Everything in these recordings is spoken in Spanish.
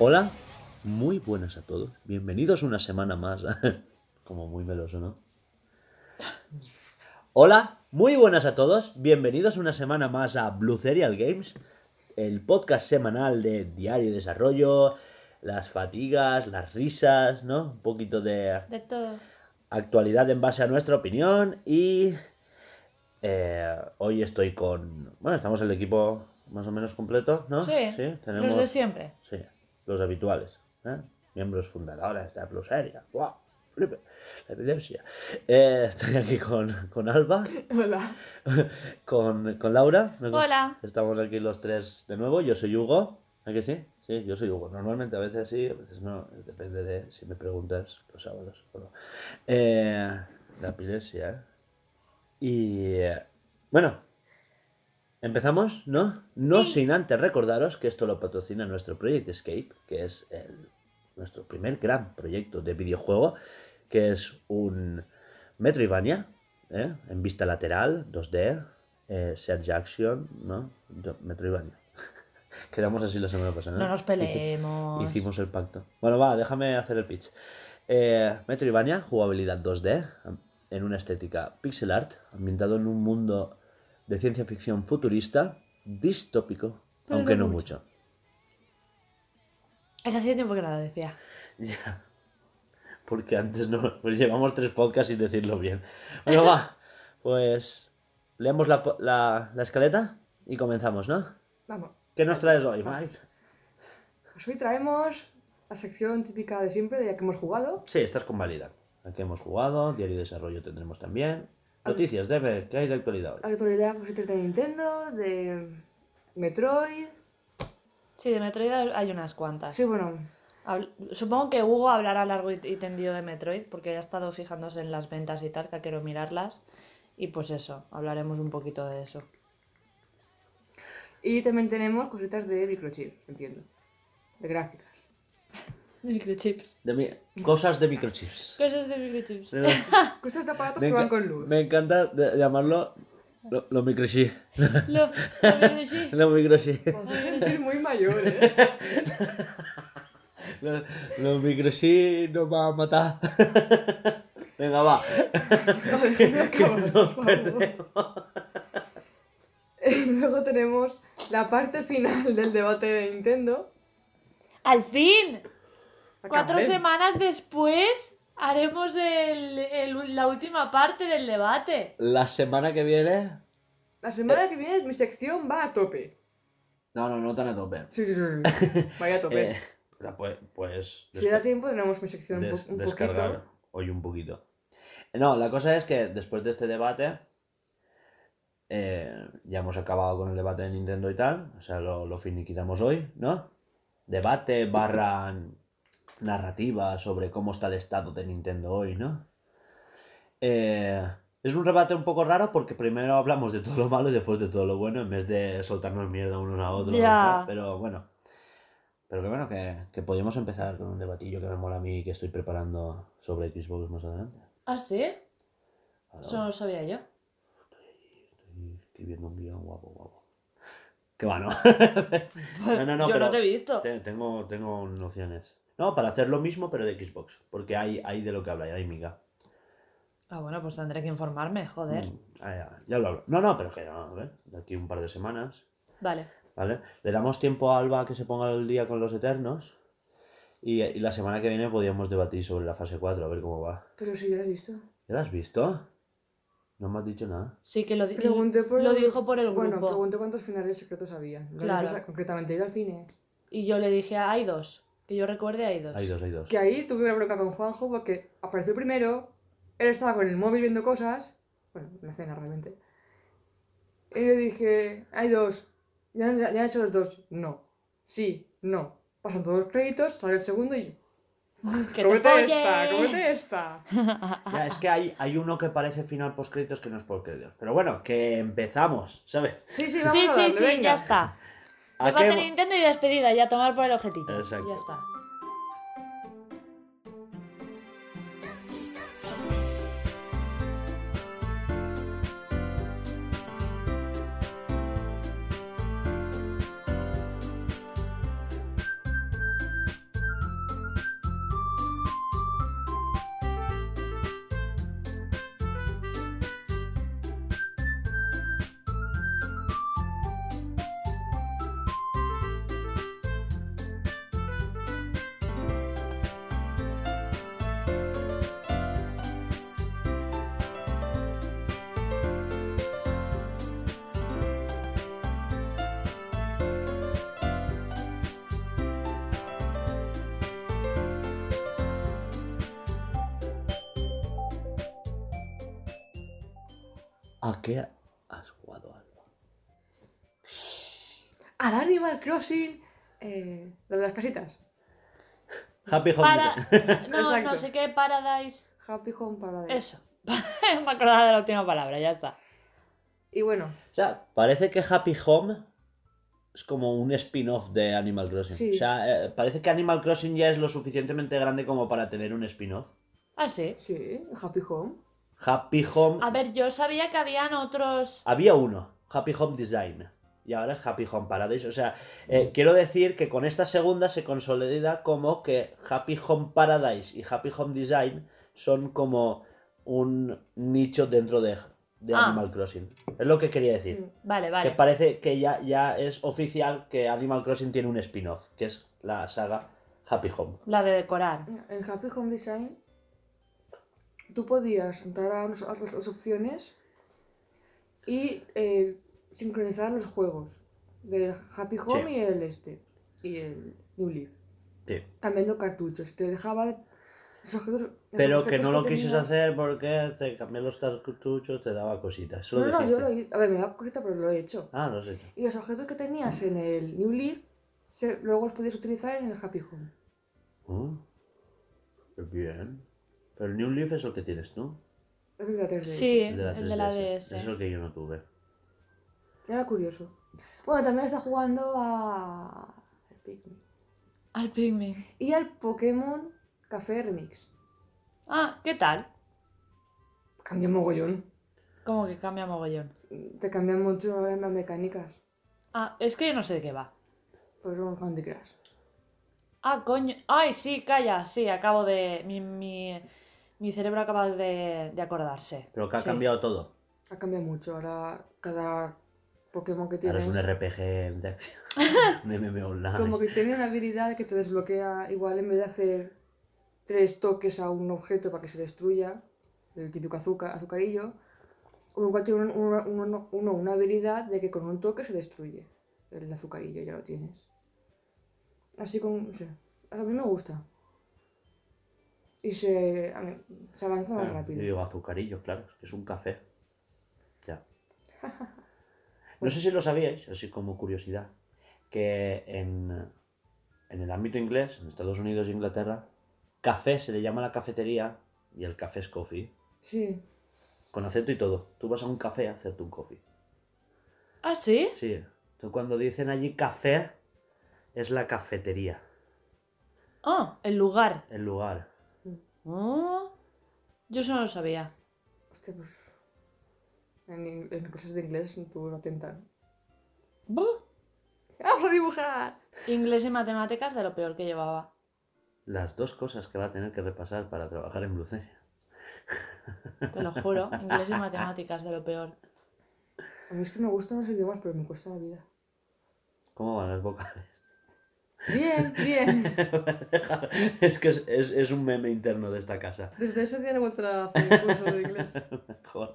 Hola, muy buenas a todos. Bienvenidos una semana más. Como muy meloso, ¿no? Hola, muy buenas a todos. Bienvenidos una semana más a Blue Serial Games, el podcast semanal de diario desarrollo, las fatigas, las risas, ¿no? Un poquito de todo. Actualidad en base a nuestra opinión y hoy estoy con... Bueno, estamos el equipo más o menos completo, ¿no? Sí, tenemos... los de siempre. Sí. Los habituales, ¿eh? Miembros fundadores de Plus Aérea. ¡Wow! ¡Flipe! La epilepsia. Estoy aquí con Alba. Hola. Con Laura. Hola. Estamos aquí los tres de nuevo. Yo soy Hugo. ¿A que sí? Sí, yo soy Hugo. Normalmente a veces sí, a veces no. Depende de si me preguntas los sábados o no. La epilepsia, ¿eh? Y... bueno... empezamos, ¿no? No sin antes recordaros que esto lo patrocina nuestro Project Escape, que es nuestro primer gran proyecto de videojuego, que es un Metroidvania, ¿eh? En vista lateral, 2D, Surge Action, ¿no? Metroidvania. Quedamos así la semana pasada, ¿no? No nos peleemos. Hicimos el pacto. Bueno, va, déjame hacer el pitch. Metroidvania, jugabilidad 2D, en una estética pixel art, ambientado en un mundo... de ciencia ficción futurista, distópico, pero aunque no mucho. Es hace tiempo que no lo decía. Ya. Porque antes no... pues llevamos 3 podcasts sin decirlo bien. Bueno, va. Pues... leemos la escaleta y comenzamos, ¿no? Vamos. ¿Qué nos traes hoy, Mike? Pues hoy traemos la sección típica de siempre, de la que hemos jugado. Sí, esta es convalida. La que hemos jugado, diario de desarrollo tendremos también... noticias, Debe, ¿qué hay de actualidad hoy? Actualidad, cositas de Nintendo, de Metroid... Sí, de Metroid hay unas cuantas. Sí, bueno... Supongo que Hugo hablará largo y tendido de Metroid, porque ya ha estado fijándose en las ventas y tal, que quiero mirarlas. Y pues eso, hablaremos un poquito de eso. Y también tenemos cositas de microchips, entiendo. De gráficas. De microchips. Cosas de microchips. Cosas de microchips. Cosas de aparatos que van con luz. Me encanta llamarlo los microchips. Los microchips. Podéis sentir muy mayor, ¿eh? Los microchips nos van a matar. Venga, va. No, se me acaba, nos perdemos. Y luego tenemos la parte final del debate de Nintendo. ¡Al fin! 4 semanas después haremos la última parte del debate. La semana que viene... la semana que viene mi sección va a tope. No tan a tope. Sí. Vaya a tope. Pues... si da tiempo tenemos mi sección un descargar poquito. Hoy un poquito. No, la cosa es que después de este debate... ya hemos acabado con el debate de Nintendo y tal. O sea, lo finiquitamos hoy, ¿no? Debate barra... narrativa sobre cómo está el estado de Nintendo hoy, ¿no? Es un debate un poco raro porque primero hablamos de todo lo malo y después de todo lo bueno, en vez de soltarnos mierda unos a otros. Yeah. Pero bueno, que podemos empezar con un debatillo que me mola a mí y que estoy preparando sobre Xbox más adelante. ¿Ah, sí? Ahora, eso no lo sabía yo. Estoy escribiendo un guión guapo. Que va, ¿no? No, yo no te he visto. Tengo nociones. No, para hacer lo mismo, pero de Xbox. Porque hay de lo que habla, hay miga. Ah, bueno, pues tendré que informarme, joder. Ya lo hablo. No, pero que no, ¿eh? De aquí un par de semanas. Vale. Le damos tiempo a Alba que se ponga al día con los Eternos. Y la semana que viene podíamos debatir sobre la fase 4, a ver cómo va. Pero si ya la he visto. ¿Ya la has visto? No me has dicho nada. Sí, que lo dijo por el grupo. Bueno, pregunté cuántos finales secretos había. Claro. Concretamente, he ido al cine. Y yo le dije, hay 2. Que yo recuerde, hay dos. Que ahí tuve una bronca con Juanjo porque apareció primero, él estaba con el móvil viendo cosas, bueno, una cena realmente, y le dije, hay 2, ya han hecho los 2, no, pasan todos los créditos, sale el segundo y... ¡Cómete esta! Ya, es que hay uno que parece final post créditos que no es post créditos, pero bueno, que empezamos, ¿sabes? Sí, vamos a darle, venga. Ya está. Debate de Nintendo y despedida, ya tomar por el objetito. Exacto. Ya está. ¿A qué has jugado, Alba? Al Animal Crossing, lo de las casitas. Happy Home Design. No, no sé qué, Paradise. Happy Home Paradise. Eso. Me acordaba de la última palabra, ya está. Y bueno. O sea, parece que Happy Home es como un spin-off de Animal Crossing. Sí. O sea, parece que Animal Crossing ya es lo suficientemente grande como para tener un spin-off. Ah, sí. Sí, Happy Home. Happy Home... A ver, yo sabía que habían otros... Había uno, Happy Home Design. Y ahora es Happy Home Paradise. O sea, quiero decir que con esta segunda se consolida como que Happy Home Paradise y Happy Home Design son como un nicho dentro de Animal Crossing. Es lo que quería decir. Vale, vale. Que parece que ya es oficial que Animal Crossing tiene un spin-off, que es la saga Happy Home. La de decorar. En Happy Home Design... Tú podías entrar a las opciones y sincronizar los juegos del Happy Home sí. Y el New Leaf. Sí. Cambiando cartuchos. Te dejaba esos objetos. Pero esos que no lo quises hacer porque te cambié los cartuchos, te daba cositas. No, yo lo he hecho. A ver, me daba cositas, pero lo he hecho. Ah, lo has hecho. Y los objetos que tenías en el New Leaf, luego los podías utilizar en el Happy Home. Oh, qué bien. Pero el New Leaf es el que tienes tú. Es el de la 3DS. Sí, el de la DS. Es el que yo no tuve. Era curioso. Bueno, también está jugando al Pikmin. Al Pikmin. Y al Pokémon Café Remix. Ah, ¿qué tal? Cambia mogollón. ¿Cómo que cambia mogollón? Te cambian mucho las mecánicas. Ah, es que yo no sé de qué va. Pues vamos con Candy Crush. Ah, coño. Ay, sí, calla. Sí, acabo de... Mi cerebro acaba de acordarse. Pero que ha cambiado todo. Ha cambiado mucho. Ahora cada Pokémon que tienes... Ahora es un RPG de acción. Un MMO online. Como que tiene una habilidad que te desbloquea. Igual en vez de hacer 3 toques a un objeto para que se destruya, el típico azucarillo, igual tiene una habilidad de que con un toque se destruye. El azucarillo ya lo tienes. Así con... Sí. A mí me gusta. Y se avanza más rápido. Yo digo azucarillo, claro. Es un café. Ya. Bueno. No sé si lo sabíais, así como curiosidad, que en el ámbito inglés, en Estados Unidos e Inglaterra, café se le llama a la cafetería y el café es coffee. Sí. Con acento y todo. Tú vas a un café a hacerte un coffee. ¿Ah, sí? Sí. Entonces cuando dicen allí café... Es la cafetería. Ah, el lugar. El lugar. Oh, yo eso no lo sabía. Hostia, pues... En cosas de inglés tú no tentas. ¡Buh! ¡Vamos a dibujar! Inglés y matemáticas de lo peor que llevaba. Las dos cosas que va a tener que repasar para trabajar en Bruselas. Te lo juro, inglés y matemáticas de lo peor. A mí es que me gustan los idiomas, pero me cuesta la vida. ¿Cómo van las vocales? Bien, bien. Es que es un meme interno de esta casa. Desde ese día no he vuelto a hacer un curso de inglés. Mejor.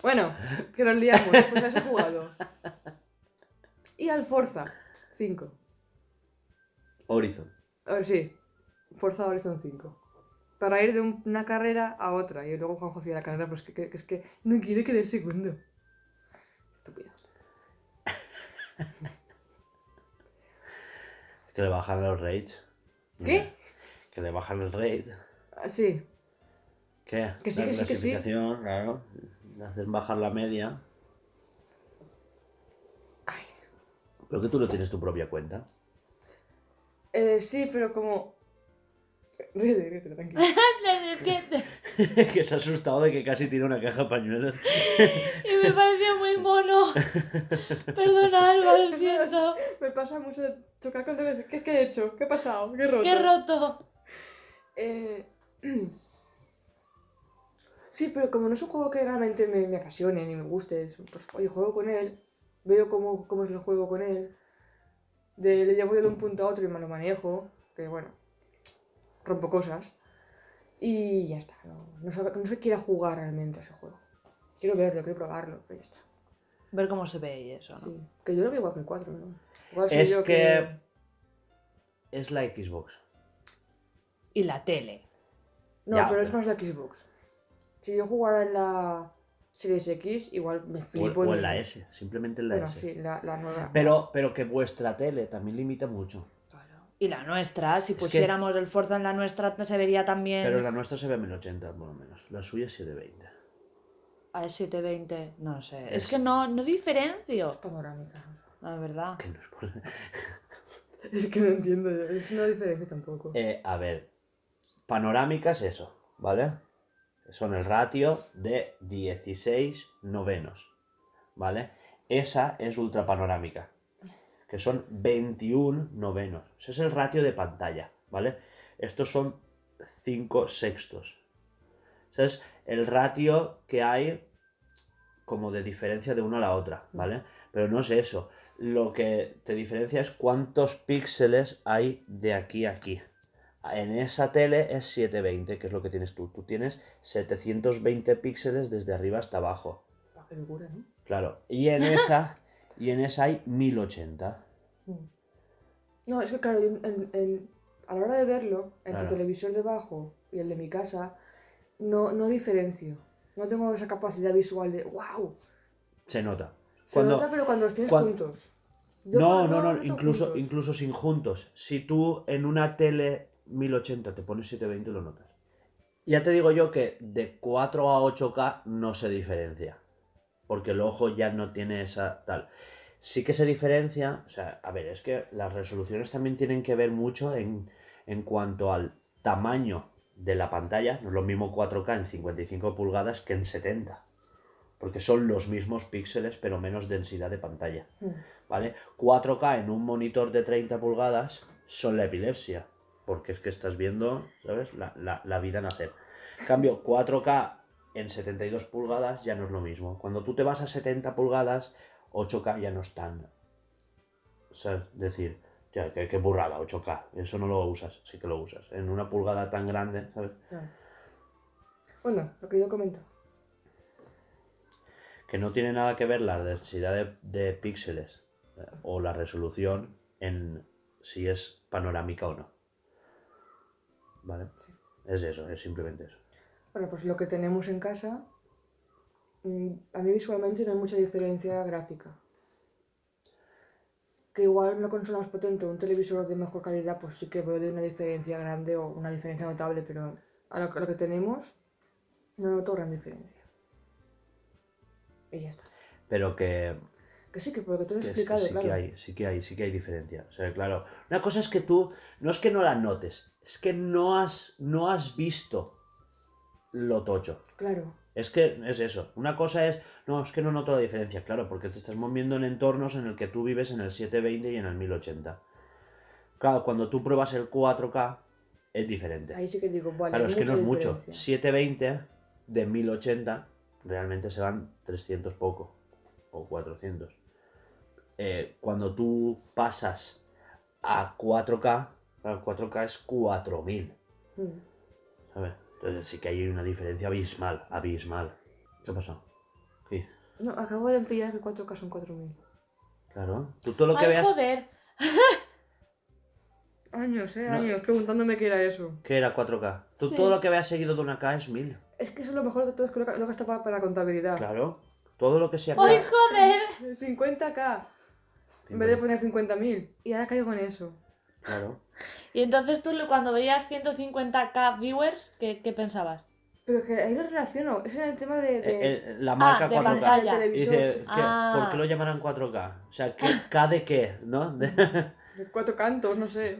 Bueno, que nos liamos. Pues has jugado. Y al Forza 5. Horizon. Oh, sí, Forza Horizon 5. Para ir de una carrera a otra. Y luego Juanjo hacía la carrera, pero es que no quiere quedar segundo. Estúpido. Que le bajan los raids. ¿Qué? Que le bajan el raid. Ah, sí. ¿Qué? Que sí, la clasificación, sí. Claro. Hacen bajar la media. Ay. Pero que tú no tienes tu propia cuenta. Sí, pero como... Ríete, tranquilo. Que se ha asustado de que casi tiene una caja de pañuelos. Y me pareció muy mono. Perdona, Álvaro, lo siento. Me pasa mucho de chocar con veces. ¿Qué he hecho? ¿Qué ha pasado? ¿Qué he roto? ¿Qué he roto? Sí, pero como no es un juego que realmente me apasione ni me guste, pues oye, juego con él, veo cómo es el juego con él, le llevo yo de un punto a otro y me lo manejo, que bueno, rompo cosas, y ya está, no se quiere jugar realmente a ese juego. Quiero verlo, quiero probarlo, pero ya está. Ver cómo se ve y eso, ¿no? Sí, que yo lo veo igual que el 4, ¿no? Igual soy yo que... Es la Xbox. Y la tele. No, ya, pero es más la Xbox. Si yo jugara en la Series X, igual me flipo. O en la S, simplemente en la S. Sí, la nueva. Pero que vuestra tele también limita mucho. Y la nuestra, si pusiéramos el Forza en la nuestra, no se vería también... Pero la nuestra se ve en 1080, por lo menos. La suya es 720. Ah, es 720, no sé. Es que no diferencio. Es panorámica. La verdad. Que no es por... Es que no entiendo, es una diferencia tampoco. A ver, panorámica es eso, ¿vale? Son el ratio de 16:9, ¿vale? Esa es ultra panorámica, que son 21:9. Ese es el ratio de pantalla, ¿vale? Estos son 5/6. Ese es el ratio que hay como de diferencia de una a la otra, ¿vale? Pero no es eso. Lo que te diferencia es cuántos píxeles hay de aquí a aquí. En esa tele es 720, que es lo que tienes tú. Tú tienes 720 píxeles desde arriba hasta abajo. ¡Qué locura, ¿no? Claro. Y en esa... Y en esa hay 1080. No, es que claro, a la hora de verlo, entre el televisor de abajo y el de mi casa, no diferencio. No tengo esa capacidad visual de ¡wow! Se nota. Se nota, pero cuando estés juntos. No, incluso sin juntos. Si tú en una tele 1080 te pones 720, lo notas. Ya te digo yo que de 4 a 8K no se diferencia, porque el ojo ya no tiene esa tal. Sí que se diferencia, o sea, a ver, es que las resoluciones también tienen que ver mucho en cuanto al tamaño de la pantalla. No es lo mismo 4K en 55 pulgadas que en 70, porque son los mismos píxeles pero menos densidad de pantalla, ¿vale? 4K en un monitor de 30 pulgadas son la epilepsia, porque es que estás viendo, ¿sabes? La vida nacer. En cambio, 4K en 72 pulgadas ya no es lo mismo. Cuando tú te vas a 70 pulgadas, 8K ya no es tan... O sea, decir, ya, qué burrada, 8K. Eso no lo usas, sí que lo usas. En una pulgada tan grande, ¿sabes? Ah. Bueno, lo que yo comento. Que no tiene nada que ver la densidad de píxeles o la resolución en si es panorámica o no. ¿Vale? Sí. Es eso, es simplemente eso. Bueno, pues lo que tenemos en casa, a mí visualmente no hay mucha diferencia gráfica. Que igual una consola más potente o un televisor de mejor calidad, pues sí que veo de una diferencia grande o una diferencia notable, pero a lo que tenemos no noto gran diferencia. Y ya está. Pero que... Que sí, que porque todo es explicado, sí, claro. Sí que hay diferencia. O sea, claro, una cosa es que tú, no es que no la notes, es que no has visto... lo tocho. Claro. Es que es eso. Una cosa es... No, es que no noto la diferencia, claro, porque te estás moviendo en entornos en el que tú vives en el 720 y en el 1080. Claro, cuando tú pruebas el 4K es diferente. Ahí sí que digo, vale, claro, es que no es diferencia. Mucho. 720 de 1080 realmente se van 300 poco o 400. Cuando tú pasas a 4K, claro, 4K es 4000. ¿Sabes? Entonces sí que hay una diferencia abismal. ¿Qué ha pasado? ¿Qué? No, acabo de pillar que 4K son 4000. Claro. Tú todo lo que veas... ¡Ay, joder! años preguntándome qué era eso. ¿Qué era 4K? Tú todo lo que veas seguido de una K es 1000. Es que eso es lo mejor de todo, es que lo que está para la contabilidad. Claro. Todo lo que sea... ¡Ay, joder! 50K. En vez de poner 50.000. Y ahora caigo en eso. Claro. Y entonces tú cuando veías 150.000 viewers, ¿qué pensabas? Pero que ahí lo relaciono, es en el tema de... la marca 4K. Pantalla. El televisor, dice, ¿por qué lo llamarán 4K? O sea, ¿qué, ¿K de qué? ¿No? De cuatro cantos, no sé.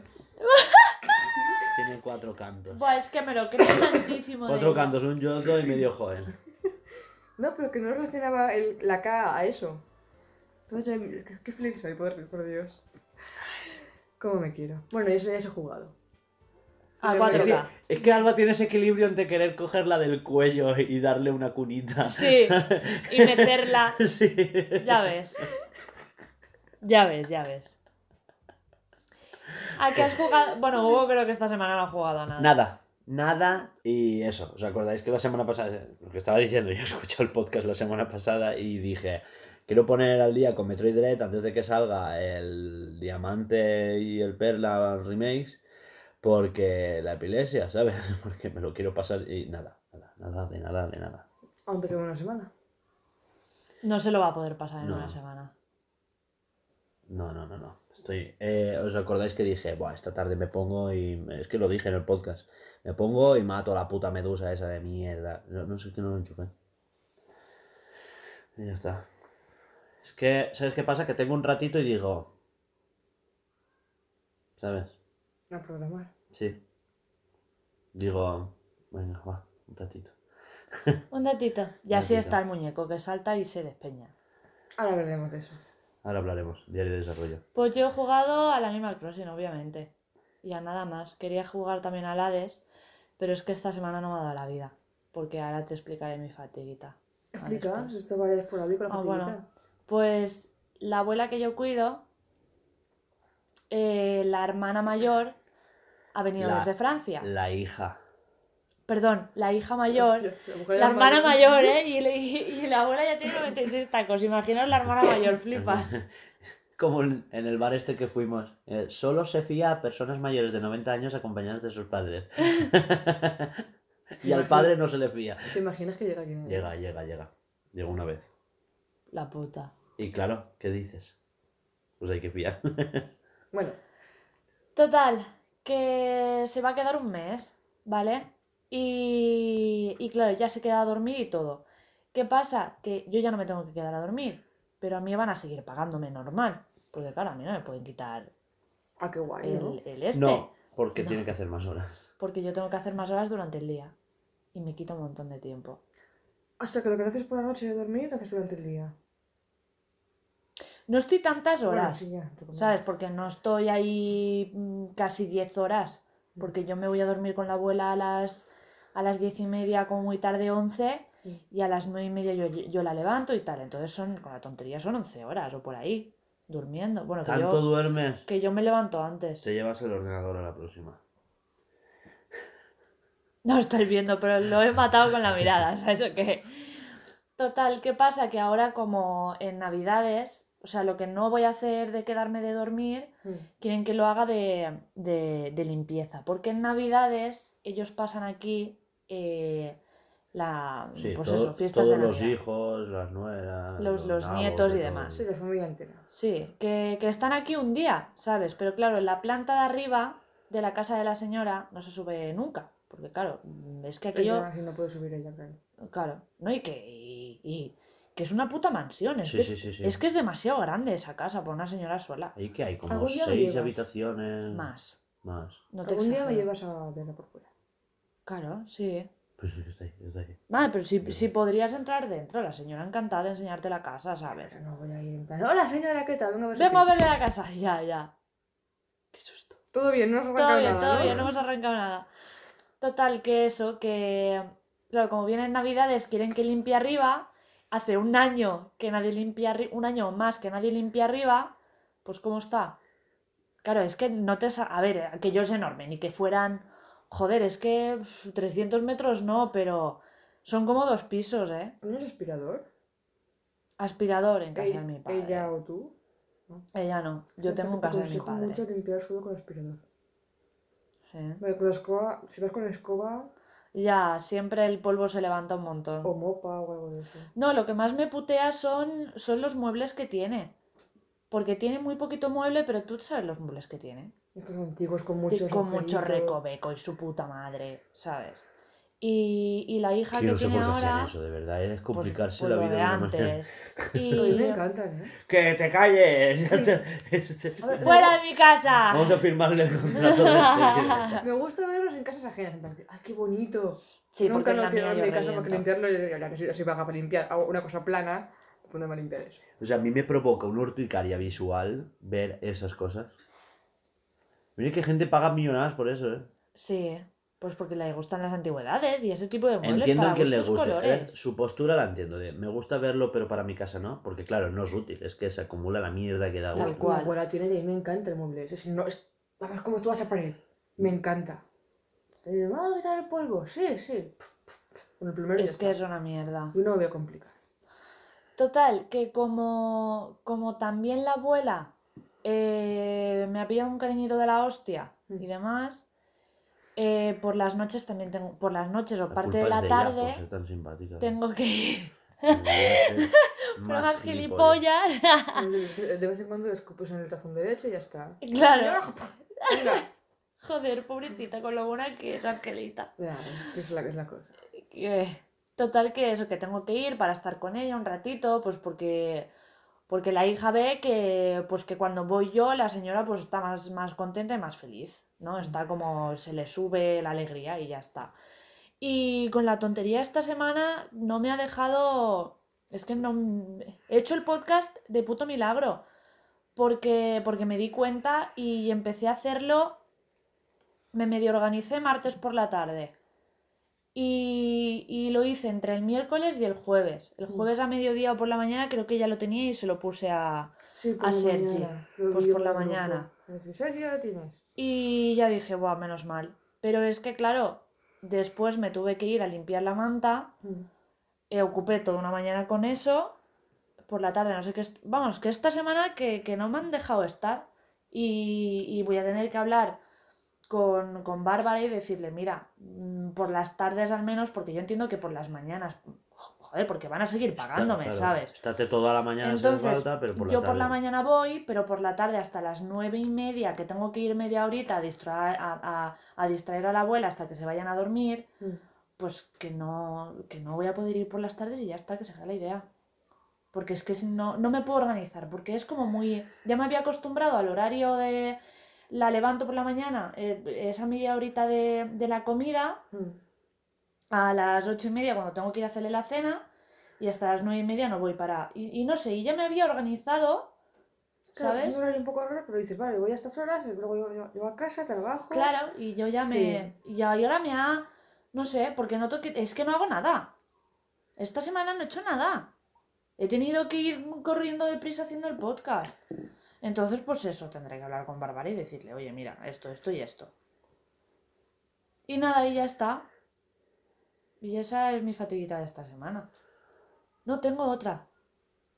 Tiene cuatro cantos. Buah, es que me lo creo tantísimo. Cuatro cantos, un yodo y medio joven. No, pero que no relacionaba la K a eso. Entonces, qué feliz soy, por Dios. Cómo me quiero. Bueno, eso ya se ha jugado. Ah, es que Alba tiene ese equilibrio entre querer cogerla del cuello y darle una cunita. Sí, y meterla. Sí. Ya ves. Ya ves, ya ves. ¿A qué has jugado? Bueno, Hugo creo que esta semana no ha jugado a nada. Nada y eso. ¿Os acordáis que la semana pasada? Lo que estaba diciendo, yo escuché el podcast la semana pasada y dije... Quiero poner al día con Metroid Dread antes de que salga el Diamante y el Perla remakes. Porque la epilepsia, ¿sabes? Porque me lo quiero pasar y nada. Aún te queda una semana. No se lo va a poder pasar en una semana. No. Estoy. ¿Os acordáis que dije, buah, esta tarde me pongo y... Es que lo dije en el podcast. Me pongo y mato a la puta medusa esa de mierda. No sé qué no lo enchufé. Y ya está. Es que, ¿sabes qué pasa? Que tengo un ratito y digo... ¿Sabes? ¿A programar? Sí. Digo, venga, va, un ratito. Un ratito. Y así está el muñeco, que salta y se despeña. Ahora hablaremos de eso. Ahora hablaremos, diario de desarrollo. Pues yo he jugado al Animal Crossing, obviamente. Y a nada más. Quería jugar también al Hades, pero es que esta semana no me ha dado la vida. Porque ahora te explicaré mi fatiguita. ¿Explica? Esto va a ir por la vida con la fatiguita. Bueno, pues la abuela que yo cuido... la hermana mayor ha venido desde Francia. La hija. Perdón, la hija mayor. Hostia, la hermana mayor, ¿eh? Y la abuela ya tiene 96 tacos. Imaginaos la hermana mayor, flipas. Como en el bar este que fuimos. Solo se fía a personas mayores de 90 años acompañadas de sus padres. Y al padre no se le fía. ¿Te imaginas que llega aquí? Llega. Llegó una vez. La puta. Y claro, ¿qué dices? Pues hay que fiar. Bueno. Total, que se va a quedar un mes, ¿vale? Y claro, ya se queda a dormir y todo. ¿Qué pasa? Que yo ya no me tengo que quedar a dormir, pero a mí van a seguir pagándome normal. Porque claro, a mí no me pueden quitar... Ah, qué guay, el este. No, porque tienen que hacer más horas. Porque yo tengo que hacer más horas durante el día. Y me quita un montón de tiempo. Hasta que lo que no haces por la noche de dormir, lo haces durante el día. No estoy tantas horas, bueno, sí, ya, ¿sabes? Porque no estoy ahí casi 10 horas, porque yo me voy a dormir con la abuela a las 10:30, como muy tarde 11, y a las 9:30 yo la levanto y tal. Entonces son, con la tontería, son 11 horas o por ahí, durmiendo. Bueno, ¿tanto duermes? Que yo me levanto antes. Te llevas el ordenador a la próxima. No lo estáis viendo, pero lo he matado con la mirada, ¿sabes o qué? Total, ¿qué pasa? Que ahora como en Navidades... O sea, lo que no voy a hacer de quedarme de dormir, quieren que lo haga de limpieza. Porque en Navidades ellos pasan aquí fiestas de Navidad. Todos los hijos, las nueras, los nabos, nietos y demás. Sí, la familia entera. Sí, que están aquí un día, ¿sabes? Pero claro, la planta de arriba de la casa de la señora no se sube nunca. Porque claro, es que aquello... Ella, si no puede subir ella, claro. Claro, ¿no? Que es una puta mansión, sí. Es que es demasiado grande esa casa por una señora sola. ¿Y qué hay? Como 6 habitaciones. Más. No te exagero. Algún día me llevas a verla por fuera. Claro, sí. Pues está ahí. Ah, pero si podrías entrar dentro, la señora encantada de enseñarte la casa, ¿sabes? No voy a ir en plan, hola señora, ¿qué tal? Vengo a verle la casa. Ya. Qué susto. Todo bien, no hemos arrancado nada. Todo bien, no hemos arrancado nada. Total, que eso, que... Claro, como vienen Navidades, quieren que limpie arriba... Hace un año más que nadie limpia arriba, pues ¿cómo está? Claro, es que no te... A ver, aquello es enorme, ni que fueran... Joder, es que 300 metros no, pero son como 2 pisos, ¿eh? ¿Tienes aspirador? Aspirador en casa de mi padre. ¿Ella o tú? ¿No? Ella no, yo tengo en casa de mi padre. Te mucho limpiar solo con aspirador. Sí. Vale, con la escoba, si vas con la escoba... Ya, siempre el polvo se levanta un montón. O mopa o algo de eso. No, lo que más me putea son los muebles que tiene. Porque tiene muy poquito mueble, pero tú sabes los muebles que tiene. Estos antiguos con mucho recovecos y su puta madre, ¿sabes? Y la hija que tiene ahora... Eso, de verdad, es complicarse pues la vida de antes. Y... A mí me encantan, ¿eh? ¡Que te calles! ¡Fuera de mi casa! Vamos a firmarle el contrato de este. Me gusta verlos en casas ajenas. Entonces, ¡ay, qué bonito! Sí, nunca lo quiero en mi casa porque limpiarlo, ya que soy baja para limpiar, una cosa plana, póndeme a limpiar eso. O sea, a mí me provoca una urticaria visual ver esas cosas. Miren que gente paga millonadas por eso, ¿eh? Sí. Pues porque le gustan las antigüedades y ese tipo de muebles. Entiendo que le guste. Su postura la entiendo. Me gusta verlo, pero para mi casa no. Porque, claro, no es útil. Es que se acumula la mierda que da gusto. Tal cual. Mi abuela tiene y me encanta el mueble. Es como toda esa pared. Me encanta. ¿Vamos a quitar el polvo? Sí. Bueno, el primero es que es una mierda. Yo no me voy a complicar. Total, que como también la abuela me ha pillado un cariñito de la hostia y demás... por las noches también tengo... Por las noches o la parte de la tarde... Ella, ser tan simpática, tengo que ir... Pruebas gilipollas... De vez en cuando escupes en el tazón derecho y ya está. Claro. Joder, pobrecita, con lo buena que es Angelita. Ya, es la cosa. Total que eso, que tengo que ir para estar con ella un ratito, pues porque la hija ve que, pues que cuando voy yo la señora pues está más contenta y más feliz, ¿no? Está como, se le sube la alegría y ya está. Y con la tontería esta semana no me ha dejado... Es que no... He hecho el podcast de puto milagro, porque me di cuenta y empecé a hacerlo... Me medio organicé martes por la tarde. Y lo hice entre el miércoles y el jueves. El jueves a mediodía o por la mañana creo que ya lo tenía y se lo puse a Sergi. Pues por la mañana. Sergi ya lo tienes. Y ya dije, buah, menos mal. Pero es que claro, después me tuve que ir a limpiar la manta. Ocupé toda una mañana con eso. Por la tarde, no sé qué... Vamos, que esta semana que no me han dejado estar. Y voy a tener que hablar... con Bárbara y decirle, mira, por las tardes al menos, porque yo entiendo que por las mañanas, joder, porque van a seguir pagándome, claro, ¿sabes? Estate toda la mañana. Entonces, si hace falta, pero por la tarde. Yo por la mañana voy, pero por la tarde hasta las 9:30, que tengo que ir media horita a distraer a la abuela hasta que se vayan a dormir, pues que no voy a poder ir por las tardes y ya está, que se haga la idea. Porque es que no me puedo organizar, porque es como muy... Ya me había acostumbrado al horario de... La levanto por la mañana, esa media horita de la comida, a las 8:30 cuando tengo que ir a hacerle la cena, y hasta las 9:30 no voy para... Y no sé, y ya me había organizado, ¿sabes? Claro, es un horario un poco raro, pero dices, vale, voy a estas horas, luego yo a casa, trabajo... Claro, y yo ya me... Sí. Y ahora me ha... No sé, porque noto que... Es que no hago nada. Esta semana no he hecho nada. He tenido que ir corriendo deprisa haciendo el podcast. Entonces, pues eso, tendré que hablar con Bárbara y decirle, oye, mira, esto y esto. Y nada, y ya está. Y esa es mi fatiguita de esta semana. No, tengo otra.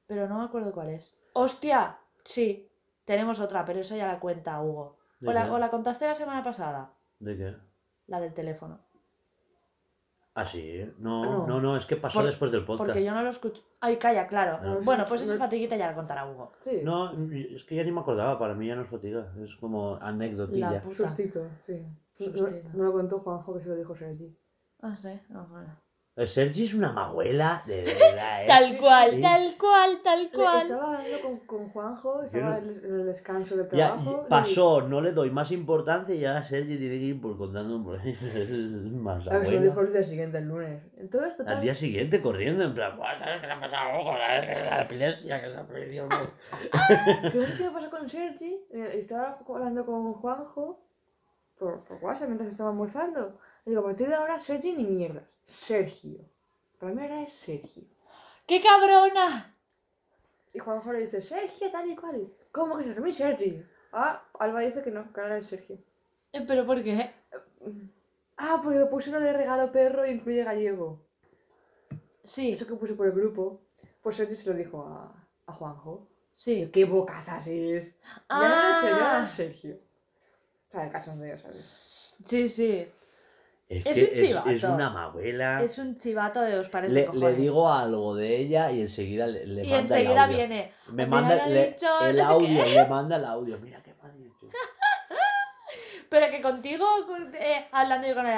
Pero no me acuerdo cuál es. ¡Hostia! Sí, tenemos otra, pero eso ya la cuenta Hugo. ¿O la contaste la semana pasada? ¿De qué? La del teléfono. Ah, sí. No, es que pasó después del podcast. Porque yo no lo escucho. Ay, calla, claro. No, bueno, pues esa fatiguita ya la contará Hugo. Sí. No, es que ya ni me acordaba. Para mí ya no es fatiga. Es como anécdotilla. Un sustito, sí. No lo contó Juanjo, que se lo dijo Sergi. Ah, sí. No, bueno. Sergi es una maguela, de verdad, ¿eh? Tal cual. Estaba hablando con Juanjo, estaba en el descanso del trabajo. Ya, pasó, no le doy más importancia y ahora Sergi tiene que ir por contando un problema. Es más abuela. Se lo dijo el día siguiente, el lunes. Entonces, total... Al día siguiente corriendo, en plan, ¿sabes qué le ha pasado con la epilepsia que se ha perdido? Pero es que me pasó con Sergi, estaba hablando con Juanjo por WhatsApp mientras estaba almorzando. Y digo, a partir de ahora, Sergi ni mierdas. Sergio. Para mí era Sergio. ¡Qué cabrona! Y Juanjo le dice, Sergio, tal y cual. ¿Cómo que se llama Sergi? Ah, Alba dice que no, que ahora es Sergio. ¿Pero por qué? Ah, porque me puse uno de regalo perro e incluye gallego. Sí. Eso que puse por el grupo. Pues Sergi se lo dijo a Juanjo. Sí. ¡Qué bocazas es! Ya no era Sergio, ya era Sergio. O sea, el caso es de ellos, ¿sabes? Sí. Es un chivato. Es una mabuela. Es un chivato de los pares de cojones. Le digo algo de ella y enseguida le manda el audio. Y enseguida viene. Me manda el audio. Mira qué me ha dicho. Pero que contigo, hablando yo con él,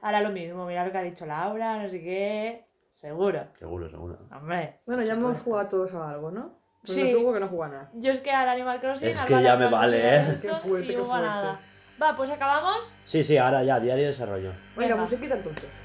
hará lo mismo. Mira lo que ha dicho Laura, no sé qué. Seguro. Seguro. Hombre. Bueno, ya hemos jugado todos a algo, ¿no? Pues sí. No subo que no juega nada. Yo es que al Animal Crossing... Es que ya me vale, ¿eh? Qué fuerte, qué fuerte. Nada. Va, pues acabamos. Sí, ahora ya, diario de desarrollo. Venga, musiquita entonces.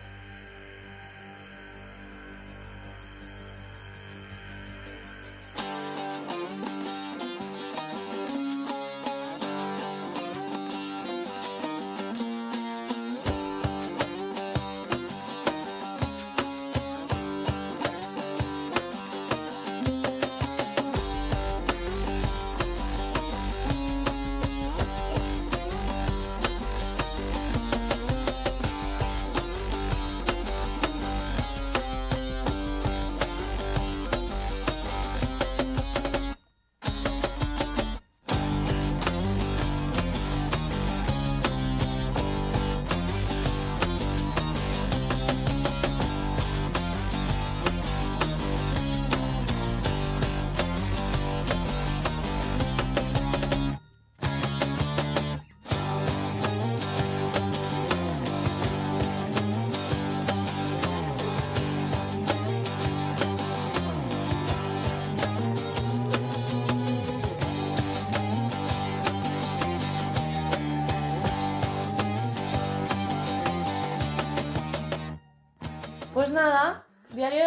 Nada, diario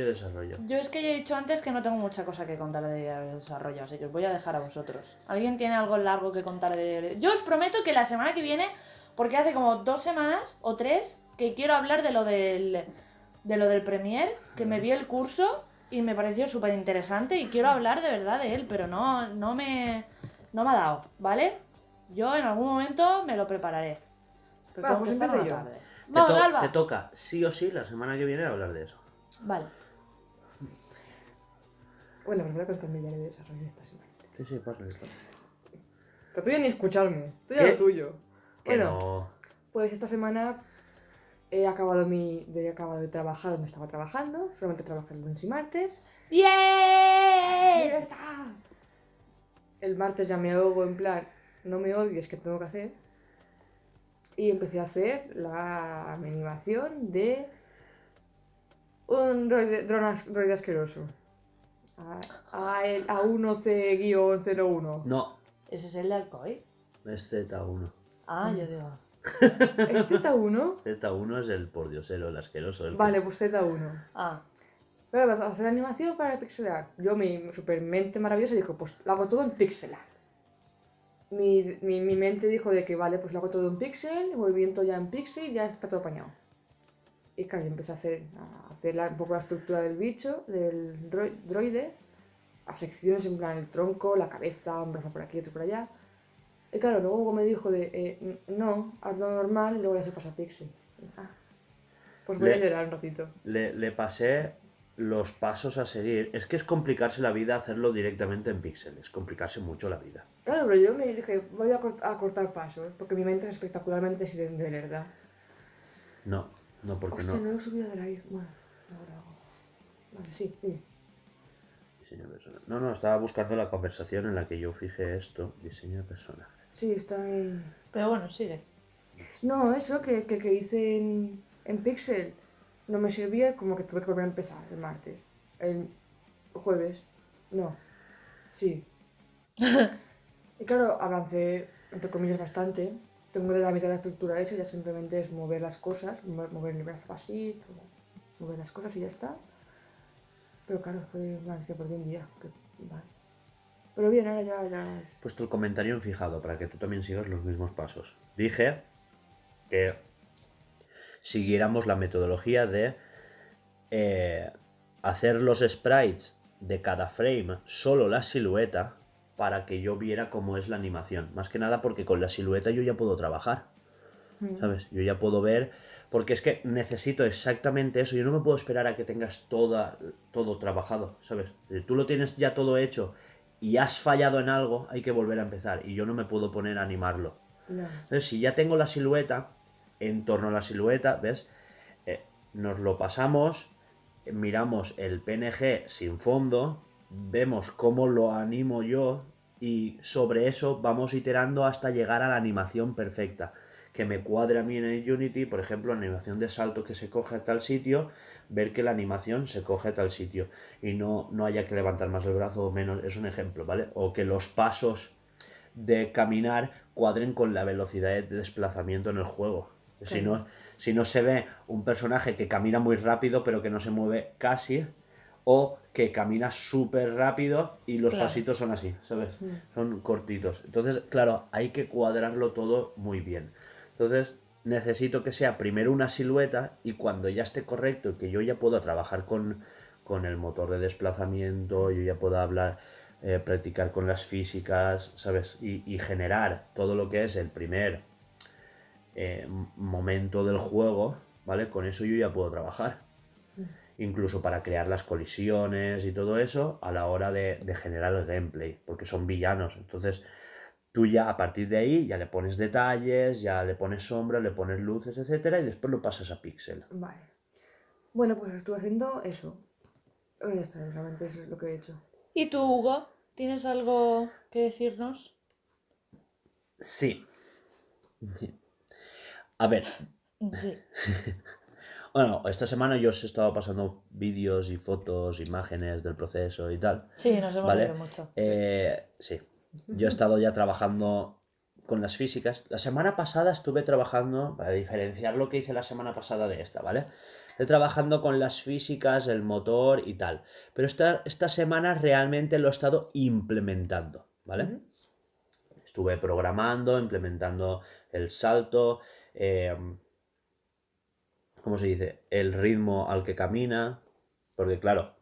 de desarrollo. Yo es que ya he dicho antes que no tengo mucha cosa que contar de diario de desarrollo, así que os voy a dejar a vosotros. ¿Alguien tiene algo largo que contar de...? Yo os prometo que la semana que viene, porque hace como 2 semanas o 3 que quiero hablar de lo del Premiere, que me vi el curso y me pareció súper interesante y quiero hablar de verdad de él, pero no me ha dado, ¿vale? Yo en algún momento me lo prepararé. Pero vamos a empezar tarde. Te toca sí o sí la semana que viene hablar de eso. Vale. Bueno, pero voy a contar mi diario de desarrollo esta semana. Sí, pásale. Te tuyo ni escucharme. Tú ya lo tuyo. Bueno, no. Pues esta semana he acabado de trabajar donde estaba trabajando. Solamente trabajé el lunes y martes. ¡Bien! ¡Libertad! El martes ya me ahogo en plan, no me odies, que tengo que hacer. Y empecé a hacer la animación de un droide asqueroso. A1C-01. No. ¿Ese es el de Alcoy? Es Z1. Ah, yo digo. ¿Es Z1? Z1 es el pordiosero, el asqueroso. Vale, pues Z1. Ah. Pero para hacer animación para el pixel art. Yo, mi super mente maravillosa, dijo, pues lo hago todo en pixel art. Mi mente dijo de que vale, pues lo hago todo en pixel, movimiento ya en pixel, ya está todo apañado. Y claro, yo empecé a hacer un poco la estructura del bicho, del droide, a secciones en plan el tronco, la cabeza, un brazo por aquí, otro por allá. Y claro, luego me dijo de, no, hazlo normal y luego ya se pasa a pixel. Pues voy a llorar un ratito. Le pasé los pasos a seguir. Es que es complicarse la vida hacerlo directamente en píxeles, es complicarse mucho la vida. Claro, pero yo me dije, voy a cortar pasos, porque mi mente es espectacularmente silente, de verdad. No, porque hostia, no. Hostia, no lo he subido a Drive. Bueno, ahora lo hago. Vale, sí, dime. Diseño de personaje. No, estaba buscando la conversación en la que yo fijé esto, diseño de personaje. Sí, está en... Pero bueno, sigue. No, eso que hice en píxel no me servía, como que tuve que volver a empezar el martes. El jueves. No. Sí. Y claro, avancé, entre comillas, bastante. Tengo la mitad de la estructura hecha, ya simplemente es mover las cosas, mover el brazo así, mover las cosas y ya está. Pero claro, fue una ansia por un día. Que, vale. Pero bien, ahora ya es... Pues tu comentario fijado, para que tú también sigas los mismos pasos. Dije que... siguiéramos la metodología de hacer los sprites de cada frame, solo la silueta, para que yo viera cómo es la animación. Más que nada porque con la silueta yo ya puedo trabajar, ¿sabes? Yo ya puedo ver, porque es que necesito exactamente eso. Yo no me puedo esperar a que tengas todo trabajado, ¿sabes? Si tú lo tienes ya todo hecho y has fallado en algo, hay que volver a empezar. Y yo no me puedo poner a animarlo. No. Entonces, si ya tengo la silueta... en torno a la silueta, ¿ves? Nos lo pasamos, miramos el PNG sin fondo, vemos cómo lo animo yo, y sobre eso vamos iterando hasta llegar a la animación perfecta, que me cuadre a mí en Unity, por ejemplo, la animación de salto que se coge a tal sitio, ver que la animación se coge a tal sitio y no haya que levantar más el brazo o menos, es un ejemplo, ¿vale? O que los pasos de caminar cuadren con la velocidad de desplazamiento en el juego. Sí. Si no se ve un personaje que camina muy rápido pero que no se mueve casi, o que camina súper rápido y los pasitos son así, ¿sabes? Son cortitos. Entonces, claro, hay que cuadrarlo todo muy bien. Entonces, necesito que sea primero una silueta y cuando ya esté correcto y que yo ya pueda trabajar con el motor de desplazamiento, yo ya pueda hablar, practicar con las físicas, ¿sabes? Y generar todo lo que es el primer momento del juego, ¿vale? Con eso yo ya puedo trabajar. Incluso para crear las colisiones y todo eso a la hora de generar el gameplay, porque son villanos. Entonces, tú ya a partir de ahí ya le pones detalles, ya le pones sombras, le pones luces, etcétera, y después lo pasas a píxel. Vale. Bueno, pues estuve haciendo eso. Honestamente, realmente eso es lo que he hecho. ¿Y tú, Hugo? ¿Tienes algo que decirnos? Sí. A ver. Sí. Bueno, esta semana yo os he estado pasando vídeos y fotos, imágenes del proceso y tal. Sí, nos hemos movido mucho. Sí. Yo he estado ya trabajando con las físicas. La semana pasada estuve trabajando, para diferenciar lo que hice la semana pasada de esta, ¿vale? Estoy trabajando con las físicas, el motor y tal. Pero esta semana realmente lo he estado implementando, ¿vale? Uh-huh. Estuve programando, implementando el salto, ¿cómo se dice? El ritmo al que camina, porque claro,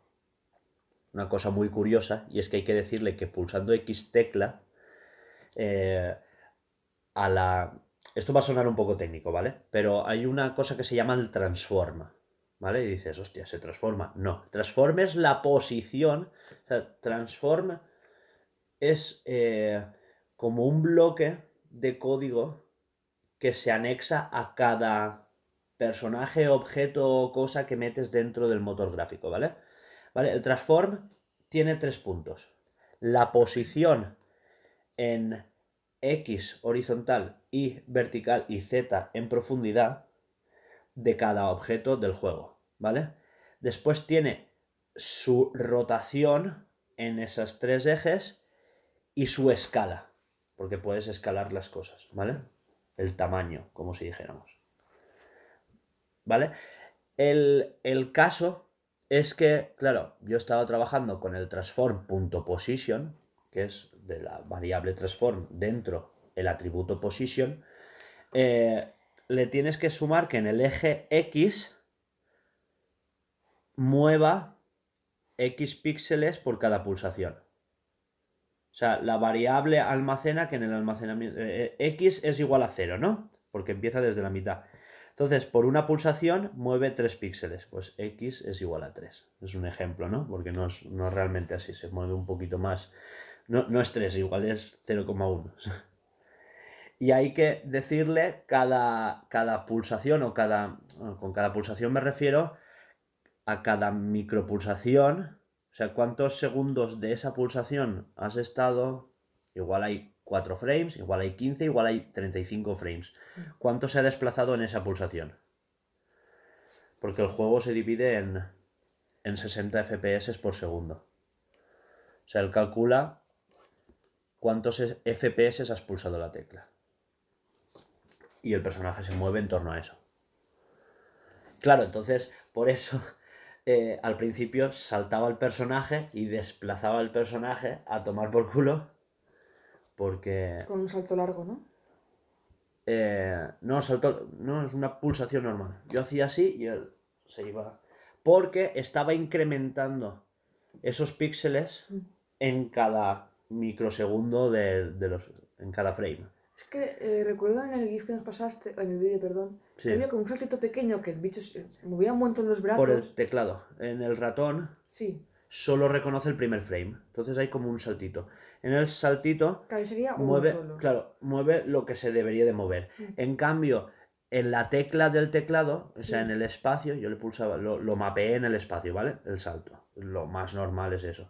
una cosa muy curiosa, y es que hay que decirle que pulsando X tecla, esto va a sonar un poco técnico, ¿vale? Pero hay una cosa que se llama el transforma, ¿vale? Y dices, hostia, se transforma. No, transform es la posición, o sea, transform es como un bloque de código que se anexa a cada personaje, objeto o cosa que metes dentro del motor gráfico, ¿vale? ¿Vale? El transform tiene 3 puntos. La posición en X horizontal, Y vertical y Z en profundidad de cada objeto del juego, ¿vale? Después tiene su rotación en esos 3 ejes y su escala, porque puedes escalar las cosas, ¿vale? El tamaño, como si dijéramos, ¿vale? El caso es que, claro, yo he estado trabajando con el transform.position, que es de la variable transform dentro el atributo position, le tienes que sumar que en el eje X mueva X píxeles por cada pulsación. O sea, la variable almacena que en el almacenamiento X es igual a 0, ¿no? Porque empieza desde la mitad. Entonces, por una pulsación mueve 3 píxeles. Pues X es igual a 3. Es un ejemplo, ¿no? Porque no es realmente así. Se mueve un poquito más. No es 3, igual es 0,1. Y hay que decirle cada pulsación o con cada pulsación me refiero a cada micropulsación. O sea, cuántos segundos de esa pulsación has estado. Igual hay 4 frames, igual hay 15, igual hay 35 frames. ¿Cuánto se ha desplazado en esa pulsación? Porque el juego se divide en 60 FPS por segundo. O sea, él calcula cuántos FPS has pulsado la tecla. Y el personaje se mueve en torno a eso. Claro, entonces, por eso al principio saltaba el personaje y desplazaba el personaje a tomar por culo. Porque con un salto largo, ¿no? No, es una pulsación normal. Yo hacía así y él se iba. Porque estaba incrementando esos píxeles en cada microsegundo en cada frame. Es que recuerdo en el GIF que nos pasaste, en el vídeo, perdón, sí, que había con un saltito pequeño que el bicho se movía un montón los brazos. Por el teclado. En el ratón. Sí. Solo reconoce el primer frame, entonces hay como un saltito. En el saltito mueve lo que se debería de mover. En cambio, en la tecla del teclado, sí, o sea, en el espacio, yo le pulsaba, lo mapeé en el espacio, ¿vale? El salto, lo más normal es eso.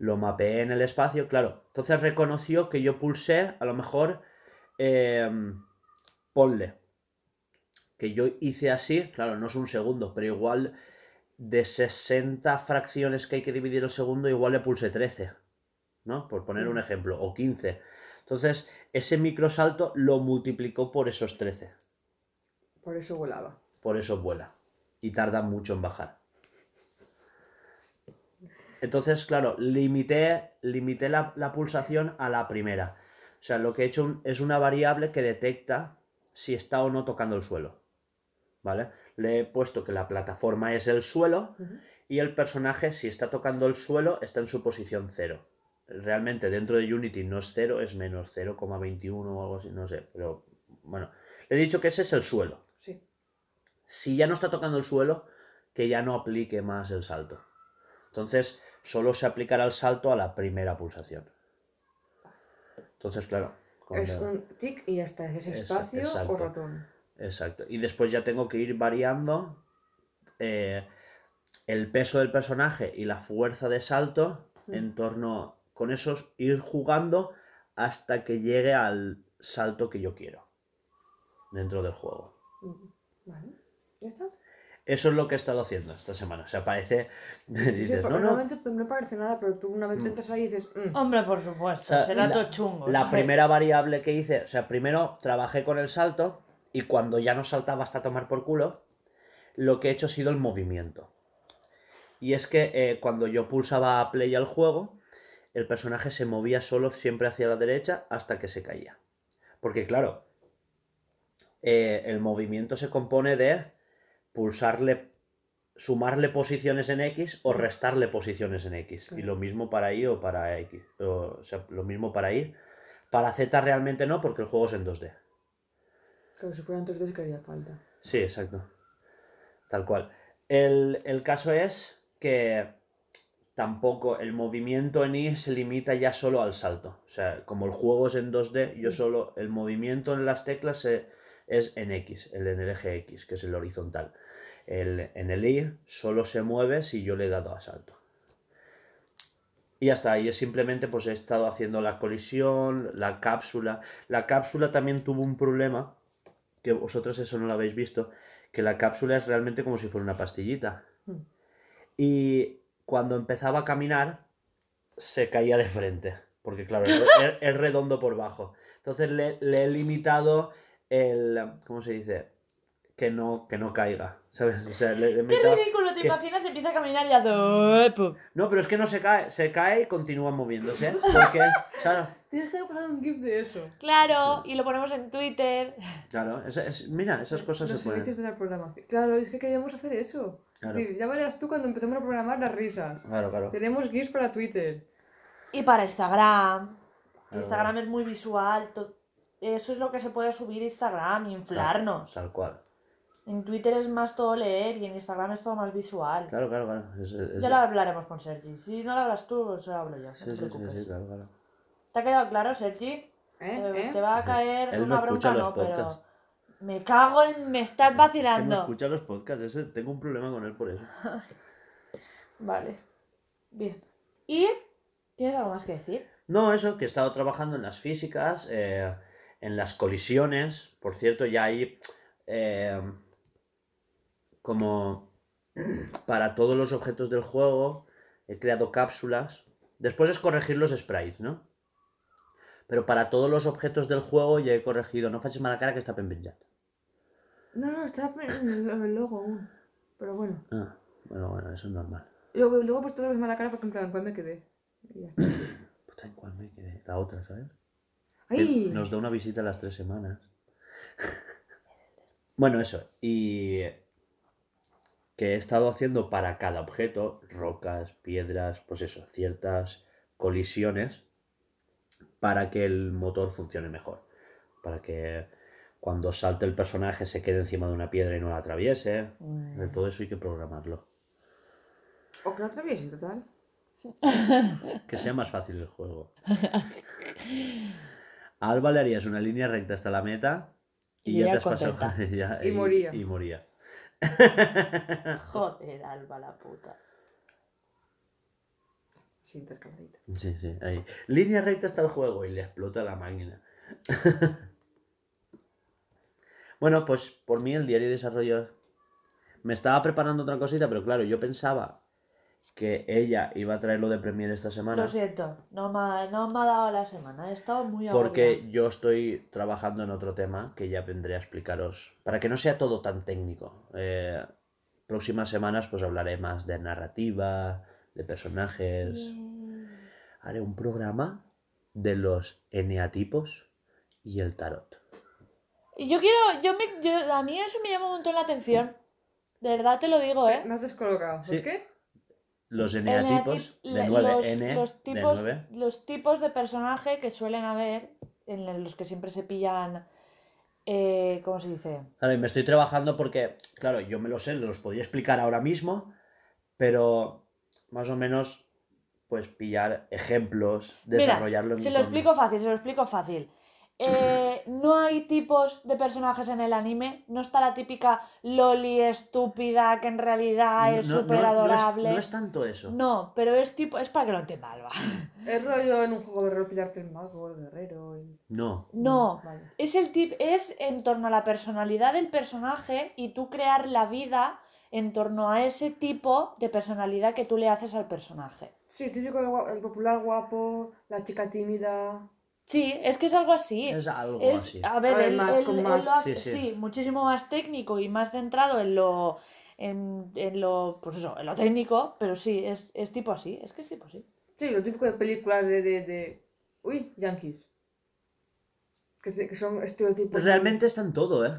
lo mapeé en el espacio, claro. Entonces reconoció que yo pulsé, a lo mejor, ponle. Que yo hice así, claro, no es un segundo, pero igual de 60 fracciones que hay que dividir el segundo, igual le pulsé 13, ¿no? Por poner un ejemplo, o 15. Entonces, ese microsalto lo multiplicó por esos 13. Por eso volaba. Por eso vuela. Y tarda mucho en bajar. Entonces, claro, limité la pulsación a la primera. O sea, lo que he hecho es una variable que detecta si está o no tocando el suelo, ¿vale? Le he puesto que la plataforma es el suelo, uh-huh, y el personaje, si está tocando el suelo, está en su posición 0. Realmente dentro de Unity no es 0, es menos 0,21 o algo así, no sé, pero bueno. Le he dicho que ese es el suelo. Sí. Si ya no está tocando el suelo, que ya no aplique más el salto. Entonces, solo se aplicará el salto a la primera pulsación. Entonces, claro. Es un tic y ya está, es espacio, exacto, o ratón. Exacto. Y después ya tengo que ir variando el peso del personaje y la fuerza de salto, mm, en torno con esos, ir jugando hasta que llegue al salto que yo quiero dentro del juego. Vale, ya está. Eso es lo que he estado haciendo esta semana. O sea, parece... Dices, sí, no, no parece nada, pero tú una vez entras ahí y dices... Mm. Hombre, por supuesto, o sea, será todo chungo. La primera variable que hice... O sea, primero trabajé con el salto y cuando ya no saltaba hasta tomar por culo, lo que he hecho ha sido el movimiento. Y es que cuando yo pulsaba a play al juego, el personaje se movía solo siempre hacia la derecha hasta que se caía. Porque, claro, el movimiento se compone de... pulsarle, sumarle posiciones en X o restarle posiciones en X. Sí. Y lo mismo para Y o para X. O sea, lo mismo para Y. Para Z realmente no, porque el juego es en 2D. Claro, si fuera en 3D sí que haría falta. Sí, exacto. Tal cual. El caso es que tampoco el movimiento en Y se limita ya solo al salto. O sea, como el juego es en 2D, yo solo... El movimiento en las teclas es en X, en el eje X, que es el horizontal. En el Y solo se mueve si yo le he dado a salto. Y ya está, y es simplemente pues he estado haciendo la colisión, la cápsula. La cápsula también tuvo un problema, que vosotros eso no lo habéis visto, que la cápsula es realmente como si fuera una pastillita. Y cuando empezaba a caminar, se caía de frente, porque claro, es redondo por bajo. Entonces le he limitado... ¿cómo se dice? Que no caiga, ¿sabes? O sea, ¡qué ridículo! ¿Te imaginas? Empieza a caminar y hace... No, pero es que no se cae. Se cae y continúa moviéndose. Porque, claro... Tienes que haber parado un gif de eso. Claro, sí. Y lo ponemos en Twitter. Claro, mira, esas cosas los se pueden... Los servicios de la programación. Claro, es que queríamos hacer eso. Claro. Sí, ya verás tú cuando empecemos a programar las risas. Claro. Tenemos gifs para Twitter. Y para Instagram. Claro. Instagram es muy visual, eso es lo que se puede subir a Instagram, inflarnos. Claro, tal cual. En Twitter es más todo leer y en Instagram es todo más visual. Claro. Ya lo hablaremos con Sergi. Si no lo hablas tú, se lo hablo yo. Sí, no te preocupes. Sí, claro. ¿Te ha quedado claro, Sergi? Te va a caer él una bronca, no, podcasts. Pero... Me cago en... Me estás vacilando. Es que no escucha los podcasts. Tengo un problema con él por eso. Vale. Bien. ¿Y tienes algo más que decir? No, eso, que he estado trabajando en las físicas... en las colisiones, por cierto, ya hay como para todos los objetos del juego he creado cápsulas. Después es corregir los sprites, ¿no? Pero para todos los objetos del juego ya he corregido. No faches mala cara que está penpenjat. No, está el logo aún. Pero bueno. Ah, bueno, eso es normal. Luego he puesto otra vez mala cara porque en cuál me quedé. Y ya está. Puta, en cuál me quedé. La otra, ¿sabes? ¡Ay! Nos da una visita a las 3 semanas. Bueno, eso. Y que he estado haciendo para cada objeto, rocas, piedras, pues eso, ciertas colisiones para que el motor funcione mejor. Para que cuando salte el personaje se quede encima de una piedra y no la atraviese. De todo eso hay que programarlo. O que la atraviese, total. Que sea más fácil el juego. A Alba le harías una línea recta hasta la meta y ya te has pasado. Y moría. Joder, Alba la puta. Sí, intercaladita. Sí, sí, ahí. Línea recta hasta el juego y le explota la máquina. Bueno, pues por mí el diario de desarrollo... Me estaba preparando otra cosita, pero claro, yo pensaba que ella iba a traerlo de Premiere esta semana. Lo siento, no me ha dado la semana, he estado muy aburrida. Porque yo estoy trabajando en otro tema que ya vendré a explicaros, para que no sea todo tan técnico. Próximas semanas pues hablaré más de narrativa, de personajes. Haré un programa de los eneatipos y el tarot. Y a mí eso me llama un montón la atención. De verdad te lo digo, ¿eh? Me has descolocado. Sí. ¿Es qué? Los eneatipos de 9. Los tipos de personaje que suelen haber, en los que siempre se pillan... ¿cómo se dice? Claro, y me estoy trabajando porque, claro, yo me lo sé, los podía explicar ahora mismo, pero más o menos, pues pillar ejemplos, desarrollarlo. Mira, se lo explico fácil. No hay tipos de personajes en el anime. No está la típica loli estúpida que en realidad es súper adorable. No es tanto eso. No, pero es para que lo entienda Alba. Es rollo en un juego de rol pillarte el mago, el guerrero. No. Vale. Es en torno a la personalidad del personaje y tú crear la vida en torno a ese tipo de personalidad que tú le haces al personaje. Sí, típico el popular guapo, la chica tímida. Sí, es que es algo así. Es algo así. A ver, más. Sí, muchísimo más técnico y más centrado en lo técnico, pero sí, es tipo así. Es que es tipo así. Sí, lo típico de películas de yankees. Que son estereotipos. Pues realmente está en todo, ¿eh?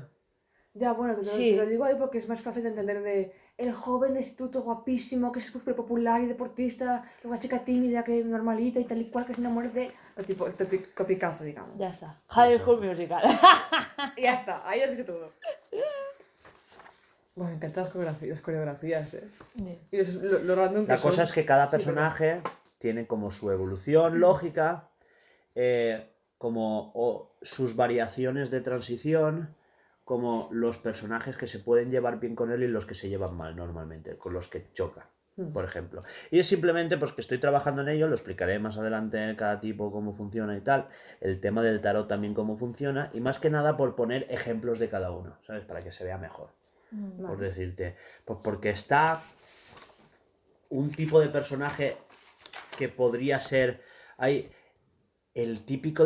Ya, bueno, te lo digo ahí porque es más fácil de entender de el joven instituto guapísimo que es súper popular y deportista, luego la chica tímida que es normalita y tal y cual que se enamora de... O tipo el topicazo, digamos. Ya está. High School Musical. Ya está, ahí has visto todo. Bueno, me encantan las coreografías, ¿eh? Yeah. Y lo random que la cosa es que cada personaje tiene como su evolución lógica, sus variaciones de transición... como los personajes que se pueden llevar bien con él y los que se llevan mal normalmente, con los que choca, por ejemplo. Y es simplemente pues que estoy trabajando en ello, lo explicaré más adelante cada tipo, cómo funciona y tal, el tema del tarot también cómo funciona, y más que nada por poner ejemplos de cada uno, ¿sabes? Para que se vea mejor, por decirte. Pues porque está un tipo de personaje que podría ser... Hay el típico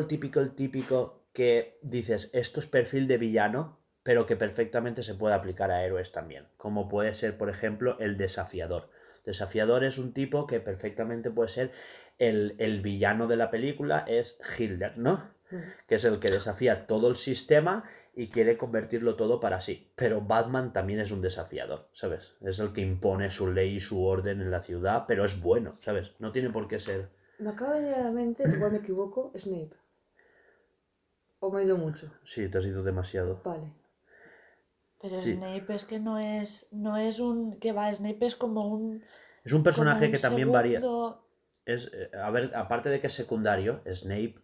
que dices, esto es perfil de villano, pero que perfectamente se puede aplicar a héroes también, como puede ser, por ejemplo, el desafiador. Desafiador es un tipo que perfectamente puede ser el villano de la película, es Hitler, ¿no? Que es el que desafía todo el sistema y quiere convertirlo todo para sí. Pero Batman también es un desafiador, ¿sabes? Es el que impone su ley y su orden en la ciudad, pero es bueno, ¿sabes? No tiene por qué ser... Me acaba de venir a la mente, igual me equivoco, Snape. ¿O me ha ido mucho? Sí, te has ido demasiado. Vale. Pero sí. Snape es que no es un... ¿Qué va? Snape es como un... Es un personaje que también varía. Es, a ver, aparte de que es secundario, Snape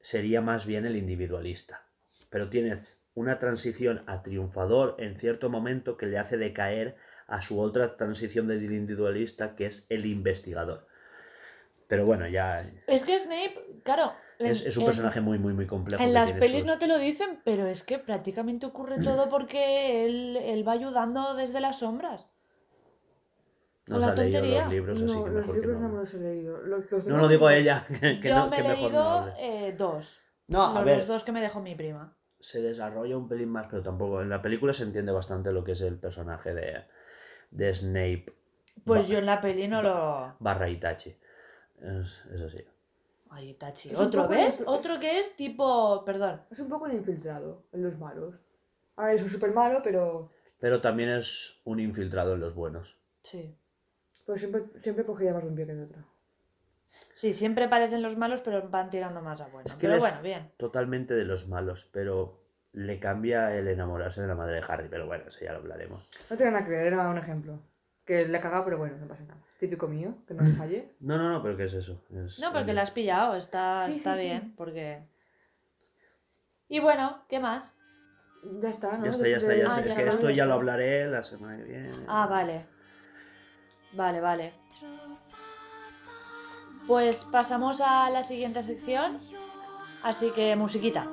sería más bien el individualista. Pero tienes una transición a triunfador en cierto momento que le hace decaer a su otra transición del individualista, que es el investigador. Pero bueno, ya... Es que Snape, claro... Es un personaje muy, muy, muy complejo. En las pelis no te lo dicen, pero es que prácticamente ocurre todo porque él va ayudando desde las sombras. No se ha leído los libros, así que mejor que no. No, los libros no me los he leído. No lo digo a ella, que mejor no he leído dos. No, a ver. Los dos que me dejó mi prima. Se desarrolla un pelín más, pero tampoco. En la película se entiende bastante lo que es el personaje de Snape. Pues yo en la peli no lo... Barra Itachi. Es así. Ay, Itachi. Otro que es tipo... Perdón. Es un poco un infiltrado en los malos. Ahora es un súper malo, pero... Pero también es un infiltrado en los buenos. Sí. Pues siempre cogía más de un pie que de otro. Sí, siempre parecen los malos, pero van tirando más a buenos. Es que pero bueno, bien. Totalmente de los malos, pero le cambia el enamorarse de la madre de Harry. Pero bueno, eso ya lo hablaremos. No tengo nada que ver, era un ejemplo. Que le caga, pero bueno, no pasa nada. Típico mío, que no me falle. No, pero ¿qué es eso? No, porque la has pillado, está bien, sí. Porque... Y bueno, ¿qué más? Ya está, ¿no? Ya está. Es que esto ya lo hablaré la semana que viene. Ah, vale. Vale. Pues pasamos a la siguiente sección, así que musiquita.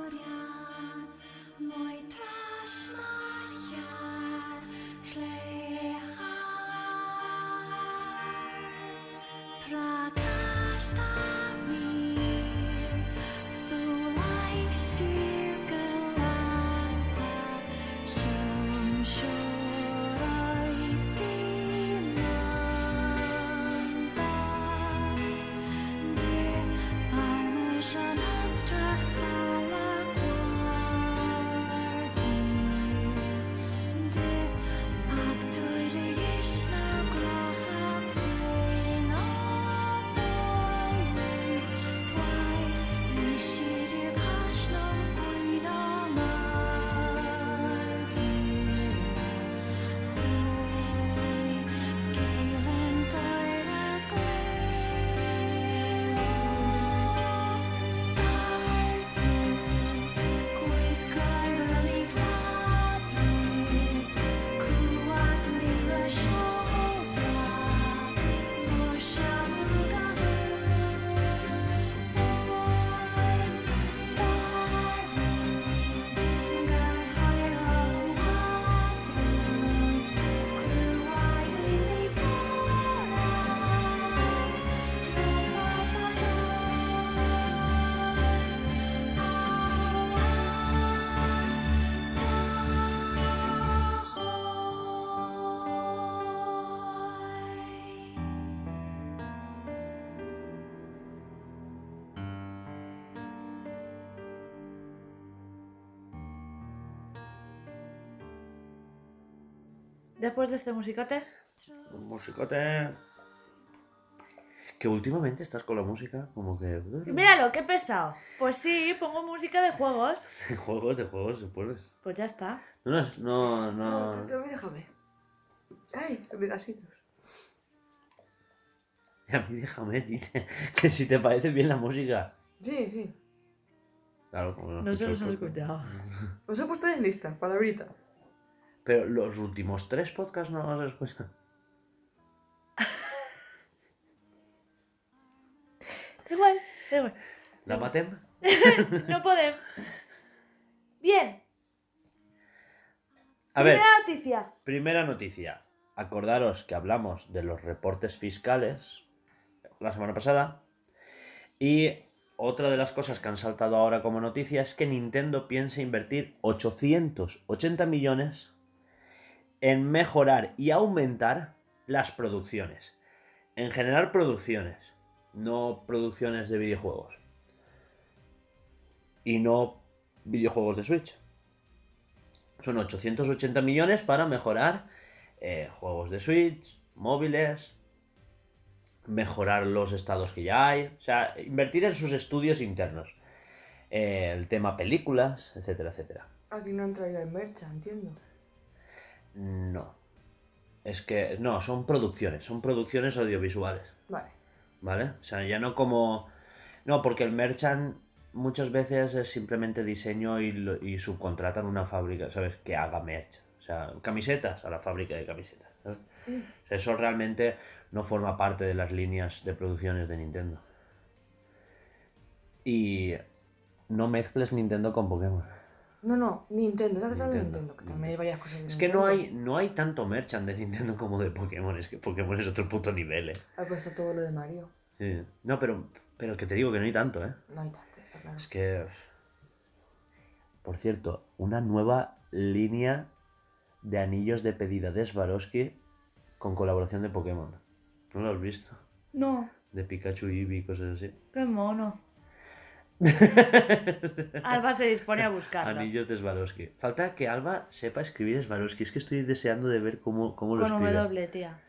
Después de este musicote. Un musicote. Que últimamente estás con la música como que... Míralo, qué pesado. Pues sí, pongo música de juegos. De juegos, se pone. Pues ya está. No. Déjame. Ay, pedacitos. A mí déjame, dice. Que si te parece bien la música. Sí. Claro, como no se los he escuchado. Os he puesto en lista, palabrita. Pero los últimos 3 podcasts no los he escuchado. Da igual. ¿La matem? No podemos. Bien. Primera noticia. Acordaros que hablamos de los reportes fiscales la semana pasada. Y otra de las cosas que han saltado ahora como noticia es que Nintendo piensa invertir 880 millones... en mejorar y aumentar las producciones. En generar producciones, no producciones de videojuegos. Y no videojuegos de Switch. Son 880 millones para mejorar juegos de Switch, móviles, mejorar los estados que ya hay. O sea, invertir en sus estudios internos. El tema películas, etcétera, etcétera. Aquí no entraría en mercha, entiendo. No. Es que... No, son producciones audiovisuales. Vale. O sea, ya no como... No, porque el merchant muchas veces es simplemente diseño y subcontratan una fábrica, ¿sabes? Que haga merch. O sea, camisetas, a la fábrica de camisetas, ¿sabes? Sí. O sea, eso realmente no forma parte de las líneas de producciones de Nintendo. Y... No mezcles Nintendo con Pokémon. No, Nintendo, que también hay varias cosas de Nintendo. Es que no hay tanto merchant de Nintendo como de Pokémon, es que Pokémon es otro puto nivel, Ha puesto todo lo de Mario. Sí. No, pero que te digo que no hay tanto, No hay tanto, está claro. Es que... Por cierto, una nueva línea de anillos de pedida de Swarovski con colaboración de Pokémon. ¿No lo has visto? No. De Pikachu y Eevee, cosas así. ¡Qué mono! Alba se dispone a buscarlo. Anillos de Swarovski. Falta que Alba sepa escribir Swarovski. Es que estoy deseando de ver cómo lo escribe. Con W, tía.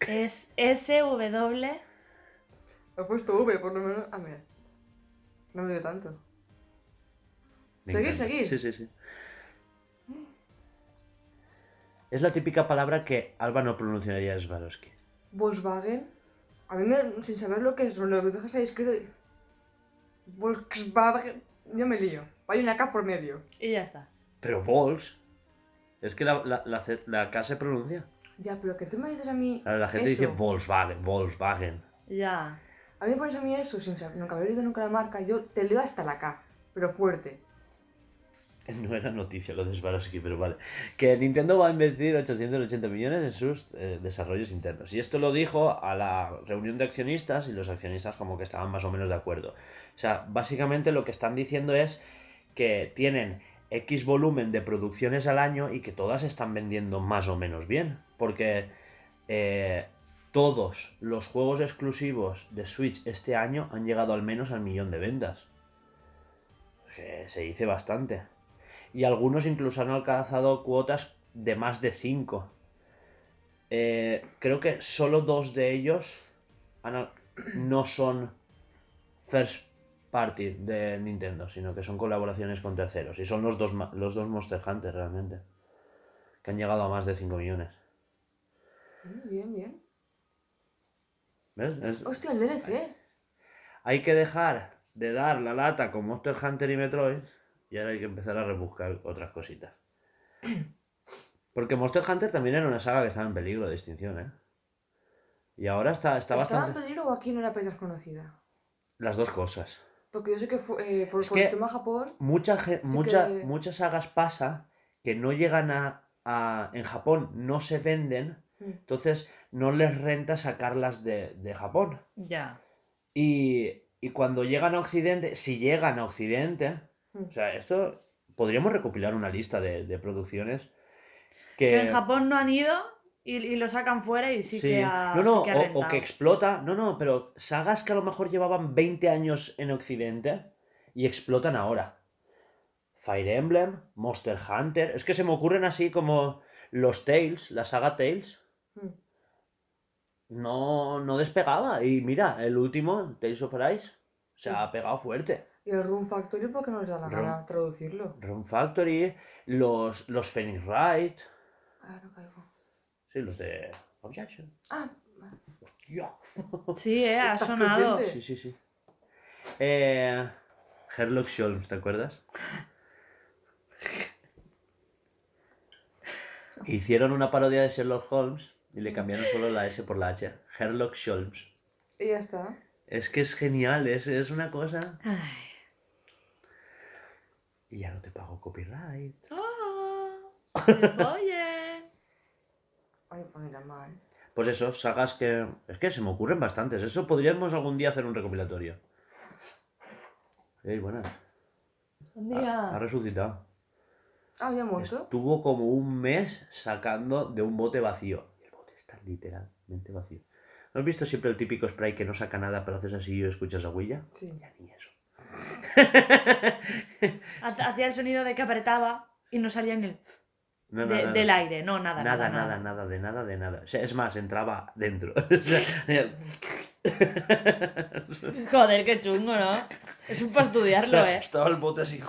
Es S-W. He puesto V, por lo menos. Ah, mira. No me dio tanto. Seguir. Sí. Es la típica palabra que Alba no pronunciaría Swarovski. Volkswagen. A mí, sin saber lo que es, lo que dejas ahí escrito... Volkswagen... Yo me lío. Hay una K por medio. Y ya está. Pero Volks... Es que la K se pronuncia. Ya, pero que tú me dices a mí... La gente dice Volkswagen. Ya. A mí me parece a mí eso, sin saber, nunca haber oído nunca la marca, yo te leo hasta la K, pero fuerte. No era noticia lo de Swarovski, pero vale. Que Nintendo va a invertir 880 millones en sus desarrollos internos. Y esto lo dijo a la reunión de accionistas y los accionistas como que estaban más o menos de acuerdo. O sea, básicamente lo que están diciendo es que tienen X volumen de producciones al año y que todas están vendiendo más o menos bien. Porque todos los juegos exclusivos de Switch este año han llegado al menos al 1 millón de ventas. Que se dice bastante. Y algunos incluso han alcanzado cuotas de más de 5. Creo que solo 2 de ellos no son first party de Nintendo, sino que son colaboraciones con terceros. Y son los dos Monster Hunter realmente, que han llegado a más de 5 millones. Bien, bien. ¿Ves? Hostia, el DLC. Hay que dejar de dar la lata con Monster Hunter y Metroid. Y ahora hay que empezar a rebuscar otras cositas. Porque Monster Hunter también era una saga que estaba en peligro de extinción, ¿eh? Y ahora está bastante... ¿Estaba en peligro o aquí no era apenas conocida? Las dos cosas. Porque yo sé que por el tema Japón... Muchas sagas pasa que no llegan a... En Japón no se venden, entonces no les renta sacarlas de Japón. Ya. Y cuando llegan a Occidente, si llegan a Occidente... O sea, esto... Podríamos recopilar una lista de producciones que en Japón no han ido y lo sacan fuera y sí que ha... o que explota... No, pero sagas que a lo mejor llevaban 20 años en Occidente y explotan ahora. Fire Emblem, Monster Hunter... Es que se me ocurren así como los Tales, la saga Tales. No despegaba. Y mira, el último, Tales of Arise, se ha pegado fuerte. ¿Y el Rune Factory por qué no les da la gana traducirlo? Rune Factory, los Phoenix Wright... Ah, no caigo. Sí, los de Objection. Ah. ¡Hostia! Sí, ha sonado. Consciente? Sí. Herlock Sholmes, ¿te acuerdas? Hicieron una parodia de Sherlock Holmes y le cambiaron solo la S por la H. Herlock Sholmes. Y ya está. Es que es genial, es una cosa... Ay. Y ya no te pago copyright. Oye. Ay, ponela mal. Pues eso, sagas que... Es que se me ocurren bastantes. Eso podríamos algún día hacer un recopilatorio. Ey, buenas. Buen día. Ha resucitado. ¿Había muerto? Estuvo como un mes sacando de un bote vacío. El bote está literalmente vacío. ¿No has visto siempre el típico spray que no saca nada, pero haces así y escuchas a Huilla? Sí. Ya ni eso. Hacía el sonido de que apretaba y no salía en el... Nada. Del aire, nada. O sea, es más, entraba dentro. Joder, qué chungo, ¿no? Es un para estudiarlo, ¿eh? Estaba el bote así,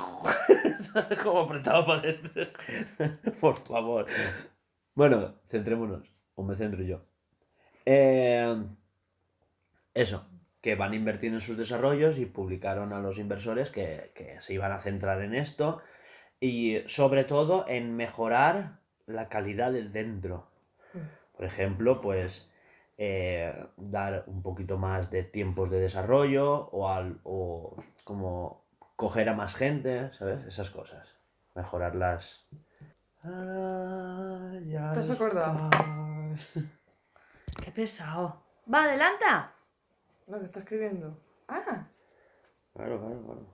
como apretado para dentro. Por favor. Bueno, centrémonos. O me centro yo. Eso. Que van a invertir en sus desarrollos y publicaron a los inversores que se iban a centrar en esto y sobre todo en mejorar la calidad del dentro. Por ejemplo, pues dar un poquito más de tiempos de desarrollo o como coger a más gente, ¿sabes? Esas cosas. Mejorarlas. Ya ¿te has acordado? Qué pesado. ¡Va, adelanta! No, que está escribiendo. ¡Ah! Claro.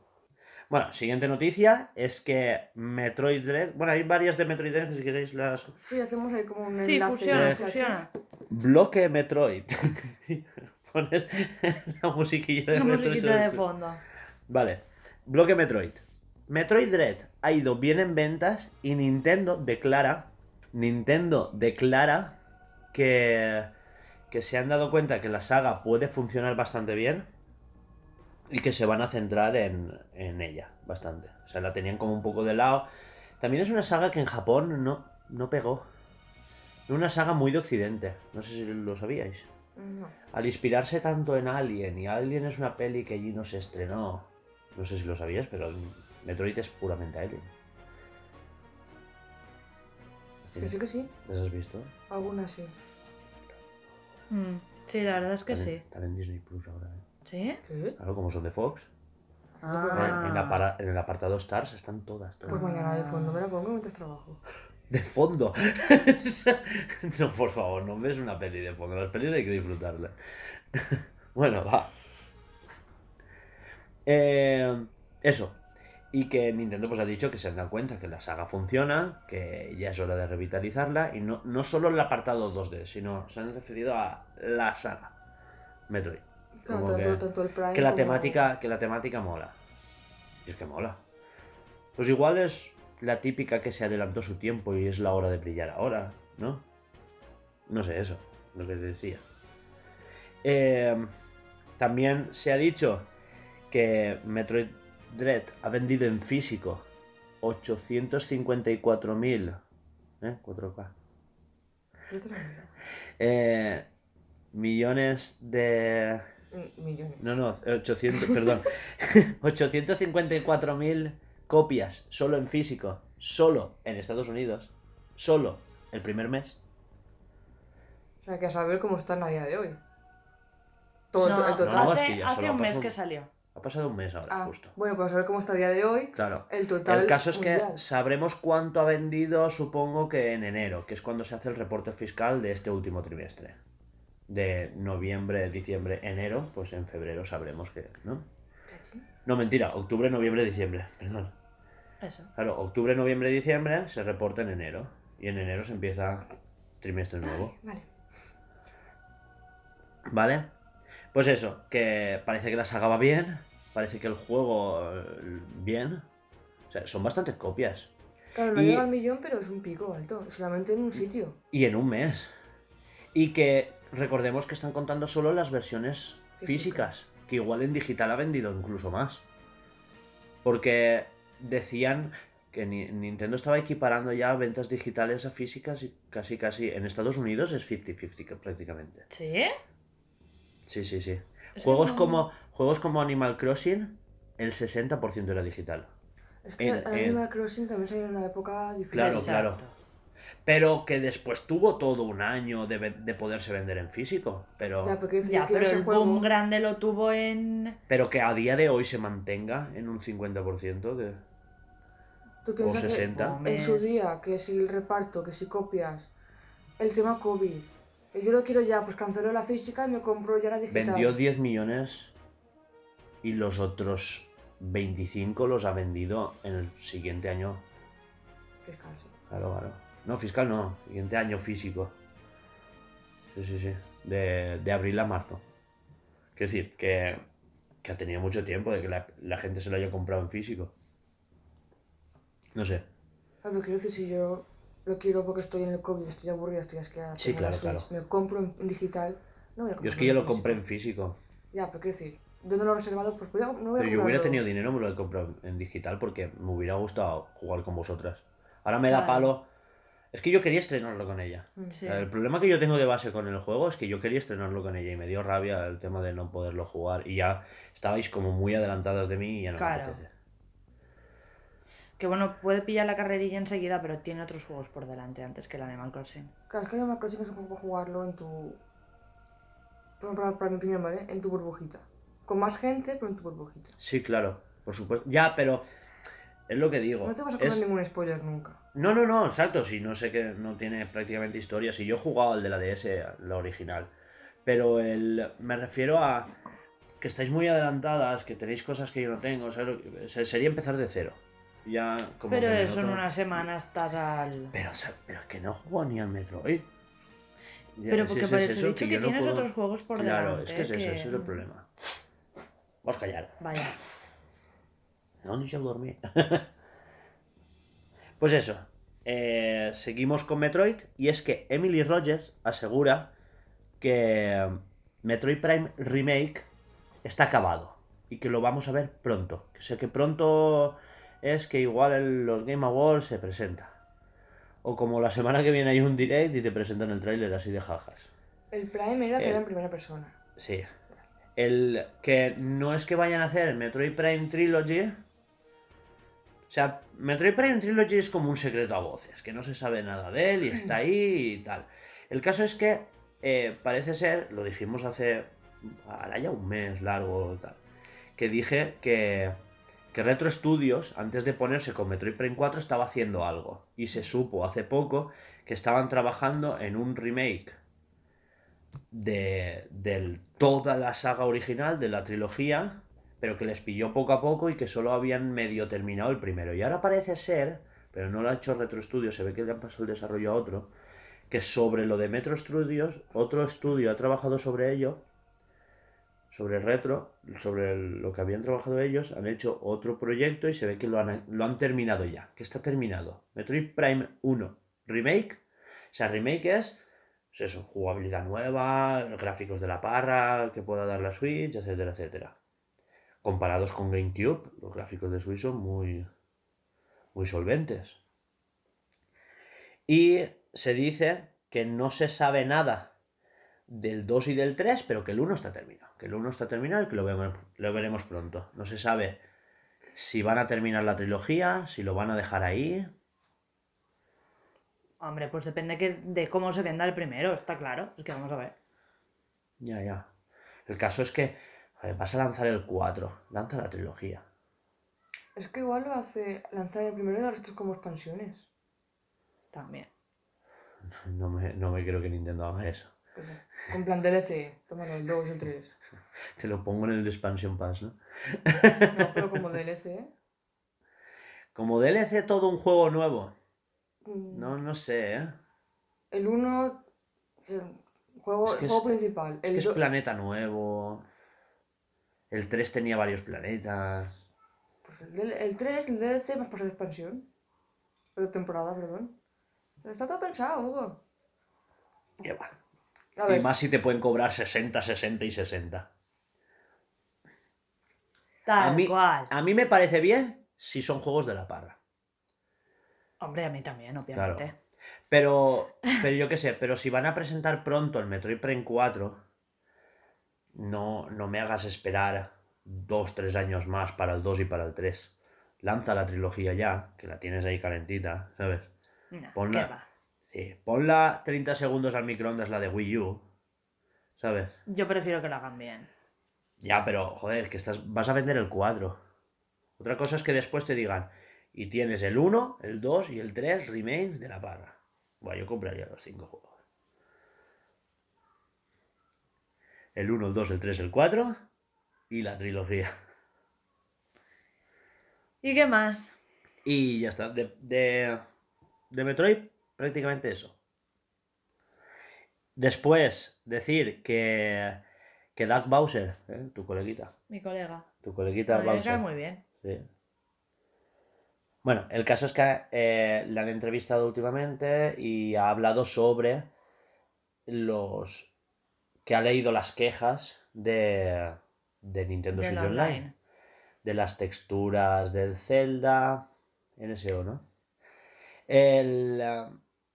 Bueno, siguiente noticia es que Metroid Dread... Bueno, hay varias de Metroid Dread que si queréis las... Sí, hacemos ahí como un enlace. Sí, funciona. Bloque Metroid. Pones la musiquilla de Metroid. Una musiquita de fondo. Vale. Bloque Metroid. Metroid Dread ha ido bien en ventas y Nintendo declara que se han dado cuenta que la saga puede funcionar bastante bien y que se van a centrar en ella bastante. O sea, la tenían como un poco de lado. También es una saga que en Japón no pegó. Una saga muy de Occidente. No sé si lo sabíais. No. Al inspirarse tanto en Alien, y Alien es una peli que allí no se estrenó. No sé si lo sabíais, pero Metroid es puramente Alien. ¿Las tienes? Que sí. ¿Las has visto? Algunas sí. Sí, la verdad es que también, sí. Están en Disney Plus ahora. ¿Sí? Claro, como son de Fox. Ah. En el apartado Stars están todas. Pues mañana de fondo me la pongo mientras trabajo. ¿De fondo? No, por favor, no ves una peli de fondo. Las pelis hay que disfrutarlas. Bueno, va. Eso. Y que Nintendo pues ha dicho que se han dado cuenta que la saga funciona, que ya es hora de revitalizarla, y no solo el apartado 2D, sino se han referido a la saga Metroid. Como claro, tanto el Prime como... que la temática mola. Y es que mola. Pues igual es la típica que se adelantó su tiempo y es la hora de brillar ahora, ¿no? No sé, eso, lo que decía. También se ha dicho que Metroid Dread ha vendido en físico 854.000 4K millones de... Millones. No, 800, perdón. 854.000 copias solo en físico, solo en Estados Unidos, solo el primer mes. O sea, que a saber cómo están a día de hoy. El total. Hace un mes que salió. Ha pasado un mes ahora, justo. Bueno, pues a ver cómo está a día de hoy. Claro. El total. El caso es mundial. Que sabremos cuánto ha vendido, supongo que en enero, que es cuando se hace el reporte fiscal de este último trimestre. De noviembre, diciembre, enero, pues en febrero sabremos que, ¿no? No, mentira, octubre, noviembre, diciembre, perdón. Eso. Claro, octubre, noviembre, diciembre se reporta en enero. Y en enero se empieza trimestre nuevo. Vale. Pues eso, que parece que la saga va bien, parece que el juego bien. O sea, son bastantes copias. Claro, no llega al millón, pero es un pico alto, solamente en un sitio. Y en un mes. Y que recordemos que están contando solo las versiones físicas, que igual en digital ha vendido incluso más. Porque decían que Nintendo estaba equiparando ya ventas digitales a físicas y casi. En Estados Unidos es 50-50 prácticamente. ¿Sí? Sí. Juegos como Animal Crossing, el 60% era digital. Es que Animal Crossing también salió en una época difícil. Claro. Pero que después tuvo todo un año de poderse vender en físico. Pero... pero el boom grande lo tuvo en... Pero que a día de hoy se mantenga en un 50% de... ¿Tú piensas o 60%. En su día, que si el reparto, que si copias, el tema COVID... Yo lo quiero ya, pues canceló la física y me compro ya la digital. Vendió 10 millones y los otros 25 los ha vendido en el siguiente año. Fiscal, sí. Claro. No, fiscal no, siguiente año físico. Sí. De abril a marzo. Quiero decir, que ha tenido mucho tiempo de que la gente se lo haya comprado en físico. No sé. Pero quiero decir, si yo... Lo quiero porque estoy en el COVID, estoy aburrida, estoy asqueada. Sí, claro. Me lo compro en digital. No, yo es que yo lo compré en físico. Ya, pero quiero decir, yo no lo he reservado, pues no voy a comprarlo. Pero yo hubiera tenido dinero, me lo he comprado en digital porque me hubiera gustado jugar con vosotras. Ahora me da palo. Es que yo quería estrenarlo con ella. Sí. El problema que yo tengo de base con el juego es que yo quería estrenarlo con ella y me dio rabia el tema de no poderlo jugar. Y ya estabais como muy adelantadas de mí y ya no me apetece. Que bueno, puede pillar la carrerilla enseguida, pero tiene otros juegos por delante antes que el Animal Crossing. Claro, es que el Animal Crossing es un juego jugarlo en tu... Para mi opinión, ¿vale? En tu burbujita. Con más gente, pero en tu burbujita. Sí, claro, por supuesto. Ya, pero... Es lo que digo. No te vas a poner ningún spoiler nunca. No, exacto. Si no sé que no tiene prácticamente historia. Si yo he jugado al de la DS, la original. Pero me refiero a... Que estáis muy adelantadas, que tenéis cosas que yo no tengo. ¿Sabes? Sería empezar de cero. Ya, como pero eso en una semana estás al... Pero es que no juego ni al Metroid. Ya, pero porque por eso he dicho que tienes otros juegos por delante. Claro, es que ese es el problema. Vamos a callar. Vaya. No, ni se dormí. Pues eso. Seguimos con Metroid. Y es que Emily Rogers asegura que Metroid Prime Remake está acabado. Y que lo vamos a ver pronto. O sea, que pronto... Es que igual los Game Awards se presenta. O como la semana que viene hay un direct y te presentan el tráiler así de jajas. El Prime era en primera persona. Sí. El que no es que vayan a hacer Metroid Prime Trilogy. O sea, Metroid Prime Trilogy es como un secreto a voces, que no se sabe nada de él y está ahí y tal. El caso es que Parece ser, lo dijimos hace ya un mes largo, tal, que dije que Retro Studios, antes de ponerse con Metroid Prime 4, estaba haciendo algo. Y se supo hace poco que estaban trabajando en un remake de toda la saga original, de la trilogía, pero que les pilló poco a poco y que solo habían medio terminado el primero. Y ahora parece ser, pero no lo ha hecho Retro Studios, se ve que le han pasado el desarrollo a otro, que sobre lo de Metro Studios, otro estudio ha trabajado sobre ello, sobre el retro, sobre lo que habían trabajado ellos, han hecho otro proyecto y se ve que lo han terminado ya, que está terminado. Metroid Prime 1 Remake, o sea, remake es eso, jugabilidad nueva, gráficos de la parra que pueda dar la Switch, etcétera, etcétera. Comparados con GameCube, los gráficos de Switch son muy, muy solventes. Y se dice que no se sabe nada del 2 y del 3, pero que el 1 está terminado. Que el 1 está terminado y que lo veremos pronto. No se sabe si van a terminar la trilogía, si lo van a dejar ahí. Hombre, pues depende de cómo se venda el primero, está claro. Es que vamos a ver. Ya. El caso es que vas a lanzar el 4, lanza la trilogía. Es que igual lo hace lanzar el primero y los otros como expansiones. También. No me creo que Nintendo haga eso. Con plan DLC, toma el 2 y el 3. Te lo pongo en el Expansion Pass, ¿no? No, pero como DLC, ¿eh? Como DLC todo un juego nuevo. No sé, ¿eh? El 1, juego principal. El es planeta nuevo. El 3 tenía varios planetas. Pues el 3, el DLC más por de expansión. De temporada, perdón. Está todo pensado, Hugo. Ya va. Y más si te pueden cobrar 60, 60 y 60. Tal cual. A mí me parece bien si son juegos de la parra. Hombre, a mí también, obviamente. Claro. Pero yo qué sé, pero si van a presentar pronto el Metroid Prime 4, no me hagas esperar 2, 3 años más para el 2 y para el 3. Lanza la trilogía ya, que la tienes ahí calentita, ¿sabes? No, ponla. ¿Qué va? Sí, ponla 30 segundos al microondas la de Wii U, ¿sabes? Yo prefiero que la hagan bien. Ya, pero, joder, que vas a vender el 4. Otra cosa es que después te digan, y tienes el 1, el 2 y el 3 remakes de la parra. Bueno, yo compraría los 5 juegos. El 1, el 2, el 3, el 4 y la trilogía. ¿Y qué más? Y ya está, de Metroid... prácticamente eso. Después, decir que Doug Bowser, ¿eh? Tu coleguita. Mi colega. Tu coleguita Bowser. Me cae muy bien. Sí. Bueno, el caso es que le han entrevistado últimamente y ha hablado sobre los... que ha leído las quejas de Nintendo Switch Online. De las texturas del Zelda, NSO, ¿no? El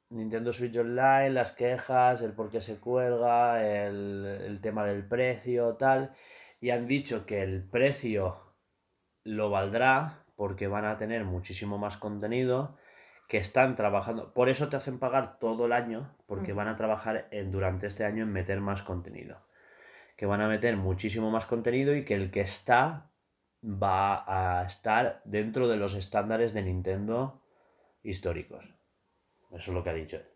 Nintendo Switch Online, las quejas, el por qué se cuelga, el tema del precio, tal. Y han dicho que el precio lo valdrá porque van a tener muchísimo más contenido, que están trabajando. Por eso te hacen pagar todo el año, porque van a trabajar durante este año en meter más contenido. Que van a meter muchísimo más contenido y que el que está va a estar dentro de los estándares de Nintendo históricos. Eso es lo que ha dicho él.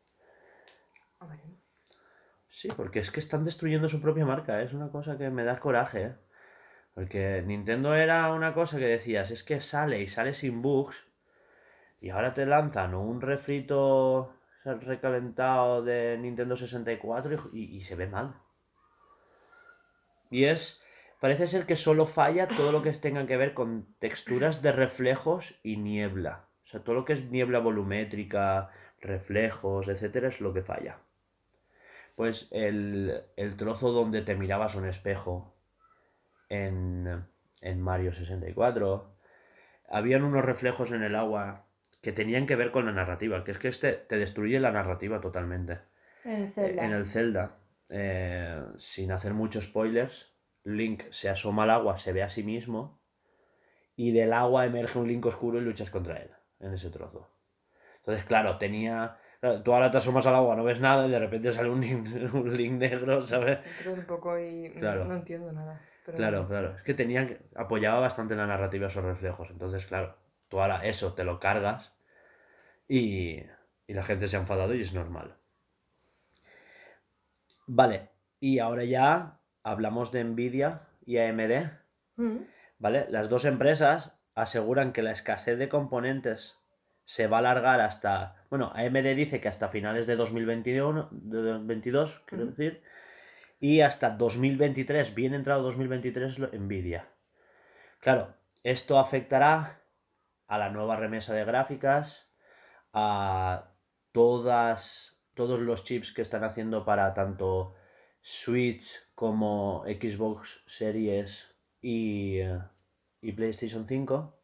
Sí, porque es que están destruyendo su propia marca, ¿eh? Es una cosa que me da coraje, ¿eh? Porque Nintendo era una cosa que decías, es que sale y sale sin bugs, y ahora te lanzan un refrito recalentado de Nintendo 64 y se ve mal. Y parece ser que solo falla todo lo que tenga que ver con texturas de reflejos y niebla. O sea, todo lo que es niebla volumétrica, reflejos, etcétera, es lo que falla. Pues el trozo donde te mirabas un espejo en Mario 64, habían unos reflejos en el agua que tenían que ver con la narrativa, que es que te destruye la narrativa totalmente. En el Zelda, sin hacer muchos spoilers, Link se asoma al agua, se ve a sí mismo, y del agua emerge un Link oscuro y luchas contra él. En ese trozo. Entonces, claro, tenía Claro, tú ahora te asomas al agua, no ves nada y de repente sale un link negro, ¿sabes? Entro un poco y claro. No entiendo nada. Pero claro, claro. Es que tenían... Apoyaba bastante en la narrativa esos reflejos. Entonces, claro, tú ahora eso te lo cargas y la gente se ha enfadado y es normal. Vale. Y ahora ya hablamos de Nvidia y AMD. ¿Mm? ¿Vale? Las dos empresas aseguran que la escasez de componentes se va a alargar hasta... Bueno, AMD dice que hasta finales de 2021, de 2022, quiero decir, y hasta 2023, bien entrado 2023, Nvidia. Claro, esto afectará a la nueva remesa de gráficas, a todos los chips que están haciendo para tanto Switch como Xbox Series y PlayStation 5.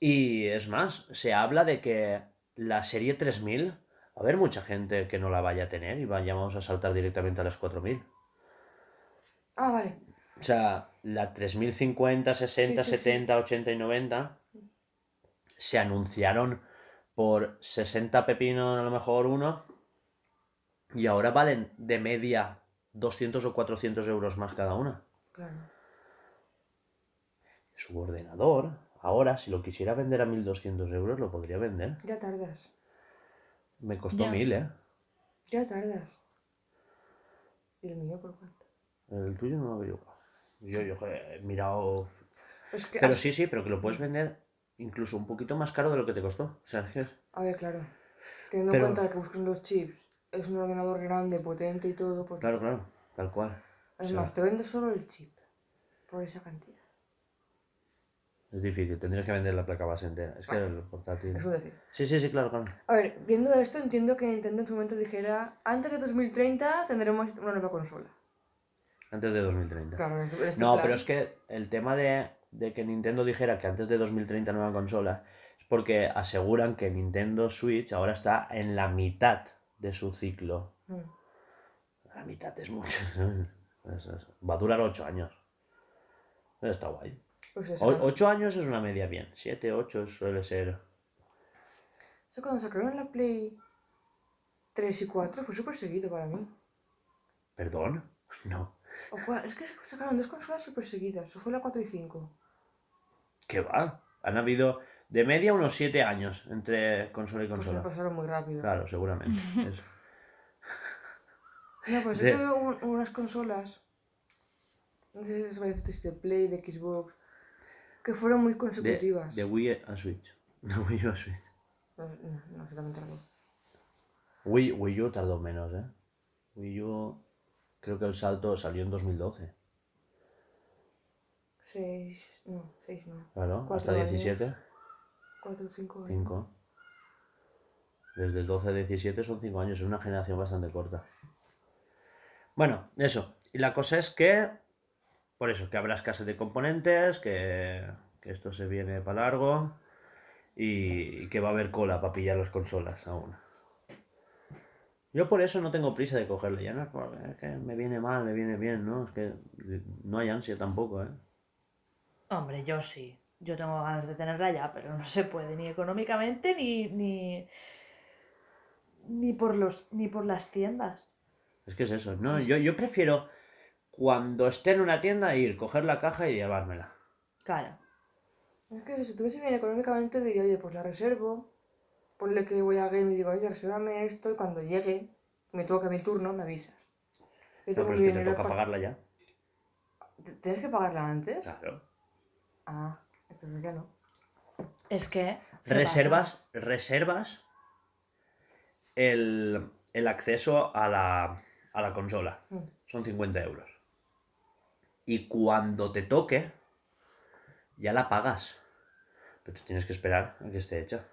Y es más, se habla de que... La serie 3000, a ver, mucha gente que no la vaya a tener y vayamos a saltar directamente a las 4000. Ah, vale. O sea, la 3050, 60, sí, 70, sí. 80 y 90 se anunciaron por 60 pepinos, a lo mejor uno, y ahora valen de media 200 o 400 euros más cada una. Claro. Su ordenador... Ahora, si lo quisiera vender a 1.200 euros, lo podría vender. Ya tardas. Me costó 1.000, ¿eh? Ya tardas. ¿Y el mío por cuánto? El tuyo no lo veo. Yo he mirado... Es que pero has... sí, pero que lo puedes vender incluso un poquito más caro de lo que te costó. O sea, es... A ver, claro. Teniendo en cuenta que buscan los chips, es un ordenador grande, potente y todo. Pues... Claro, tal cual. Es más, te vende solo el chip por esa cantidad. Es difícil, tendrías que vender la placa base entera. Es que el portátil... Eso decir. Sí, claro. A ver, viendo esto entiendo que Nintendo en su momento dijera antes de 2030 tendremos una nueva consola. Antes de 2030. Claro, este no, plan... pero es que el tema de que Nintendo dijera que antes de 2030 nueva consola es porque aseguran que Nintendo Switch ahora está en la mitad de su ciclo. La mitad es mucho. Va a durar 8 años. Pero está guay. Pues eso, 8 años es una media bien. 7, 8 suele ser. Eso cuando sacaron la Play 3 y 4 fue súper seguido para mí. ¿Perdón? No. Es que sacaron dos consolas súper seguidas. Eso fue la 4 y 5. ¿Qué va? Han habido de media unos 7 años entre consola y consola. Pues se pasaron muy rápido. Claro, seguramente. Eso. No, pues yo tengo unas consolas. No sé si es de Play, de Xbox. Que fueron muy consecutivas. De Wii a Switch. De Wii U a Switch. No, se también tardó. Wii U tardó menos, ¿eh? Wii U... Creo que el salto salió en 2012. 6 no. Claro, hasta 17. Años. 4 o 5 años. 5. Desde el 12 a 17 son 5 años. Es una generación bastante corta. Bueno, eso. Y la cosa es que... Por eso, que habrá escasez de componentes, que esto se viene para largo y que va a haber cola para pillar las consolas aún. Yo por eso no tengo prisa de cogerlo, ya no es porque me viene mal, me viene bien, ¿no? Es que no hay ansia tampoco, ¿eh? Hombre, yo sí. Yo tengo ganas de tenerla ya, pero no se puede ni económicamente ni por las tiendas. Es que es eso. No, yo prefiero... Cuando esté en una tienda, ir, coger la caja y llevármela. Claro. Es que si estuviese bien económicamente, diría, oye, pues la reservo. Ponle que voy a Game y digo, oye, resérvame esto. Y cuando llegue, me toca mi turno, me avisas. Pero es que te toca pagarla ya. ¿Tienes que pagarla antes? Claro. Ah, entonces ya no. Es que... Reservas el acceso a la consola. Son 50 euros. Y cuando te toque, ya la pagas. Pero te tienes que esperar a que esté hecha.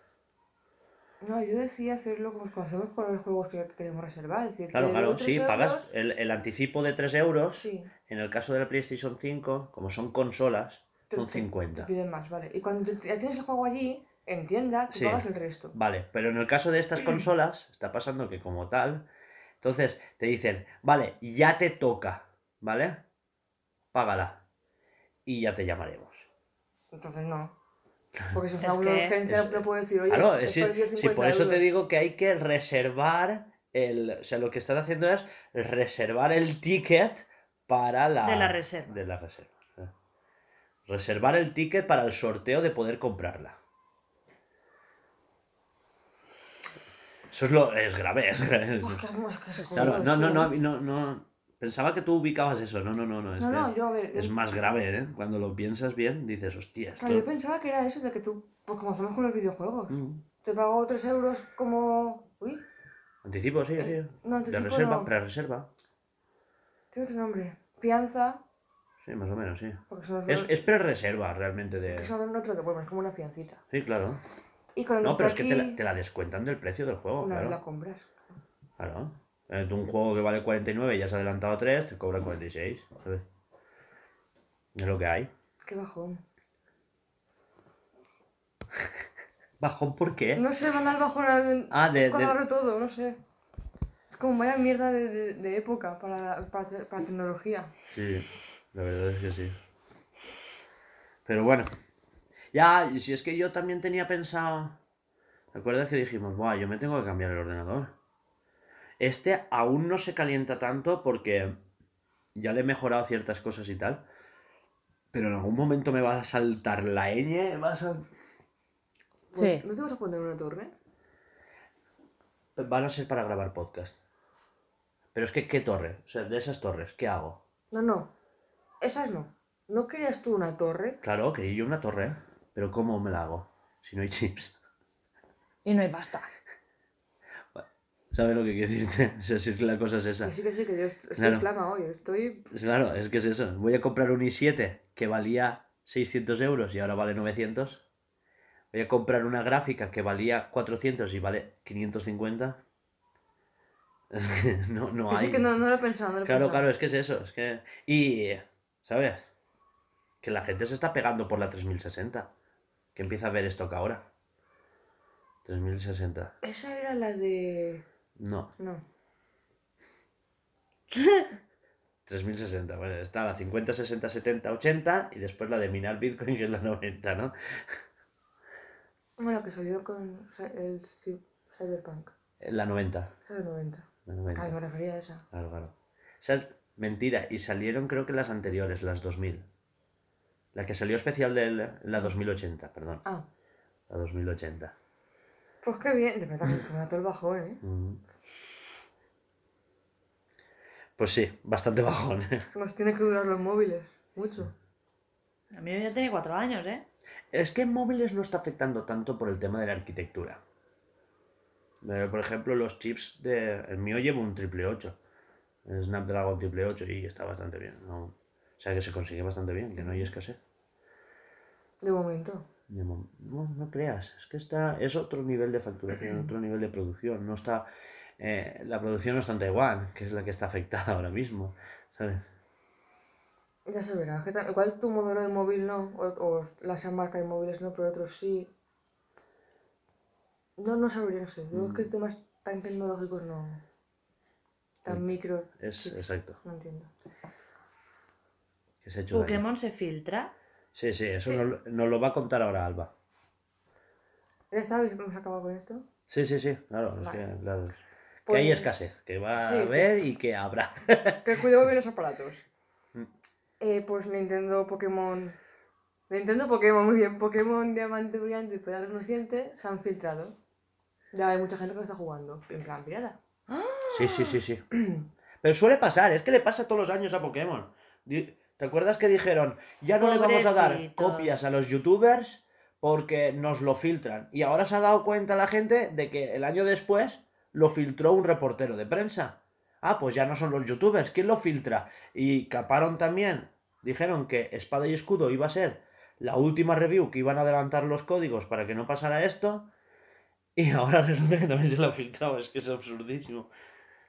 No, yo decía hacerlo como hacemos con los juegos que queremos reservar. Decir, claro, sí, euros... pagas el anticipo de 3 euros. Sí. En el caso de la PlayStation 5, como son consolas, son 50. Te piden más, vale. Y cuando ya tienes el juego allí, en tienda, tú pagas el resto. Vale, pero en el caso de estas consolas, está pasando que como tal... Entonces te dicen, vale, ya te toca, ¿vale? Págala y ya te llamaremos. Entonces no. Porque si fuera una urgencia, le puedo decir, oye, claro, si por eso te digo que hay que reservar o sea, lo que están haciendo es reservar el ticket para la reserva. Reservar el ticket para el sorteo de poder comprarla. Eso es es grave, es grave. Claro, no. Pensaba que tú ubicabas eso. No. Es más grave, ¿eh? Cuando lo piensas bien, dices, hostias. Claro, yo pensaba que era eso de que tú, pues como hacemos con los videojuegos, te pago 3 euros como... Uy. Anticipo, sí. No, anticipo de reserva, no. Pre-reserva. Tiene otro nombre. Fianza. Sí, más o menos, sí. Es pre-reserva realmente. Que son otro devuelven, es como una fiancita. Sí, claro. Y cuando no, pero es que te la descuentan del precio del juego, claro. No, la compras. Claro. Un juego que vale 49 y ya has adelantado 3, te cobran 46. ¿Sabes? Es lo que hay. Qué bajón. ¿Bajón por qué? No sé, van al bajón cuando abro todo, no sé. Es como vaya mierda de época para tecnología. Sí, la verdad es que sí. Pero bueno. Ya, y si es que yo también tenía pensado... ¿Te acuerdas que dijimos, buah, yo me tengo que cambiar el ordenador? Este aún no se calienta tanto porque ya le he mejorado ciertas cosas y tal. Pero en algún momento me va a saltar la ñ, Sí. ¿No te vas a poner una torre? Van a ser para grabar podcast. Pero es que, ¿qué torre? O sea, de esas torres, ¿qué hago? No. Esas no. ¿No querías tú una torre? Claro, quería yo una torre. Pero ¿cómo me la hago? Si no hay chips. Y no hay pasta. ¿Sabes lo que quiero decirte? O sea, si la cosa es esa. Sí, que yo estoy claro. Flama hoy, estoy... Claro, es que es eso. Voy a comprar un i7 que valía 600 euros y ahora vale 900. Voy a comprar una gráfica que valía 400 y vale 550. Es que no hay... Sí, que no lo he pensado. Claro, es que es eso. Es que... Y, ¿sabes? Que la gente se está pegando por la 3060. Que empieza a ver esto que ahora. 3060. Esa era la de... No. 3060, bueno, está la 50, 60, 70, 80 y después la de minar Bitcoin que es la 90, ¿no? Bueno, que salió con el Cyberpunk. La 90. La 90. Ah, me refería a esa. Claro. O sea, mentira, y salieron creo que las anteriores, las 2000. La que salió especial de la 2080, perdón. Ah. La 2080. Pues qué bien, de verdad que me mató el bajón, ¿eh? Pues sí, bastante bajón, ¿eh? Nos tiene que durar los móviles, mucho. A mí ya tiene 4 años, ¿eh? Es que en móviles no está afectando tanto por el tema de la arquitectura. Pero, por ejemplo, los chips de... El mío lleva un 888. El Snapdragon 888 y está bastante bien, ¿no? O sea que se consigue bastante bien, que no hay escasez. De momento. No creas, es que es otro nivel de facturación, otro nivel de producción. No está, la producción no está en Taiwán, que es la que está afectada ahora mismo, ¿sabes? Ya se verá, igual tu modelo de móvil no, o las marcas de móviles no, pero otros sí. No sabría. Yo es que temas tan tecnológicos no. Tan micro. Exacto. No entiendo. ¿Qué se ha hecho Pokémon daño? ¿Se filtra? Sí, eso sí. Nos lo va a contar ahora Alba. ¿Ya sabes que hemos acabado con esto? Sí, claro. Vale. Es que, claro. Pues... que hay escasez, que va a haber y que habrá. Que cuidado con los aparatos. Pues Nintendo Pokémon, muy bien. Pokémon Diamante Brillante y Pedal Reluciente se han filtrado. Ya hay mucha gente que lo está jugando, en plan pirata. Sí. Pero suele pasar, es que le pasa todos los años a Pokémon. ¿Te acuerdas que dijeron, ya no Pobrecitos. Le vamos a dar copias a los youtubers porque nos lo filtran? Y ahora se ha dado cuenta la gente de que el año después lo filtró un reportero de prensa. Ah, pues ya no son los youtubers, ¿quién lo filtra? Y caparon también, dijeron que Espada y Escudo iba a ser la última review, que iban a adelantar los códigos para que no pasara esto. Y ahora resulta que también se lo filtraba, es que es absurdísimo.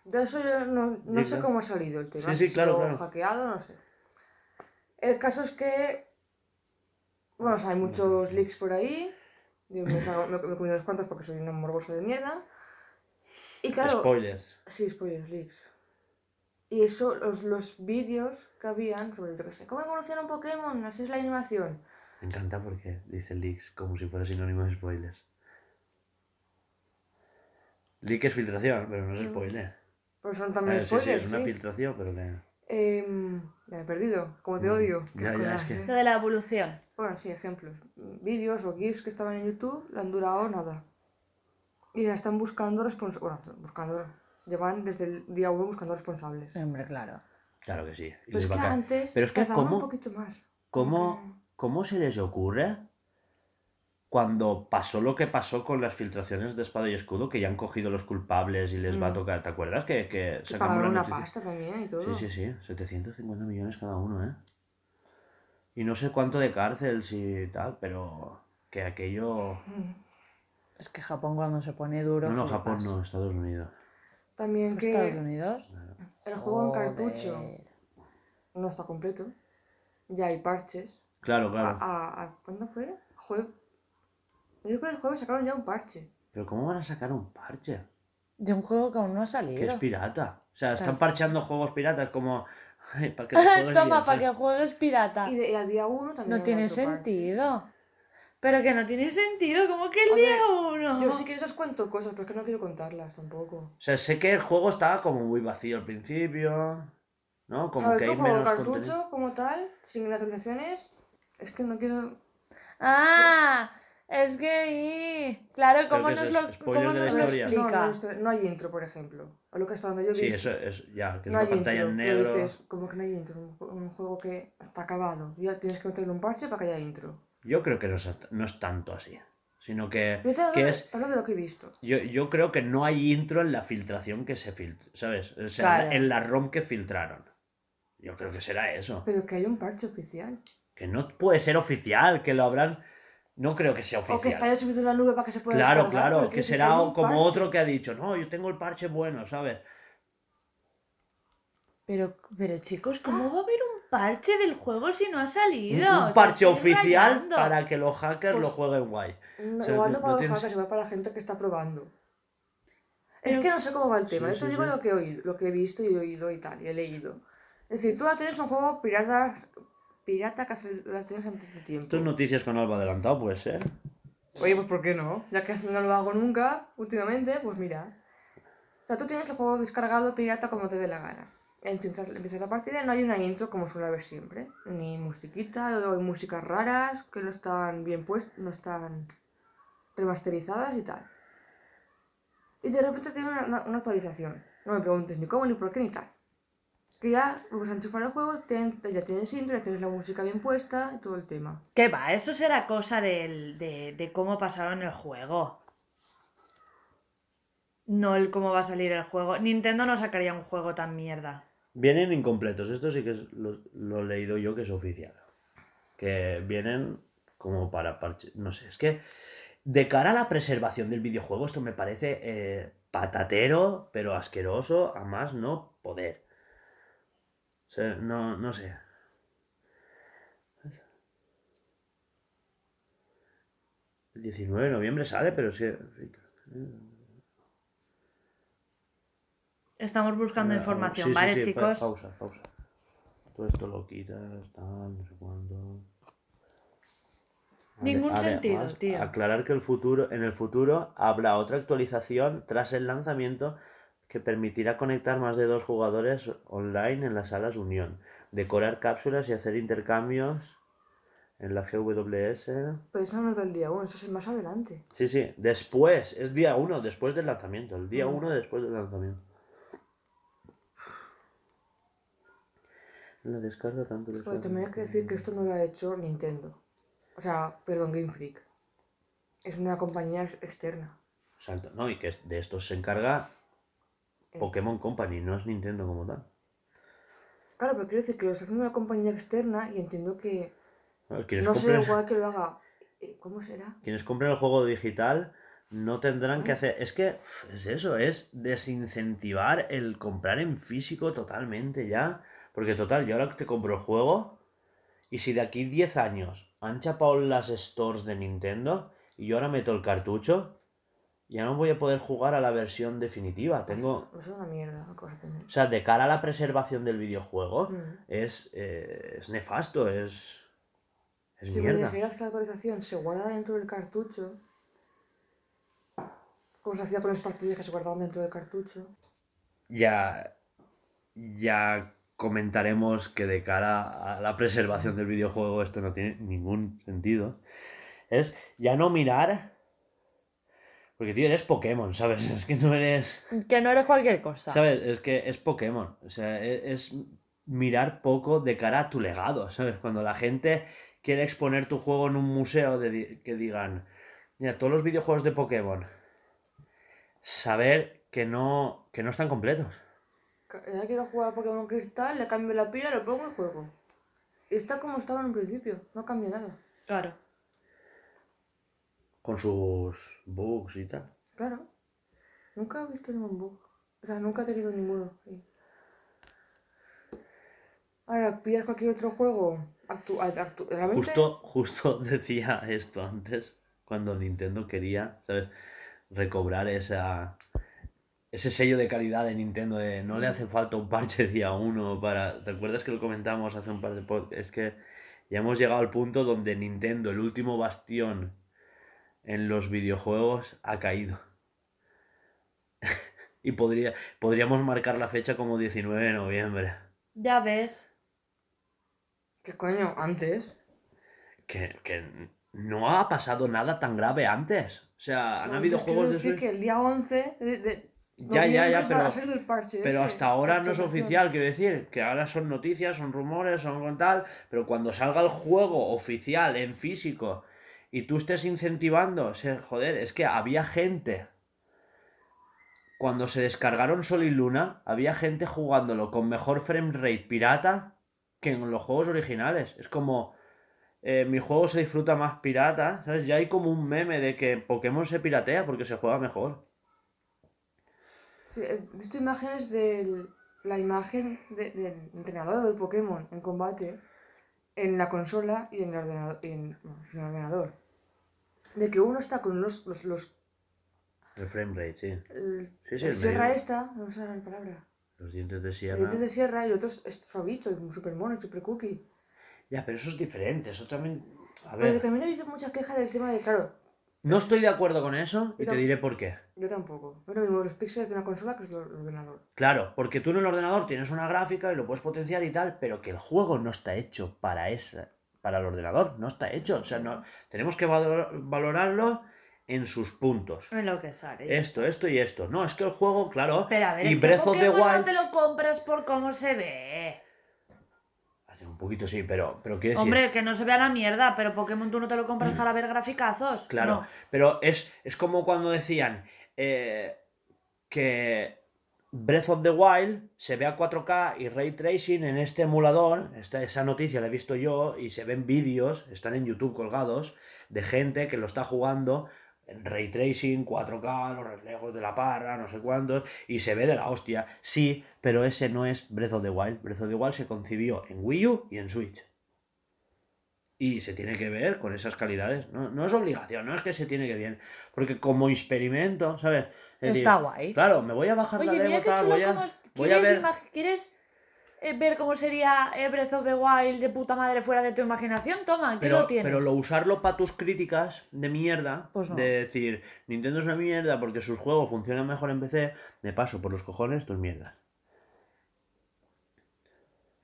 De eso yo no sé cómo ha salido el tema. Sí, claro. Hackeado, no sé. El caso es que, bueno, o sea, hay muchos leaks por ahí. Yo me comí unos cuantos porque soy un morboso de mierda. Y claro... Spoilers. Sí, spoilers, leaks. Y eso, los vídeos que habían sobre, yo qué sé, cómo evoluciona un Pokémon, así es la animación. Me encanta porque dice leaks como si fuera sinónimo de spoilers. Leak es filtración, pero no es spoiler. Pues son también spoilers, sí. Es una filtración, pero que... Ya me he perdido, como te odio. Lo de la evolución. Bueno, sí, ejemplos. Vídeos o GIFs que estaban en YouTube no han durado nada. Y ya están buscando responsables. Bueno, buscando... Llevan desde el día 1 buscando responsables. Hombre, claro. Claro que sí. Y pues que antes pero es que ¿cómo, un poquito más? ¿Cómo se les ocurre cuando pasó lo que pasó con las filtraciones de Espada y Escudo, que ya han cogido los culpables y les va a tocar? ¿Te acuerdas? Que sacaron una pasta también y todo. Sí, sí, sí. 750 millones cada uno, ¿eh? Y no sé cuánto de cárcel, si tal, pero que aquello... Es que Japón cuando se pone duro... No, Japón no, Estados Unidos. También que... ¿Estados Unidos? El juego en cartucho no está completo. Ya hay parches. Claro, claro. ¿Cuándo fue? Jueves. Yo creo que el jueves sacaron ya un parche. ¿Pero cómo van a sacar un parche? De un juego que aún no ha salido. Que es pirata. O sea, están parcheando juegos piratas como... Ay, para que toma, para que juegues pirata. Y al día 1 también. No tiene sentido. Parche. Pero que no tiene sentido, ¿cómo que el día 1? Yo sí que os cuento cosas, pero es que no quiero contarlas tampoco. O sea, sé que el juego estaba como muy vacío al principio, ¿no? Como que hay menos cartucho contenido. Como tal, sin las actualizaciones, es que no quiero... ¡Ah! Pero... Es que... Claro, ¿cómo nos lo explica? No hay intro, por ejemplo. O lo que está donde yo sí, eso es ya, que no es una pantalla intro, en negro. Dices, como que no hay intro, un juego que está acabado. Ya tienes que meterle un parche para que haya intro. Yo creo que no es tanto así, sino que... Yo te hablo de lo que he visto. Yo creo que no hay intro en la filtración que se filtra, ¿sabes? O sea, claro. En la ROM que filtraron. Yo creo que será eso. Pero que hay un parche oficial. Que no puede ser oficial, que lo habrán... No creo que sea oficial. O que está ya subido en la nube para que se pueda descargar. Claro, claro, que será como otro que ha dicho, no, yo tengo el parche bueno, ¿sabes? Pero chicos, ¿cómo va a haber un parche del juego si no ha salido? Un parche oficial rayando. Para que los hackers pues, lo jueguen guay. No, o sea, igual no para los hackers, igual para la gente que está probando. Pero, es que no sé cómo va el tema. Sí, yo te digo lo que he oído, lo que he visto y he oído y tal, y he leído. Es decir, tú la tienes un juego pirata casi la tienes antes de tiempo. Tus noticias con Alba adelantado, puede ser. Oye, pues ¿por qué no? Ya que no lo hago nunca, últimamente, pues mira. O sea, tú tienes el juego descargado pirata como te dé la gana. Empieza la partida, no hay una intro como suele haber siempre, ni musiquita, o músicas raras que no están bien puestas, no están remasterizadas y tal. Y de repente tiene una actualización, no me preguntes ni cómo, ni por qué, ni tal. Que ya vamos a enchufar el juego, ya tienes intro, ya tienes la música bien puesta y todo el tema. ¿Qué va? Eso será cosa de cómo pasaron el juego. No el cómo va a salir el juego. Nintendo no sacaría un juego tan mierda. Vienen incompletos, esto sí que es lo he leído yo que es oficial. Que vienen como para parche. No sé, es que de cara a la preservación del videojuego esto me parece patatero, pero asqueroso, a más no poder. O sea, no sé. El 19 de noviembre sale, pero es que... Estamos buscando información, sí, ¿vale, sí, chicos? Pausa. Todo esto lo quitas, tal, no sé cuándo. Ningún sentido, además, tío. Aclarar que en el futuro habrá otra actualización tras el lanzamiento que permitirá conectar más de 2 jugadores online en las salas Unión, decorar cápsulas y hacer intercambios en la GWS. Pero eso no es del día 1, eso es más adelante. Sí, después, es día 1, después del lanzamiento, el día 1 después del lanzamiento. La descarga tanto de... Pero también hay que decir que esto no lo ha hecho Nintendo. O sea, perdón, Game Freak. Es una compañía externa. Exacto, no, y que de esto se encarga Pokémon Company, no es Nintendo como tal. Claro, pero quiero decir que lo está haciendo una compañía externa y entiendo que... No será igual que lo haga... ¿Cómo será? Quienes compren el juego digital no tendrán que hacer... Es que es eso, es desincentivar el comprar en físico totalmente ya... Porque total, yo ahora te compro el juego y si de aquí 10 años han chapado las stores de Nintendo y yo ahora meto el cartucho, ya no voy a poder jugar a la versión definitiva. Tengo... Eso es una mierda. O sea, de cara a la preservación del videojuego es nefasto, es Si me dijeras que la actualización se guarda dentro del cartucho, como se hacía con los partidos que se guardaban dentro del cartucho. Ya comentaremos que de cara a la preservación del videojuego esto no tiene ningún sentido. Es ya no mirar... Porque, tío, eres Pokémon, ¿sabes? Es que no eres... Que no eres cualquier cosa. ¿Sabes? Es que es Pokémon. O sea, es mirar poco de cara a tu legado, ¿sabes? Cuando la gente quiere exponer tu juego en un museo, que digan... Mira, todos los videojuegos de Pokémon. Saber que no están completos. Ya quiero jugar a Pokémon Cristal, le cambio la pila, lo pongo y juego. Está como estaba en un principio. No cambia nada. Claro. Con sus bugs y tal. Claro. Nunca he visto ningún bug. O sea, nunca he tenido ninguno. Sí. Ahora, pillas cualquier otro juego. Realmente... Justo decía esto antes, cuando Nintendo quería, ¿sabes? Recobrar ese sello de calidad de Nintendo de no le hace falta un parche día uno para... ¿Te acuerdas que lo comentamos hace un par de podcasts? Es que ya hemos llegado al punto donde Nintendo, el último bastión en los videojuegos, ha caído. Y podríamos marcar la fecha como 19 de noviembre. Ya ves. ¿Qué coño? ¿Antes? Que no ha pasado nada tan grave antes. O sea, han habido juegos de... decir que el día 11 de... Ya, pero hasta ahora no es oficial, quiero decir, que ahora son noticias, son rumores, son tal, pero cuando salga el juego oficial en físico... Y tú estés incentivando, o sea, joder, es que había gente, cuando se descargaron Sol y Luna, había gente jugándolo con mejor frame rate pirata que en los juegos originales. Es como, mi juego se disfruta más pirata, ¿sabes? Ya hay como un meme de que Pokémon se piratea porque se juega mejor. Sí, he visto imágenes de la imagen del entrenador de Pokémon en combate, en la consola y en el ordenador. De que uno está con los... El frame rate, sí. El sierra medio. Esta, no sé la palabra. Los dientes de sierra. Los dientes de sierra y el otro es suavito, super mono, super cookie. Ya, pero eso es diferente, eso también... A ver. Porque también he visto muchas quejas del tema de, claro... No estoy de acuerdo con eso y te diré por qué. Yo tampoco. Pero mismo los píxeles de una consola que es el ordenador. Claro, porque tú en el ordenador tienes una gráfica y lo puedes potenciar y tal, pero que el juego no está hecho para el ordenador, no está hecho. O sea, no, tenemos que valorarlo en sus puntos. En lo que sale. Esto y esto. No, es que el juego, claro... Pero a ver, y Breath of the Wild... no te lo compras por cómo se ve. Un poquito sí, pero ¿qué decir? Hombre, que no se vea la mierda, pero Pokémon tú no te lo compras para ver graficazos. Claro, no. Pero es como cuando decían que Breath of the Wild se ve a 4K y Ray Tracing en este emulador. Esa noticia la he visto yo y se ven vídeos, están en YouTube colgados, de gente que lo está jugando en Ray Tracing, 4K, los reflejos de la parra, no sé cuántos, y se ve de la hostia. Sí, pero ese no es Breath of the Wild. Breath of the Wild se concibió en Wii U y en Switch. Y se tiene que ver con esas calidades. No es obligación, no es que se tiene que ver. Porque como experimento, ¿sabes? Está guay. Claro, me voy a bajar la demo, tal, ¿Quieres ver cómo sería Breath of the Wild de puta madre fuera de tu imaginación? Toma, que lo tienes. Pero usarlo para tus críticas de mierda, pues no. De decir, Nintendo es una mierda porque sus juegos funcionan mejor en PC, me paso por los cojones tus mierdas.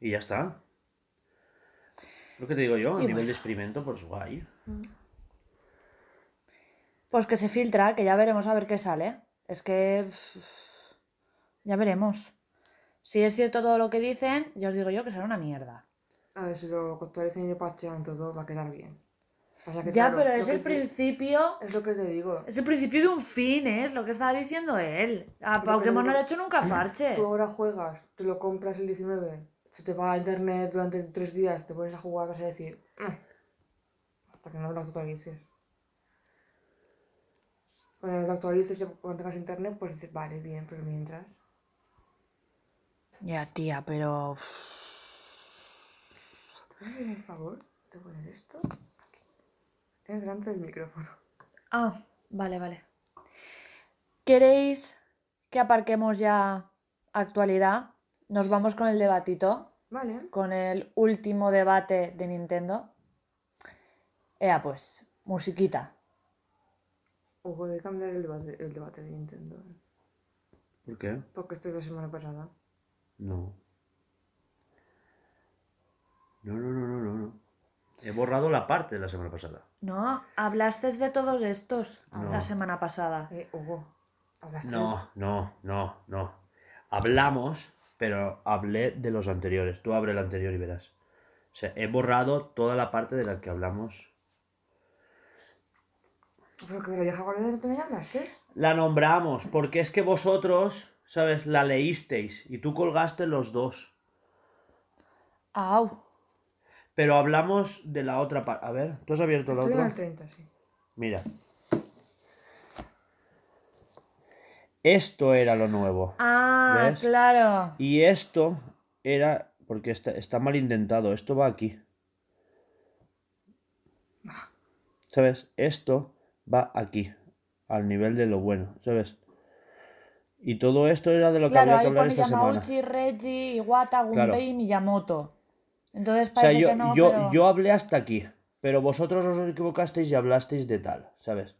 Y ya está. Lo que te digo yo, a nivel de experimento, pues guay. Pues que se filtra, que ya veremos a ver qué sale. Es que... ya veremos. Si es cierto todo lo que dicen, ya os digo yo que será una mierda. A ver, si lo actualizan y lo parchean todo, va a quedar bien. O sea que ya, claro, pero es el principio... Es lo que te digo. Es el principio de un fin, es lo que estaba diciendo él. A Pokémon no le ha hecho nunca parches. Tú ahora juegas, te lo compras el 19, se te va a internet durante 3 días, te pones a jugar, vas a decir... Hasta que no lo actualices. Cuando lo actualices y cuando tengas internet, pues dices, vale, bien, pero mientras... Ya, tía, pero... Hazme un favor, te pones esto aquí. Tienes delante el micrófono. Ah, vale. ¿Queréis que aparquemos ya actualidad? Nos vamos con el debatito. Vale. Con el último debate de Nintendo. Ea, pues, musiquita. Ojo de cambiar el debate de Nintendo. ¿Por qué? Porque esto es la semana pasada. No. No. He borrado la parte de la semana pasada. No, hablaste de todos estos la semana pasada. Hugo, ¿hablaste? No. Hablamos, pero hablé de los anteriores. Tú abre el anterior y verás. O sea, he borrado toda la parte de la que hablamos. ¿Pero que de la vieja guardia también hablaste? La nombramos, porque es que vosotros, ¿sabes? La leísteis y tú colgaste los dos. ¡Au! Pero hablamos de la otra parte. A ver, ¿tú has abierto la otra? Estoy en el 30, sí. Mira. Esto era lo nuevo. Ah, ¿ves? Claro. Y esto era... Porque está mal indentado. Esto va aquí. ¿Sabes? Esto va aquí. Al nivel de lo bueno. ¿Sabes? Y todo esto era de lo que había que hablar esta semana. Claro, ahí pone Yamauchi, Reggie, Iwata, Gunpei y Miyamoto. Entonces parece que no, pero... Yo hablé hasta aquí, pero vosotros os equivocasteis y hablasteis de tal, ¿sabes?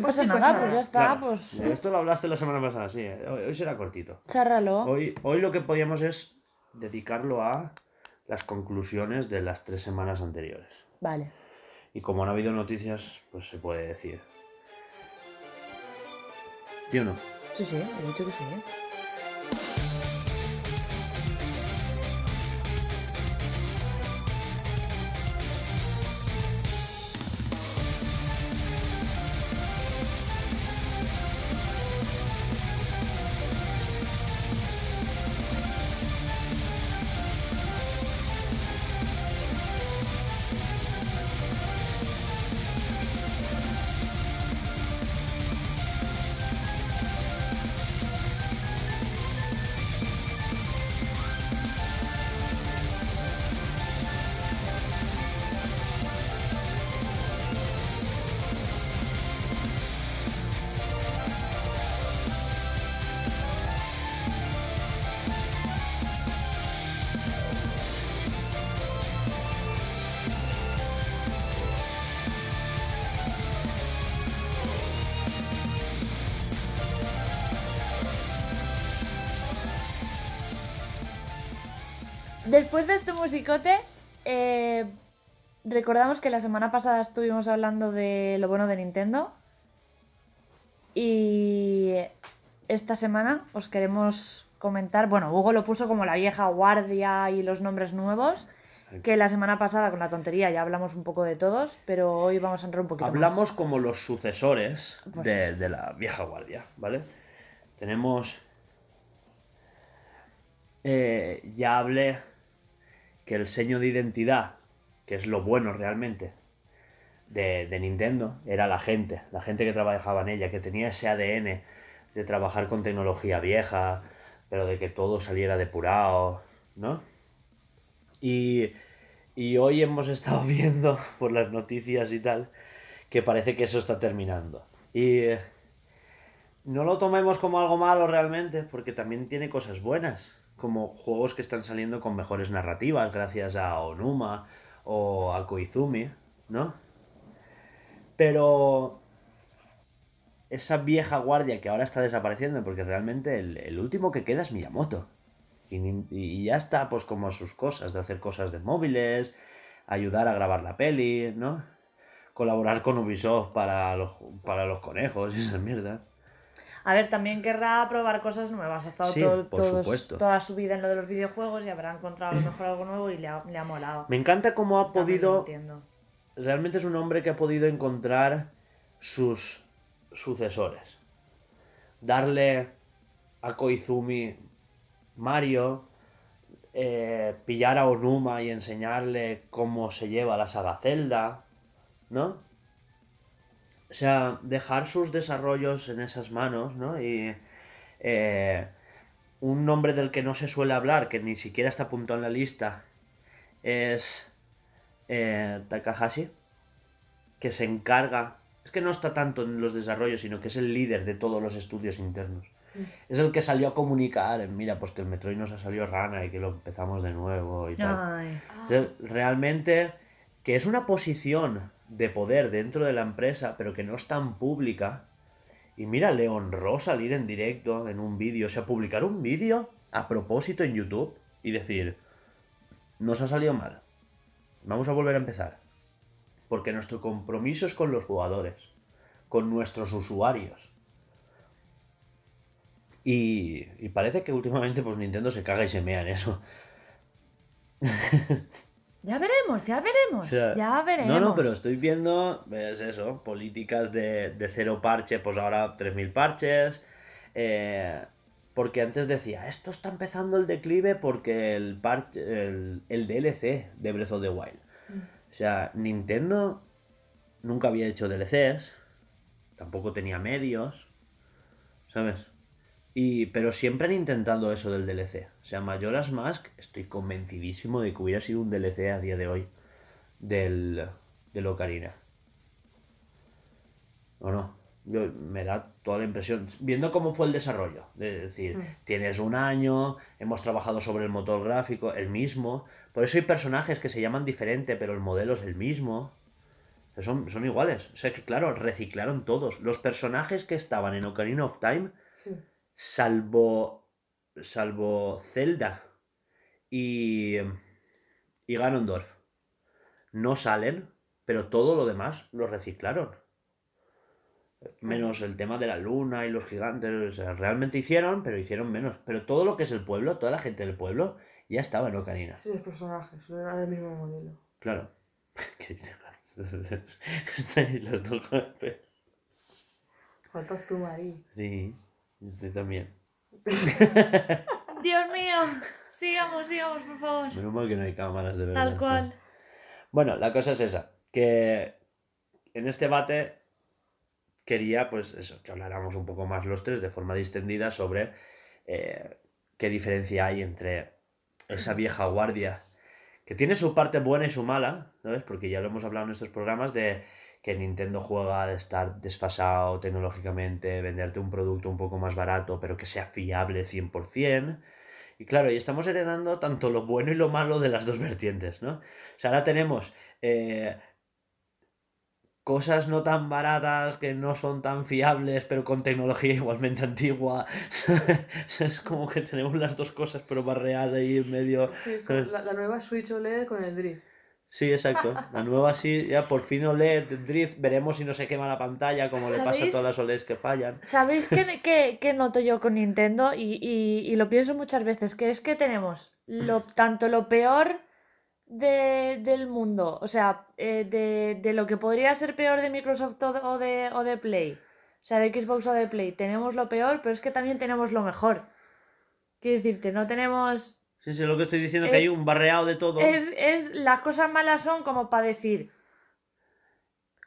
Pues nada, pues ya está, claro, pues... Esto lo hablaste la semana pasada, sí, hoy será cortito. Chárralo. Hoy lo que podíamos es dedicarlo a las conclusiones de las 3 semanas anteriores. Vale. Y como no ha habido noticias, pues se puede decir. ¿Sí o no? Sí, he dicho que sí, ¿eh? Después de este musicote, recordamos que la semana pasada estuvimos hablando de lo bueno de Nintendo y esta semana os queremos comentar, bueno, Hugo lo puso como la vieja guardia y los nombres nuevos, que la semana pasada con la tontería ya hablamos un poco de todos, pero hoy vamos a entrar un poquito más. Hablamos como los sucesores pues de la vieja guardia, ¿vale? Tenemos... ya hablé... que el seño de identidad, que es lo bueno realmente de Nintendo, era la gente que trabajaba en ella, que tenía ese ADN de trabajar con tecnología vieja, pero de que todo saliera depurado, ¿no? Y hoy hemos estado viendo por las noticias y tal, que parece que eso está terminando. Y no lo tomemos como algo malo realmente, porque también tiene cosas buenas, como juegos que están saliendo con mejores narrativas gracias a Onuma o a Koizumi, ¿no? Pero esa vieja guardia que ahora está desapareciendo, porque realmente el último que queda es Miyamoto. Y ya está, pues como sus cosas, de hacer cosas de móviles, ayudar a grabar la peli, ¿no? Colaborar con Ubisoft para los conejos y esas mierdas. A ver, también querrá probar cosas nuevas. Ha estado sí, toda su vida en lo de los videojuegos y habrá encontrado a lo mejor algo nuevo y le ha molado. Me encanta cómo ha podido... Realmente es un hombre que ha podido encontrar sus sucesores. Darle a Koizumi Mario, pillar a Onuma y enseñarle cómo se lleva la saga Zelda, ¿no? O sea, dejar sus desarrollos en esas manos, ¿no? Y un nombre del que no se suele hablar, que ni siquiera está apuntado en la lista, es Takahashi, que se encarga... Es que no está tanto en los desarrollos, sino que es el líder de todos los estudios internos. es el que salió a comunicar, mira, pues que el Metroid nos ha salido rana y que lo empezamos de nuevo y tal. Entonces, realmente, que es una posición de poder dentro de la empresa, pero que no es tan pública. Y mira, le honró salir en directo en un vídeo, o sea, publicar un vídeo a propósito en YouTube y decir, nos ha salido mal, vamos a volver a empezar. Porque nuestro compromiso es con los jugadores, con nuestros usuarios. Y parece que últimamente pues Nintendo se caga y se mea en eso. Ya veremos, ya veremos, o sea, ya veremos. No, pero estoy viendo, es eso, políticas de cero parche, pues ahora 3.000 parches. Porque antes decía, esto está empezando el declive porque el parche, el DLC de Breath of the Wild. O sea, Nintendo nunca había hecho DLCs, tampoco tenía medios, ¿sabes? Pero siempre han intentado eso del DLC. O sea, Majora's Mask, estoy convencidísimo de que hubiera sido un DLC a día de hoy del Ocarina. ¿O no? Me da toda la impresión, viendo cómo fue el desarrollo. Es decir, tienes un año, hemos trabajado sobre el motor gráfico, el mismo. Por eso hay personajes que se llaman diferente, pero el modelo es el mismo. O sea, son iguales. O sea, que claro, reciclaron todos. Los personajes que estaban en Ocarina of Time... Sí. Salvo Zelda y Ganondorf no salen, pero todo lo demás lo reciclaron, menos el tema de la luna y los gigantes. O sea, realmente hicieron, pero hicieron menos, pero todo lo que es el pueblo, toda la gente del pueblo ya estaba en Ocarina. Sí, los personajes eran el mismo modelo, claro. Los dos con el pelo. Faltas tú, Marí. Sí. Usted también. Dios mío, sigamos, por favor. Menos mal que no hay cámaras, de verdad. Tal cual. Bueno, la cosa es esa, que en este debate quería, pues eso, que habláramos un poco más los tres de forma distendida sobre qué diferencia hay entre esa vieja guardia, que tiene su parte buena y su mala, ¿sabes? Porque ya lo hemos hablado en estos programas de... que Nintendo juega de estar desfasado tecnológicamente, venderte un producto un poco más barato, pero que sea fiable 100%. Y claro, y estamos heredando tanto lo bueno y lo malo de las dos vertientes, ¿no? O sea, ahora tenemos cosas no tan baratas, que no son tan fiables, pero con tecnología igualmente antigua. Es como que tenemos las dos cosas, pero barreadas ahí en medio. Sí, es como la nueva Switch OLED con el Drift. Sí, exacto. La nueva sí, ya por fin OLED, Drift, veremos si no se quema la pantalla, como le pasa a todas las OLEDs que fallan. ¿Sabéis qué noto yo con Nintendo? Y lo pienso muchas veces, que es que tenemos tanto lo peor del mundo, o sea, de lo que podría ser peor de Microsoft o de Play, o sea, de Xbox o de Play. Tenemos lo peor, pero es que también tenemos lo mejor. Quiero decirte, no tenemos... Sí, lo que estoy diciendo es que hay un barreado de todo. Las cosas malas son como para decir,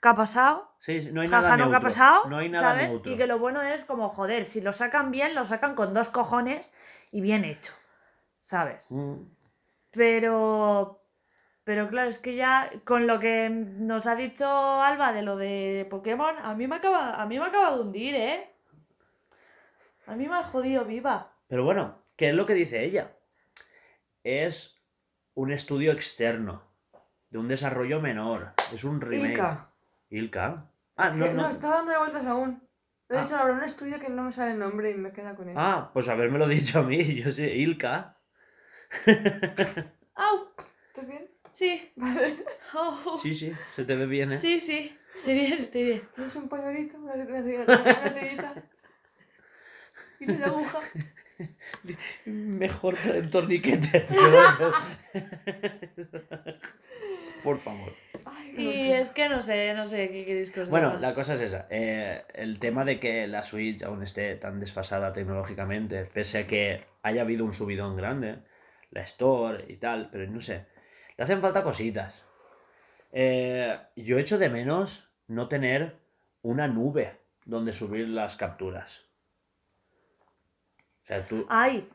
¿qué ha pasado? Sí, no hay nada neutro. ¿Qué ha pasado? No hay nada, ¿sabes? Neutro. Y que lo bueno es como, joder, si lo sacan bien, lo sacan con dos cojones y bien hecho, ¿sabes? Pero claro, es que ya con lo que nos ha dicho Alba de lo de Pokémon, a mí me acaba de hundir, ¿eh? A mí me ha jodido viva. Pero bueno, ¿qué es lo que dice ella? Es un estudio externo, de un desarrollo menor, es un remake. Ilka. Ah, no, está dando vueltas aún. He dicho, habrá un estudio que no me sale el nombre y me queda con eso. Ah, pues habérmelo dicho a mí, yo sé, Ilka. ¡Au! ¿Estás bien? Sí. Vale. Oh. Sí, se te ve bien, ¿eh? Sí, estoy bien. ¿Tienes un pañuelito? Una tirita. Y una aguja. Mejor el torniquete. Por favor. Y es que no sé qué queréis contar. Bueno, la cosa es esa, el tema de que la Switch aún esté tan desfasada tecnológicamente, pese a que haya habido un subidón grande, la Store y tal, pero no sé, le hacen falta cositas. Yo echo de menos no tener una nube donde subir las capturas. Ay,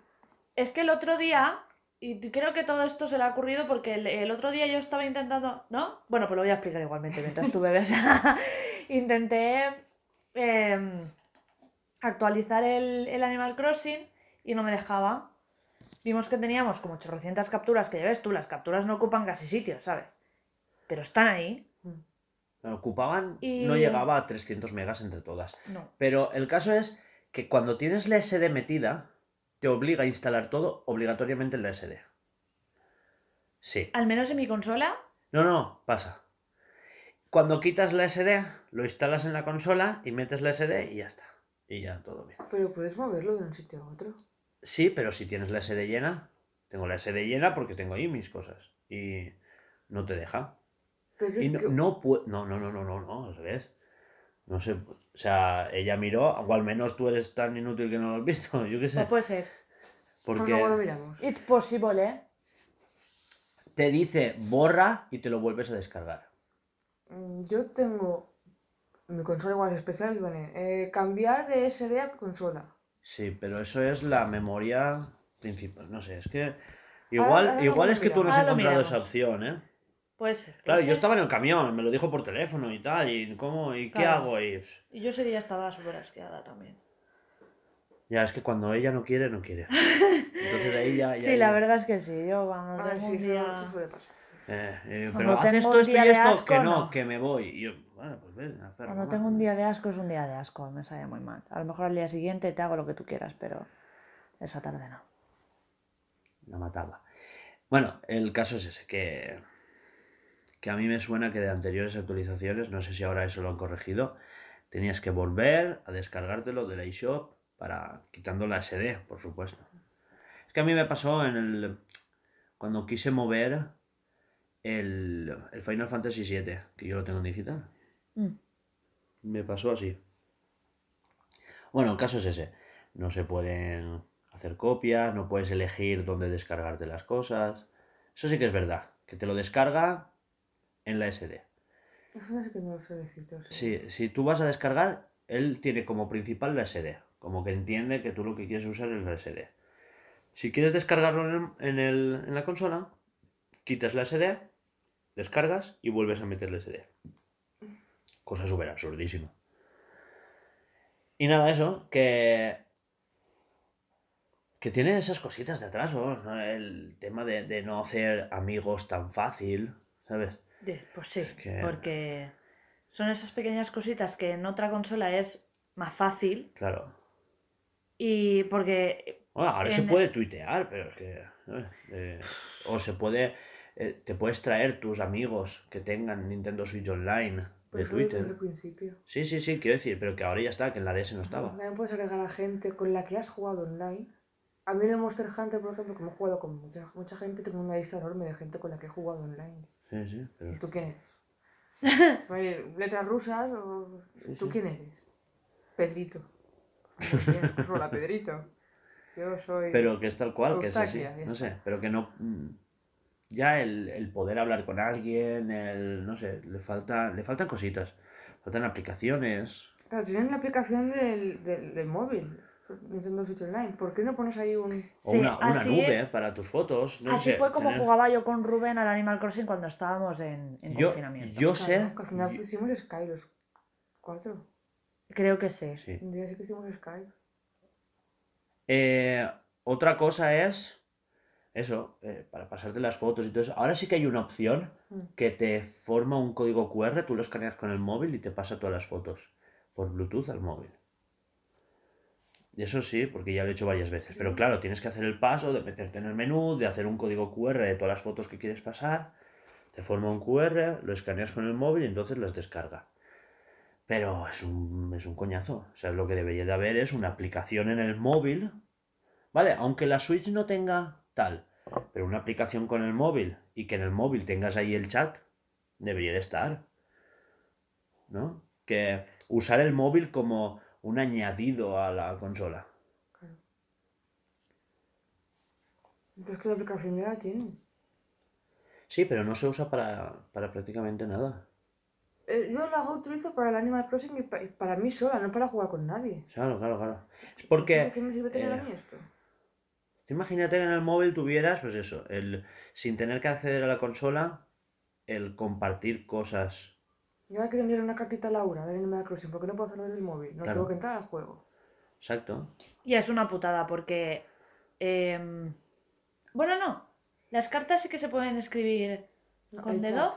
es que el otro día, y creo que todo esto se le ha ocurrido porque el otro día yo estaba intentando, ¿no? Bueno, pues lo voy a explicar igualmente mientras tú bebes. Intenté actualizar el Animal Crossing y no me dejaba. Vimos que teníamos como 800 capturas, que ya ves tú, las capturas no ocupan casi sitio, ¿sabes? Pero están ahí. Ocupaban, y... no llegaba a 300 megas entre todas. No. Pero el caso es que cuando tienes la SD metida, te obliga a instalar todo obligatoriamente en la SD. Sí. ¿Al menos en mi consola? No, pasa. Cuando quitas la SD, lo instalas en la consola y metes la SD y ya está. Y ya todo bien. Pero puedes moverlo de un sitio a otro. Sí, pero si tienes la SD llena. Tengo la SD llena porque tengo ahí mis cosas. Y no te deja. Pero y no, al revés. No sé, o sea, ella miró, o al menos tú eres tan inútil que no lo has visto, yo qué sé. No puede ser. Porque no lo miramos. It's possible, ¿eh? Te dice borra y te lo vuelves a descargar. Yo tengo mi consola igual es especial, ¿vale? Cambiar de SD a consola. Sí, pero eso es la memoria principal, no sé, es que igual ahora igual es que tú no has encontrado esa opción, ¿eh? Puede ser. Claro, yo estaba en el camión, me lo dijo por teléfono y tal, y cómo, y claro, qué hago. Y yo ese día estaba súper asqueada también. Ya, es que cuando ella no quiere, no quiere. Entonces de ahí ya... sí, la verdad es que sí, yo cuando tengo un día... pero haz esto, que no, que me voy. Y yo, bueno, pues ven, hacer cuando tengo un día de asco, es un día de asco, me sale muy mal. A lo mejor al día siguiente te hago lo que tú quieras, pero esa tarde no. La mataba. Bueno, el caso es ese, que a mí me suena que de anteriores actualizaciones, no sé si ahora eso lo han corregido, tenías que volver a descargártelo de la eShop quitando la SD, por supuesto. Es que a mí me pasó cuando quise mover el Final Fantasy VII, que yo lo tengo en digital. Me pasó así. Bueno, el caso es ese. No se pueden hacer copias, no puedes elegir dónde descargarte las cosas. Eso sí que es verdad, que te lo descarga... en la SD. Eso es que no lo sé decir. Sí, si tú vas a descargar, él tiene como principal la SD. Como que entiende que tú lo que quieres usar es la SD. Si quieres descargarlo en la consola, quitas la SD, descargas y vuelves a meter la SD. Cosa súper absurdísima. Y nada, eso, que tiene esas cositas de atraso, ¿no? El tema de no hacer amigos tan fácil, ¿sabes? Pues sí, es que... porque son esas pequeñas cositas que en otra consola es más fácil. Claro. Y porque... bueno, ahora se puede tuitear, pero es que... o se puede... te puedes traer tus amigos que tengan Nintendo Switch Online de Twitter. Desde el principio. Sí, quiero decir, pero que ahora ya está, que en la DS no estaba. También puedes agregar a gente con la que has jugado online. A mí en el Monster Hunter, por ejemplo, como he jugado con mucha gente, tengo una lista enorme de gente con la que he jugado online. Sí, pero... ¿tú quién eres? ¿Letras rusas? O... sí, ¿tú quién eres? Pedrito. Hola, Pedrito. Yo soy... pero que es tal cual, Eustaquia, que es así. No sé, pero que no... ya el poder hablar con alguien, no sé, le faltan cositas. Faltan aplicaciones. Claro, tienen la aplicación del móvil. Nintendo Switch Online, ¿por qué no pones ahí un... sí, o una nube para tus fotos? No así sé, fue como jugaba yo con Rubén al Animal Crossing cuando estábamos en confinamiento. Yo sé... claro, que al final hicimos Skype los 4. Creo que sí. Un día sí que hicimos Skype. Otra cosa es... eso, para pasarte las fotos y todo eso. Ahora sí que hay una opción que te forma un código QR, tú lo escaneas con el móvil y te pasa todas las fotos por Bluetooth al móvil. Eso sí, porque ya lo he hecho varias veces. Pero claro, tienes que hacer el paso de meterte en el menú, de hacer un código QR de todas las fotos que quieres pasar. Te forma un QR, lo escaneas con el móvil y entonces las descarga. Pero es un coñazo. O sea, lo que debería de haber es una aplicación en el móvil. Vale, aunque la Switch no tenga tal, pero una aplicación con el móvil y que en el móvil tengas ahí el chat, debería de estar, ¿no? Que usar el móvil como... un añadido a la consola. Claro. Pero es que la aplicación ya la tiene. Sí, pero no se usa para prácticamente nada. Yo la utilizo para el Animal Crossing y para mí sola, no para jugar con nadie. Claro. Es porque... ¿qué me sirve tener a mí esto? Imagínate que en el móvil tuvieras, pues eso, sin tener que acceder a la consola, el compartir cosas... yo ahora quiero enviar una cartita a Laura de Animal Crossing porque no puedo hacerlo desde el móvil, no claro. Tengo que entrar al juego. Exacto. Y es una putada porque... Bueno, no. Las cartas sí que se pueden escribir con dedo. Chat.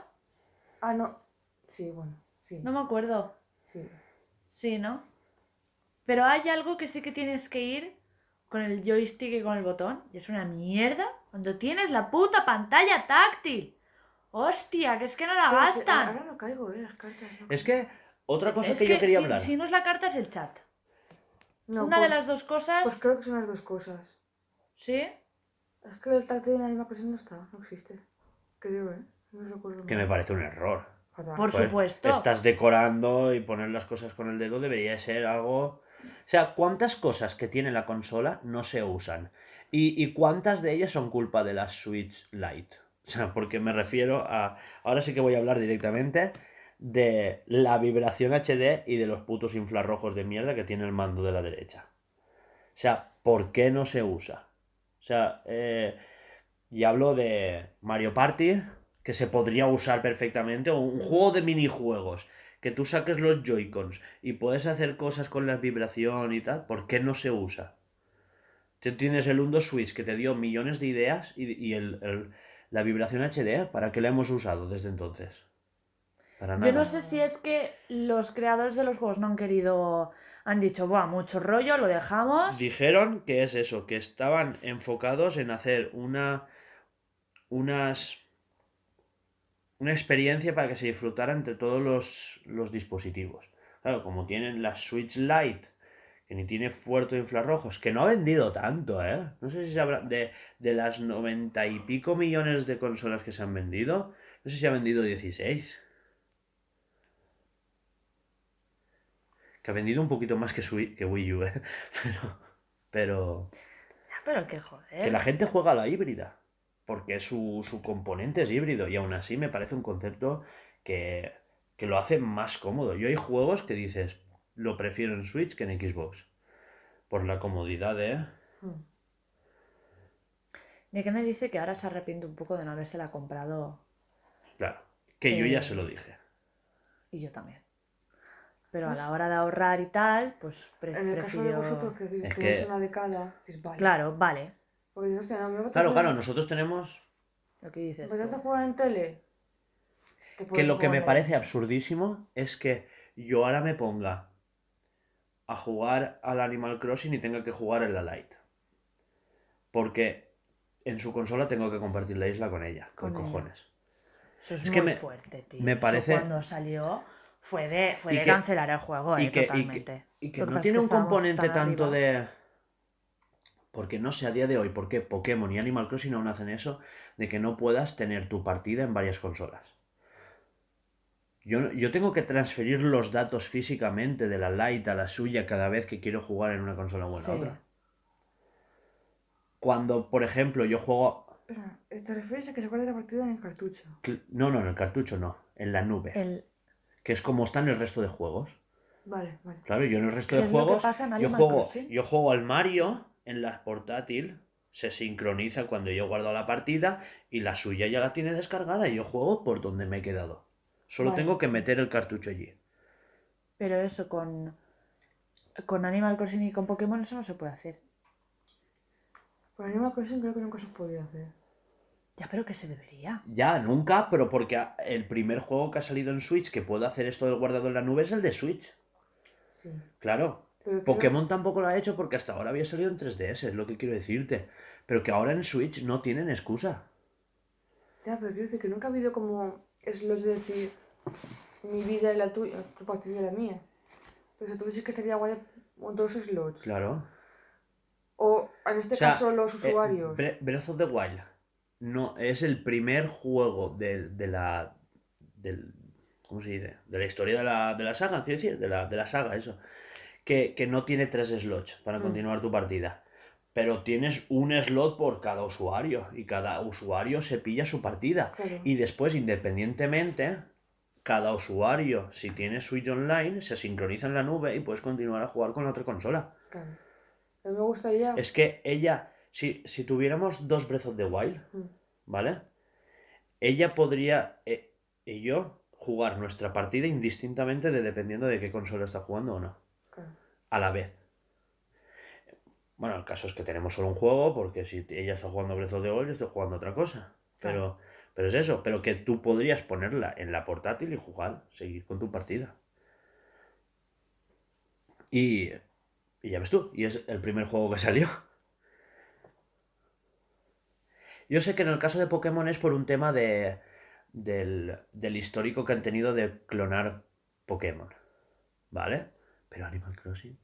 Ah, no. Sí, bueno. Sí. No me acuerdo. Sí. Sí, ¿no? Pero hay algo que sí que tienes que ir con el joystick y con el botón. Y es una mierda cuando tienes la puta pantalla táctil. ¡Hostia! Que es que no la bastan. Ahora no caigo, las cartas. No. Es que otra cosa es que yo quería hablar. Si no es la carta, es el chat. No, una de las dos cosas... Pues creo que son las dos cosas. ¿Sí? Es que el táctil en la misma presión no está, no existe. Creo, ¿eh? No recuerdo. Que me parece un error. Fatal. Por supuesto. Estás decorando y poner las cosas con el dedo debería ser algo... O sea, ¿cuántas cosas que tiene la consola no se usan? ¿Y cuántas de ellas son culpa de la Switch Lite? O sea, porque me refiero a... Ahora sí que voy a hablar directamente de la vibración HD y de los putos infrarrojos de mierda que tiene el mando de la derecha. O sea, ¿por qué no se usa? O sea, y hablo de Mario Party, que se podría usar perfectamente, o un juego de minijuegos, que tú saques los Joy-Cons y puedes hacer cosas con la vibración y tal, ¿por qué no se usa? Tú tienes el Undo Switch que te dio millones de ideas y la vibración HD, ¿para qué la hemos usado desde entonces? Para nada. Yo no sé si es que los creadores de los juegos no han querido... Han dicho, buah, mucho rollo, lo dejamos... Dijeron que es eso, que estaban enfocados en hacer una experiencia para que se disfrutara entre todos los dispositivos. Claro, como tienen la Switch Lite, que ni tiene puerto de infrarrojos, que no ha vendido tanto, ¿eh? No sé si se habrá... De las 90 y pico millones de consolas que se han vendido, no sé si se ha vendido 16. Que ha vendido un poquito más que Wii U, ¿eh? Pero... Pero que joder. Que la gente juega a la híbrida. Porque su componente es híbrido y aún así me parece un concepto que lo hace más cómodo. Yo hay juegos que dices, lo prefiero en Switch que en Xbox. Por la comodidad de... De que me dice que ahora se arrepiente un poco de no habérsela comprado. Claro, que yo ya se lo dije. Y yo también. Pero a la hora de ahorrar y tal, pues prefiero... En el caso de vosotros, que es una década, es vale. Claro, vale. Porque, hostia, no, claro, nosotros tenemos... Lo que dices. ¿Puedes jugar en tele? Que lo que me parece absurdísimo es que yo ahora me ponga a jugar al Animal Crossing y tenga que jugar en la Lite. Porque en su consola tengo que compartir la isla con ella. Con cojones. Eso es muy fuerte, tío. Me parece... Eso cuando salió fue de cancelar el juego, totalmente. Y que no tiene un componente tanto de... Porque no sé a día de hoy por qué Pokémon y Animal Crossing aún hacen eso de que no puedas tener tu partida en varias consolas. Yo tengo que transferir los datos físicamente de la Lite a la suya cada vez que quiero jugar en una consola o en otra. Cuando, por ejemplo, yo juego... Espera, ¿te refieres a que se guarde la partida en el cartucho? No, en el cartucho no, en la nube. Que es como están el resto de juegos. Vale. Claro, yo en el resto de juegos yo juego al Mario... En la portátil se sincroniza cuando yo guardo la partida y la suya ya la tiene descargada y yo juego por donde me he quedado. Solo tengo que meter el cartucho allí. Pero eso con Animal Crossing y con Pokémon eso no se puede hacer. Con Animal Crossing creo que nunca se ha podido hacer. Ya, pero que se debería. Ya, nunca, pero porque el primer juego que ha salido en Switch que puede hacer esto del guardado en la nube es el de Switch. Sí. Claro. Pokémon tampoco lo ha hecho porque hasta ahora había salido en 3DS, es lo que quiero decirte. Pero que ahora en Switch no tienen excusa. Ya, pero quiero decir que nunca ha habido como... Es lo de decir, mi vida es la tuya, tu partida es la mía. Entonces tú dices que estaría guay con dos slots. Claro. O en este caso los usuarios. Breath of the Wild. No, es el primer juego ¿cómo se dice? De la historia de la saga, quiero decir, de la saga, eso. Que no tiene 3 slots para continuar tu partida. Pero tienes un slot por cada usuario. Y cada usuario se pilla su partida. Claro. Y después, independientemente, cada usuario, si tiene Switch Online, se sincroniza en la nube y puedes continuar a jugar con la otra consola. Claro. A mí me gustaría... Es que ella... Si tuviéramos 2 Breath of the Wild, ¿vale? Ella podría... y yo jugar nuestra partida indistintamente dependiendo de qué consola está jugando o no. A la vez. Bueno, el caso es que tenemos solo un juego, porque si ella está jugando Breath of the Wild, yo estoy jugando otra cosa. Pero es eso, pero que tú podrías ponerla en la portátil y jugar, seguir con tu partida. Y ya ves tú, y es el primer juego que salió. Yo sé que en el caso de Pokémon es por un tema del histórico que han tenido de clonar Pokémon, ¿vale? Pero Animal Crossing...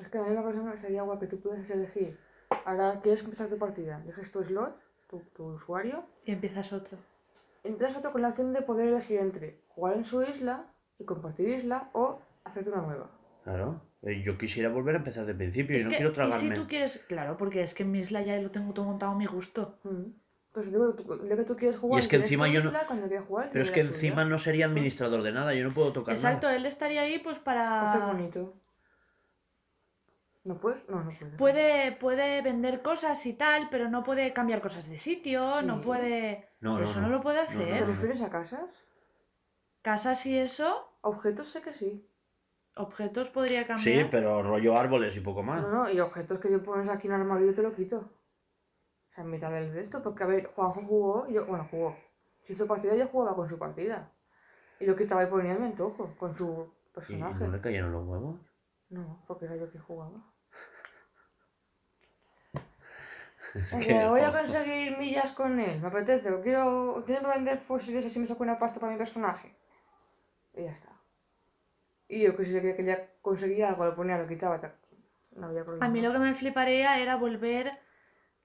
Es que la misma cosa sería guay que tú puedes elegir. Ahora quieres empezar tu partida, eliges tu slot, tu usuario... Y empiezas otro. Empiezas otro con la opción de poder elegir entre jugar en su isla y compartir isla o hacerte una nueva. Claro. Yo quisiera volver a empezar desde el principio y no quiero tragarme... Y si tú quieres... Claro, porque es que en mi isla ya lo tengo todo montado a mi gusto. Pues lo que tú quieres jugar... Y es que encima yo no... Jugar, pero es que encima no sería administrador de nada, yo no puedo tocar nada. Exacto, él estaría ahí pues para... Hacer bonito. ¿No puedes? No, no puedes. Puede vender cosas y tal, pero no puede cambiar cosas de sitio, sí. No puede... No, eso no lo puede hacer. ¿Te refieres a casas? ¿Casas y eso? Objetos sé que sí. Objetos podría cambiar. Sí, pero rollo árboles y poco más. No, y objetos que yo pones aquí en el armario y te lo quito. O sea, en mitad del resto, porque a ver, Juanjo jugó, jugó. Si hizo partida, yo jugaba con su partida. Y lo quitaba y ponía el antojo, con su personaje. ¿Y no le cayeron los huevos? No, porque era yo que jugaba. Voy a conseguir millas con él, me apetece. Quiero vender fósiles así me saco una pasta para mi personaje. Y ya está. Y yo que si quería conseguir algo, lo ponía, lo quitaba, no había problema. A mí lo que me fliparía era volver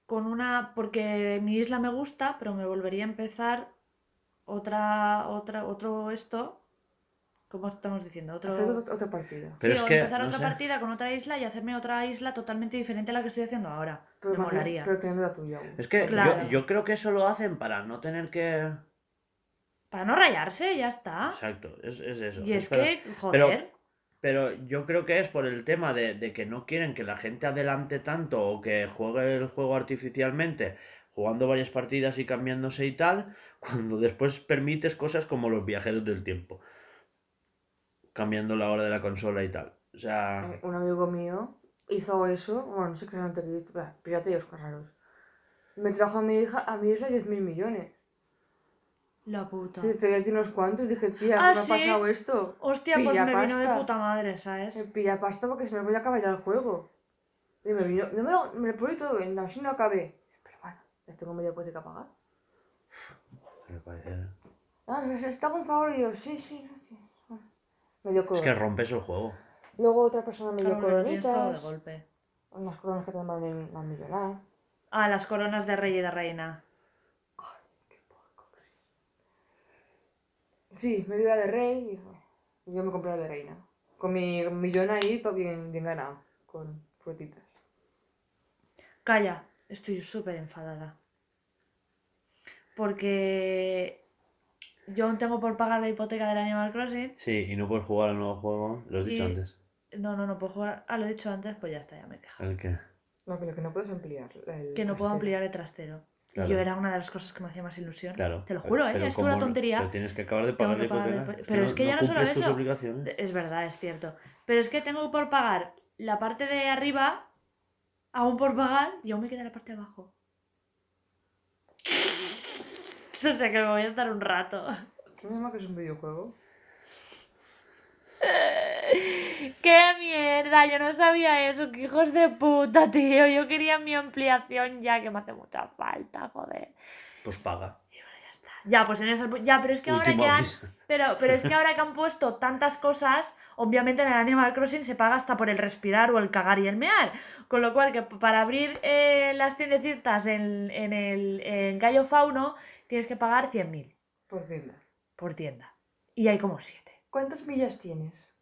con una... Porque mi isla me gusta, pero me volvería a empezar otro esto... ¿Cómo estamos diciendo? Otra partida. Pero sí, es que, empezar otra partida con otra isla y hacerme otra isla totalmente diferente a la que estoy haciendo ahora. Pero me molaría. Pero teniendo la tuya. Es que claro. yo creo que eso lo hacen para no tener que... Para no rayarse, ya está. Exacto, es eso. Y es que, joder... Pero yo creo que es por el tema de que no quieren que la gente adelante tanto o que juegue el juego artificialmente, jugando varias partidas y cambiándose y tal, cuando después permites cosas como los viajeros del tiempo. Cambiando la hora de la consola y tal. O sea... Un amigo mío hizo eso, bueno, no sé qué hizo, pirateos raros. Me trajo a mi hija a mi isla 10.000 millones. La puta. Tenía unos cuantos, dije, tía, ¿cómo ha pasado esto? Hostia, pues me vino de puta madre, ¿sabes? Pilla pasta porque se me voy a acabar ya el juego. Y me vino, me lo puse todo bien, así no acabé. Pero bueno, ya tengo media hipoteca a pagar. Me parece, ¿está con favor? Y yo, sí, gracias. Bueno, medio color. Es que rompes el juego. Luego otra persona me dio coronitas. De golpe. Unas coronas que te valen más millonada. Ah, las coronas de rey y de reina. Sí, me dio la de rey y yo me compré la de reina. Con mi millón ahí, todo bien ganado, con fuetitas. Calla, estoy súper enfadada. Porque yo aún tengo por pagar la hipoteca del Animal Crossing. Sí, y no puedes jugar al nuevo juego, lo has dicho antes. No puedo jugar. Ah, lo he dicho antes, pues ya está, ya me he quejado. ¿El qué? No, pero que no puedes ampliar. Que no puedo ampliar el trastero. Claro. Yo era una de las cosas que me hacía más ilusión. Claro. Te lo juro, es una tontería. Pero tienes que acabar de pagar la hipoteca. Pero es que ya no solo eso. Es verdad, es cierto. Pero es que tengo por pagar la parte de arriba, aún por pagar, y aún me queda la parte de abajo. O sea que me voy a estar un rato. ¿Qué me llama que es un videojuego? ¡Qué mierda! Yo no sabía eso, que hijos de puta, tío. Yo quería mi ampliación ya, que me hace mucha falta, joder. Pues paga. Y bueno, ya está. Ya, pues en esas... Ya, pero es que ahora que han... Pero es que ahora que han puesto tantas cosas, obviamente en el Animal Crossing se paga hasta por el respirar o el cagar y el mear. Con lo cual, que para abrir las tiendecitas en Gallo Fauno, tienes que pagar 100.000. Por tienda. Por tienda. Y hay como 7. ¿Cuántas millas tienes?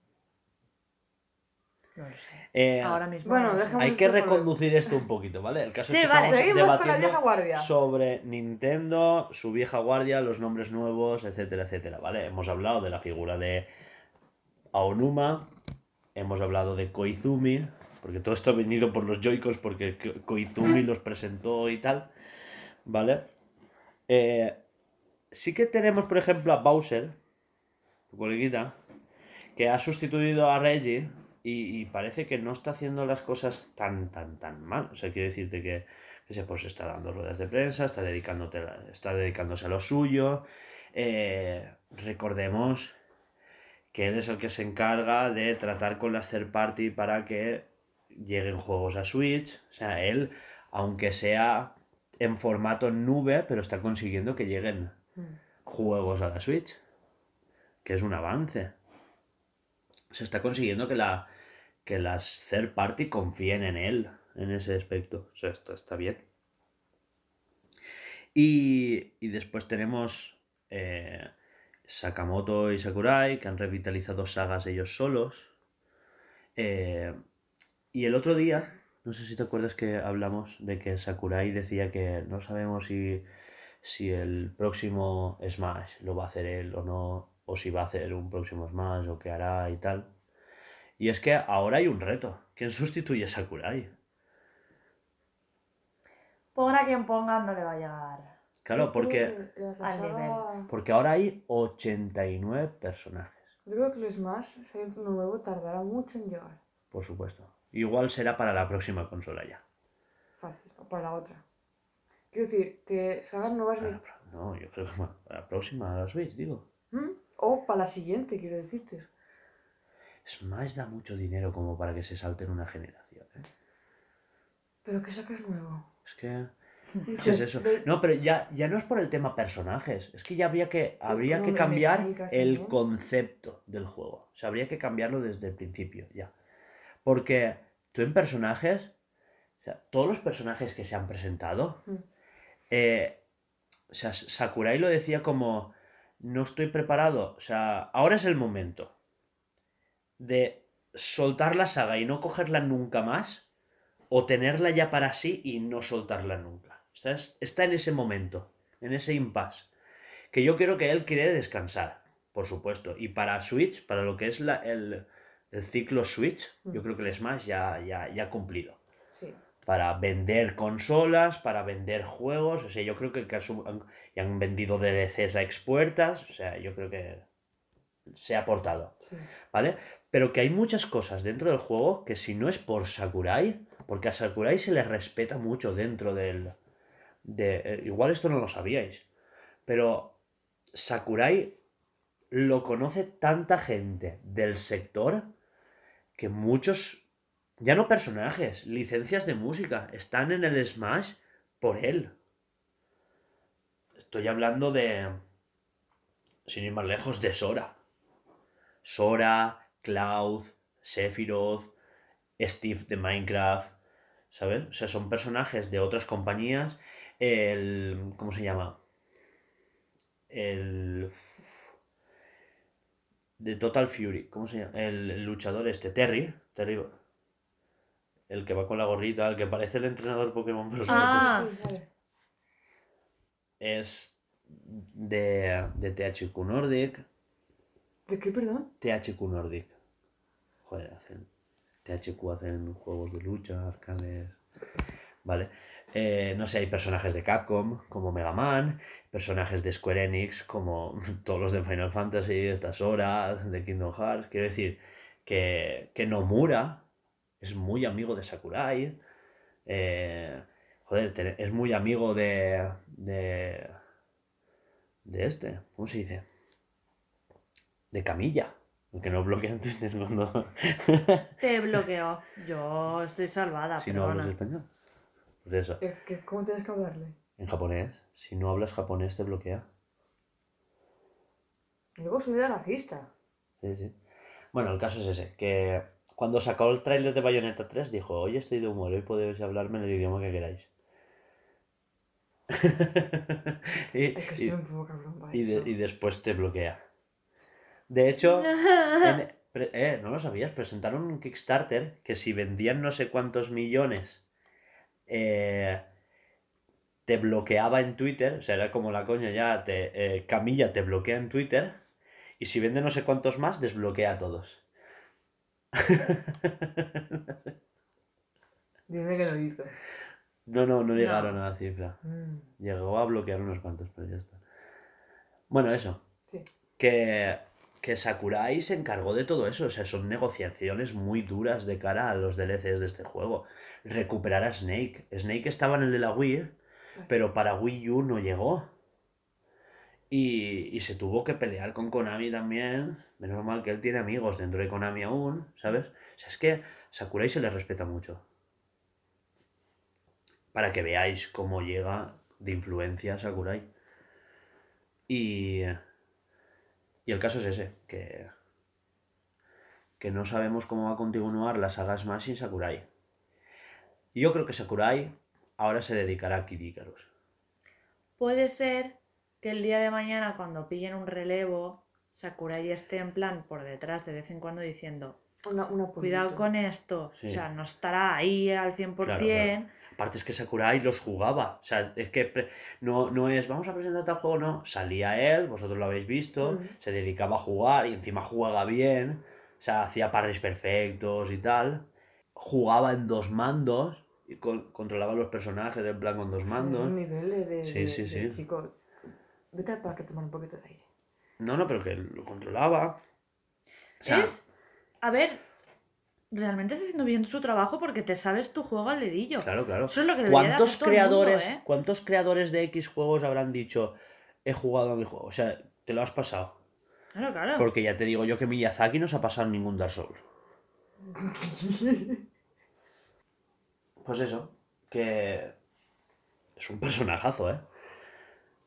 No lo sé. Ahora mismo. Bueno, hay que reconducir esto un poquito, ¿vale? El caso es que estamos debatiendo sobre Nintendo, su vieja guardia, los nombres nuevos, etcétera, etcétera, ¿vale? Hemos hablado de la figura de Aonuma, hemos hablado de Koizumi, porque todo esto ha venido por los Joy-Cons, porque Koizumi los presentó y tal, ¿vale? Sí que tenemos, por ejemplo, a Bowser, tu coleguita, que ha sustituido a Reggie y parece que no está haciendo las cosas tan mal. O sea, quiero decirte que pues está dando ruedas de prensa, está dedicándose a lo suyo. Recordemos que él es el que se encarga de tratar con las third party para que lleguen juegos a Switch. O sea, él, aunque sea en formato nube, pero está consiguiendo que lleguen juegos a la Switch, que es un avance. Se está consiguiendo que las third party confíen en él, en ese aspecto. O sea, esto está bien. Y después tenemos Sakamoto y Sakurai, que han revitalizado sagas ellos solos. Y el otro día, no sé si te acuerdas que hablamos de que Sakurai decía que no sabemos si el próximo Smash lo va a hacer él o no, o si va a hacer un próximo Smash o qué hará y tal. Y es que ahora hay un reto. ¿Quién sustituye a Sakurai? Ponga quien ponga, no le va a llegar. Claro, porque ahora hay 89 personajes. Yo creo que el Smash, si hay uno nuevo, tardará mucho en llegar. Por supuesto. Igual será para la próxima consola ya. Fácil, o para la otra. Quiero decir, que sagas nuevas... Claro, no, yo creo que para la próxima, a la Switch, digo. O para la siguiente, quiero decirte. Smash da mucho dinero como para que se salten una generación, ¿eh? ¿Pero qué sacas nuevo? Es que... ¿Qué es eso? No, pero ya no es por el tema personajes. Es que ya habría que cambiar el concepto del juego. O sea, habría que cambiarlo desde el principio, ya. Porque tú en personajes... O sea, todos los personajes que se han presentado... o sea, Sakurai lo decía como... No estoy preparado. O sea, ahora es el momento de soltar la saga y no cogerla nunca más, o tenerla ya para sí y no soltarla nunca. Está en ese momento, en ese impasse. Que yo creo que él quiere descansar, por supuesto. Y para Switch, para lo que es el ciclo Switch, yo creo que el Smash ya ha cumplido. Sí. Para vender consolas, para vender juegos, o sea, yo creo que ya han vendido DLCs a expuertas, o sea, yo creo que se ha aportado, sí. ¿Vale? Pero que hay muchas cosas dentro del juego que si no es por Sakurai, porque a Sakurai se le respeta mucho dentro igual esto no lo sabíais, pero Sakurai lo conoce tanta gente del sector que muchos... Ya no personajes, licencias de música, están en el Smash por él. Estoy hablando de, sin ir más lejos, de Sora. Sora, Cloud, Sephiroth, Steve de Minecraft, ¿sabes? O sea, son personajes de otras compañías. ¿Cómo se llama? De Total Fury, ¿cómo se llama? El luchador Terry. El que va con la gorrita, el que parece el entrenador Pokémon. Pero es de THQ Nordic. ¿De qué, perdón? THQ Nordic. Joder, hacen juegos de lucha, arcades... Vale. No sé, hay personajes de Capcom, como Mega Man, personajes de Square Enix, como todos los de Final Fantasy, estas horas, de Kingdom Hearts. Quiero decir que Nomura... Es muy amigo de Sakurai. Es muy amigo de este. ¿Cómo se dice? De Camilla. Aunque no bloquean Twitter cuando... Te bloqueo. Yo estoy salvada. Si no hablas español. Pues eso. ¿Cómo tienes que hablarle? En japonés. Si no hablas japonés, te bloquea. Luego soy de racista. Sí. Bueno, el caso es ese. Que... Cuando sacó el tráiler de Bayonetta 3 dijo: hoy estoy de humor, hoy podéis hablarme en el idioma que queráis. Y después te bloquea. De hecho, no lo sabías, presentaron un Kickstarter que si vendían no sé cuántos millones te bloqueaba en Twitter. O sea, era como la coña ya, Camilla te bloquea en Twitter y si vende no sé cuántos más, desbloquea a todos. Dime que lo hizo. No llegaron a la cifra. Llegó a bloquear unos cuantos, pero ya está. Bueno, eso. Sí. Que que Sakurai se encargó de todo eso. O sea, son negociaciones muy duras de cara a los DLCs de este juego. Recuperar a Snake. Snake estaba en el de la Wii, pero para Wii U no llegó. Y se tuvo que pelear con Konami también. Menos mal que él tiene amigos dentro de Konami aún, ¿sabes? O sea, es que Sakurai se le respeta mucho. Para que veáis cómo llega de influencia Sakurai. Y el caso es ese, que no sabemos cómo va a continuar la saga Smash sin Sakurai. Y yo creo que Sakurai ahora se dedicará a Kid Icarus. Puede ser que el día de mañana, cuando pillen un relevo, Sakurai esté en plan por detrás de vez en cuando diciendo cuidado con esto, sí. O sea, no estará ahí al 100%. Claro. Aparte es que Sakurai los jugaba, o sea, es que no es vamos a presentar tal juego, no, salía él, vosotros lo habéis visto, se dedicaba a jugar y encima jugaba bien, o sea, hacía parries perfectos y tal, jugaba en dos mandos, y controlaba los personajes en plan con dos mandos. Es un nivel de chico. Vete al parque a tomar un poquito de aire. No, pero que lo controlaba. O sea, a ver, realmente está haciendo bien su trabajo porque te sabes tu juego al dedillo. Claro. Eso es lo que debería hacer todo el mundo, ¿eh? ¿Cuántos creadores de X juegos habrán dicho he jugado a mi juego? O sea, te lo has pasado. Claro. Porque ya te digo yo que Miyazaki no se ha pasado ningún Dark Souls. Pues eso, que es un personajazo, ¿eh?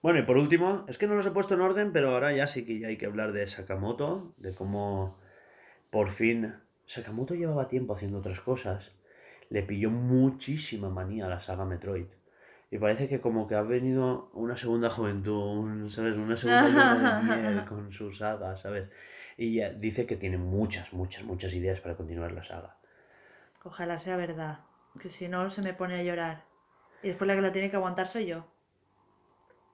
Bueno, y por último, es que no los he puesto en orden, pero ahora ya sí que ya hay que hablar de Sakamoto, de cómo por fin... Sakamoto llevaba tiempo haciendo otras cosas, le pilló muchísima manía a la saga Metroid, y parece que como que ha venido una segunda juventud, ¿sabes? Una segunda luna de miel con su saga, ¿sabes? Y ya dice que tiene muchas ideas para continuar la saga. Ojalá sea verdad, que si no se me pone a llorar, y después la que la tiene que aguantar soy yo.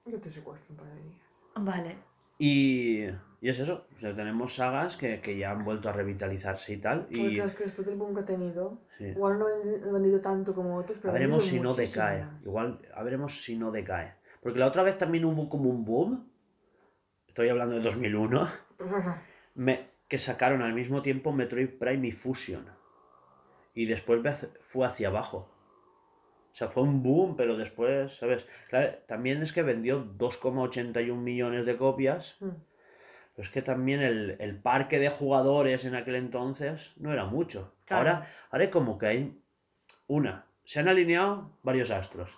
Yo te secuestro un par de días. Vale. Y es eso. O sea, tenemos sagas que ya han vuelto a revitalizarse y tal. Porque es que después del boom que ha tenido, sí. Igual no han vendido tanto como otros, pero veremos si no decae. Igual, a veremos si no decae. Porque la otra vez también hubo como un boom. Estoy hablando de 2001. Que sacaron al mismo tiempo Metroid Prime y Fusion. Y después fue hacia abajo. O sea, fue un boom, pero después, ¿sabes? Claro, también es que vendió 2,81 millones de copias. Pero es que también el parque de jugadores en aquel entonces no era mucho. Claro. Ahora es como que hay se han alineado varios astros.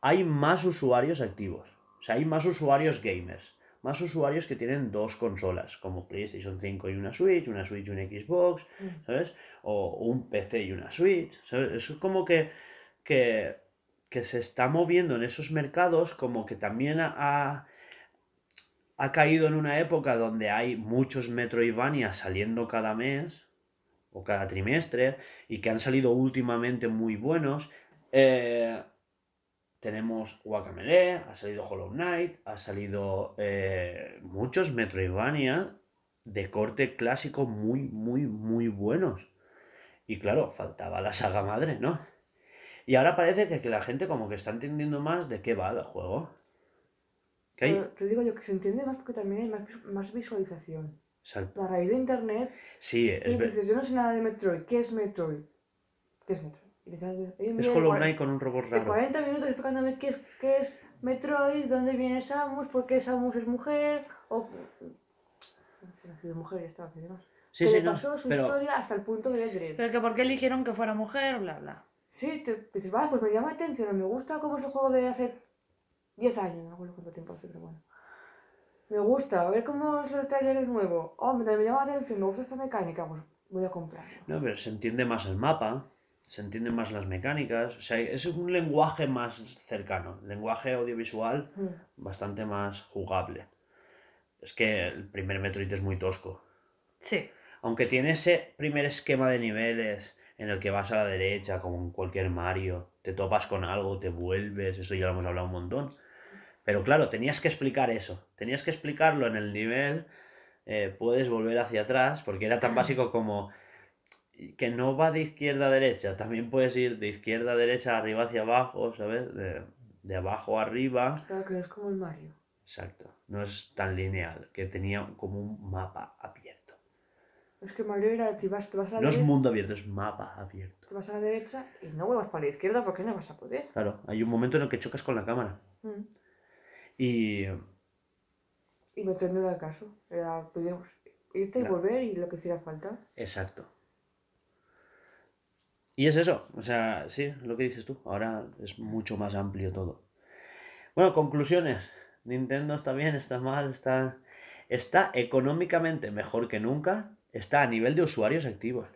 Hay más usuarios activos. O sea, hay más usuarios gamers. Más usuarios que tienen dos consolas, como PlayStation 5 y una Switch y una Xbox, ¿sabes? O un PC y una Switch, ¿sabes? Es como que se está moviendo en esos mercados, como que también ha caído en una época donde hay muchos Metroidvania saliendo cada mes o cada trimestre y que han salido últimamente muy buenos. Tenemos Guacamele, ha salido Hollow Knight, ha salido muchos Metroidvania de corte clásico muy buenos. Y claro, faltaba la saga madre, ¿no? Y ahora parece que la gente como que está entendiendo más de qué va el juego. Pero te digo yo que se entiende más porque también hay más visualización. La raíz de internet. Sí, es verdad. Dices, yo no sé nada de Metroid. ¿Qué es Metroid? Es Hollow Knight con un robot raro. 40 minutos explicándome qué es Metroid, dónde viene Samus, por qué Samus es mujer, o... No ha sido mujer, ya estaba haciendo más. Pasó su historia hasta el punto de Dread. Pero que por qué eligieron que fuera mujer, bla, bla. Sí, te dices, vale, pues me llama la atención, me gusta cómo es el juego de hace 10 años, no recuerdo cuánto tiempo hace, pero bueno. Me gusta, a ver cómo es el trailer nuevo. Me llama la atención, me gusta esta mecánica, pues voy a comprar. No, pero se entiende más el mapa, se entienden más las mecánicas, o sea, es un lenguaje más cercano, lenguaje audiovisual bastante más jugable. Es que el primer Metroid es muy tosco. Sí. Aunque tiene ese primer esquema de niveles... en el que vas a la derecha, como en cualquier Mario, te topas con algo, te vuelves, eso ya lo hemos hablado un montón. Pero claro, tenías que explicar eso, tenías que explicarlo en el nivel, puedes volver hacia atrás, porque era tan básico como que no va de izquierda a derecha, también puedes ir de izquierda a derecha, arriba hacia abajo, ¿sabes? De abajo a arriba. Claro, que no es como el Mario. Exacto, no es tan lineal, que tenía como un mapa abierto. Es que Mario era, te vas a la derecha. No es mundo abierto, es mapa abierto. Te vas a la derecha y no vuelvas para la izquierda porque no vas a poder. Claro, hay un momento en el que chocas con la cámara. Y no tendría el caso. Era, podíamos irte y volver y lo que hiciera falta. Exacto. Y es eso, o sea, sí, lo que dices tú. Ahora es mucho más amplio todo. Bueno, conclusiones. Nintendo está bien, está mal, está económicamente mejor que nunca. Está a nivel de usuarios activos.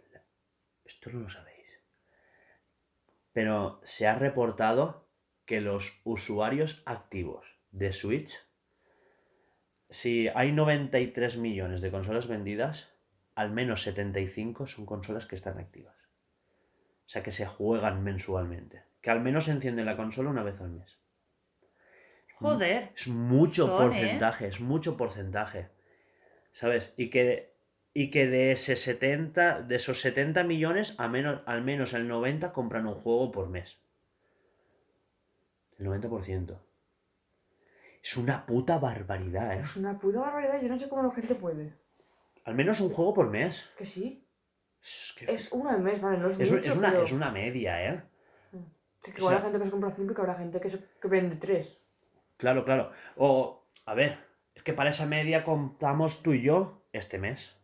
Esto no lo sabéis. Pero se ha reportado que los usuarios activos de Switch, si hay 93 millones de consolas vendidas, al menos 75 son consolas que están activas. O sea, que se juegan mensualmente. Que al menos se enciende la consola una vez al mes. Joder. Es mucho porcentaje, es mucho porcentaje. ¿Sabes? Y que de ese 70, de esos 70 millones, al menos el 90 compran un juego por mes. El 90%. Es una puta barbaridad, ¿eh? Es una puta barbaridad, yo no sé cómo la gente puede. Al menos un juego por mes. Es que sí. Es uno al mes, vale, no es mucho, pero... Es una media, ¿eh? Es que habrá gente que se compra 5 y que habrá gente que vende 3. Claro. O, a ver, es que para esa media contamos tú y yo este mes.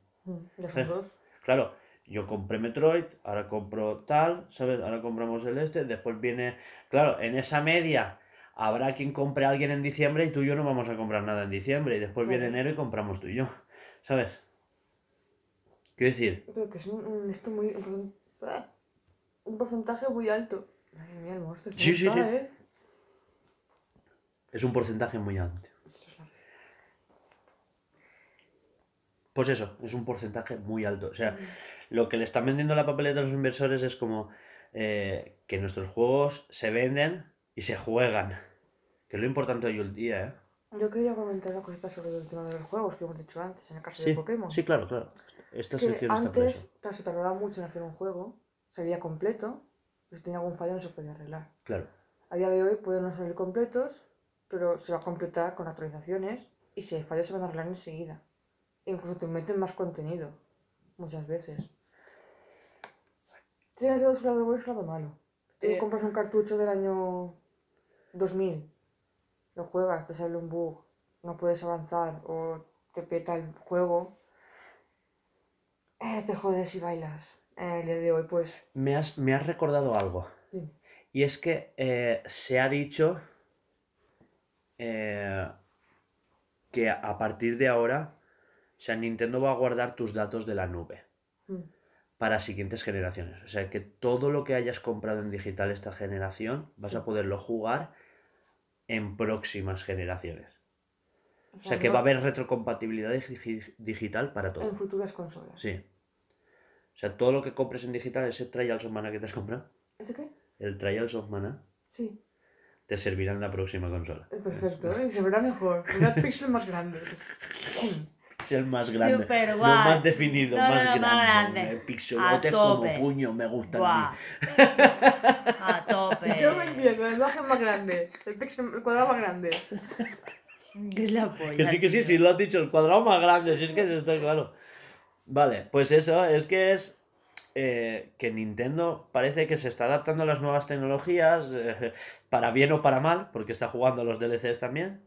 Ya son dos. Claro, yo compré Metroid, ahora compro tal, ¿sabes? Ahora compramos el este, después viene... Claro, en esa media habrá quien compre a alguien en diciembre y tú y yo no vamos a comprar nada en diciembre. Y después viene enero y compramos tú y yo, ¿sabes? Quiero decir... Pero que es un porcentaje muy alto. Madre mía, el monstruo. Sí. Es un porcentaje muy alto. Pues eso, es un porcentaje muy alto. O sea, lo que le están vendiendo la papeleta a los inversores es como que nuestros juegos se venden y se juegan. Que es lo importante hoy el día, ¿eh? Yo quería comentar una cosita sobre el tema de los juegos que hemos dicho antes, en el caso de Pokémon. Sí, claro. Esta sección está por eso. Antes se tardaba mucho en hacer un juego, salía completo, pero si tenía algún fallo no se podía arreglar. Claro. A día de hoy pueden no salir completos, pero se va a completar con actualizaciones y si hay fallos se van a arreglar enseguida. E incluso te meten más contenido, muchas veces. Tienes de su lado bueno y su lado malo. Tú compras un cartucho del año 2000, lo juegas, te sale un bug, no puedes avanzar o te peta el juego, te jodes y bailas. El día de hoy, pues... Me has recordado algo. Sí. Y es que se ha dicho... que a partir de ahora, o sea, Nintendo va a guardar tus datos de la nube para siguientes generaciones. O sea, que todo lo que hayas comprado en digital esta generación vas a poderlo jugar en próximas generaciones. O sea que va a haber retrocompatibilidad digital para todo. En futuras consolas. Sí. O sea, todo lo que compres en digital, ese Trials of Mana que te has comprado. ¿Este qué? El Trials of Mana. Sí. Te servirá en la próxima consola. Perfecto, y se verá mejor. Verá píxeles más grandes. Es el más grande. Super lo guay. Más definido, no, más grande. Pixelotes como puño, me gusta a mí. A tope. Yo me entiendo, el imagen más grande. El píxel, el cuadrado más grande. Que es la polla. Que sí, lo has dicho, el cuadrado más grande. Si es que está claro. Vale, pues eso, es... que Nintendo parece que se está adaptando a las nuevas tecnologías, para bien o para mal, porque está jugando a los DLCs también,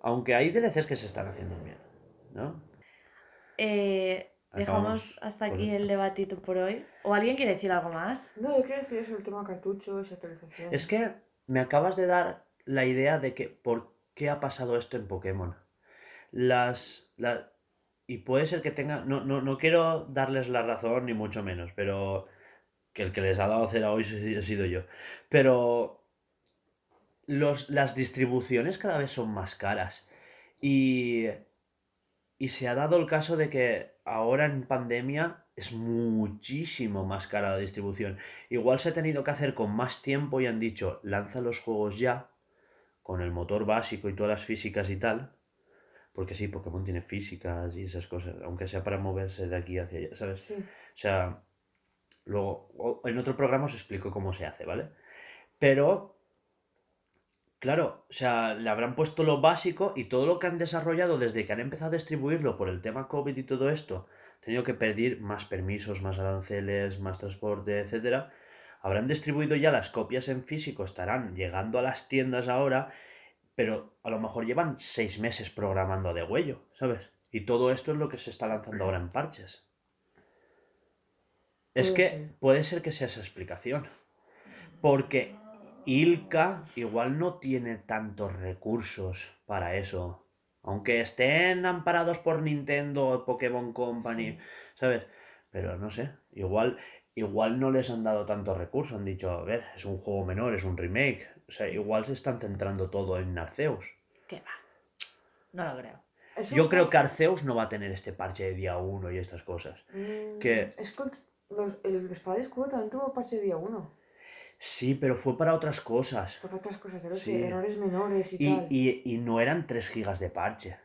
aunque hay DLCs que se están haciendo bien, ¿no? Dejamos hasta aquí el debatito por hoy. ¿O alguien quiere decir algo más? No, yo quiero decir eso, el tema cartuchos, actualizaciones. Es que me acabas de dar la idea de que por qué ha pasado esto en Pokémon. Y puede ser que tenga... No quiero darles la razón, ni mucho menos, pero que el que les ha dado cera hoy he sido yo. Pero las distribuciones cada vez son más caras. Y se ha dado el caso de que ahora en pandemia es muchísimo más cara la distribución. Igual se ha tenido que hacer con más tiempo y han dicho, lanza los juegos ya, con el motor básico y todas las físicas y tal... Porque sí, Pokémon tiene físicas y esas cosas, aunque sea para moverse de aquí hacia allá, ¿sabes? Sí. O sea, luego, en otro programa os explico cómo se hace, ¿vale? Pero Claro, o sea, le habrán puesto lo básico y todo lo que han desarrollado desde que han empezado a distribuirlo por el tema COVID y todo esto, han tenido que pedir más permisos, más aranceles, más transporte, etcétera. Habrán distribuido ya las copias en físico, estarán llegando a las tiendas ahora, pero a lo mejor llevan 6 meses programando de huello, ¿sabes? Y todo esto es lo que se está lanzando ahora en parches. Es que puede ser que sea esa explicación. Porque Ilka igual no tiene tantos recursos para eso. Aunque estén amparados por Nintendo o Pokémon Company, sí, ¿sabes? Pero no sé, igual no les han dado tantos recursos. Han dicho, a ver, es un juego menor, es un remake. O sea, igual se están centrando todo en Arceus. ¿Qué va? No lo creo. Yo creo que Arceus no va a tener este parche de día 1 y estas cosas. Que... Es con... el Espada y Escudo también tuvo parche de día 1. Sí, pero fue para otras cosas. Para otras cosas, pero sí, errores menores y tal. Y no eran 3 gigas de parche.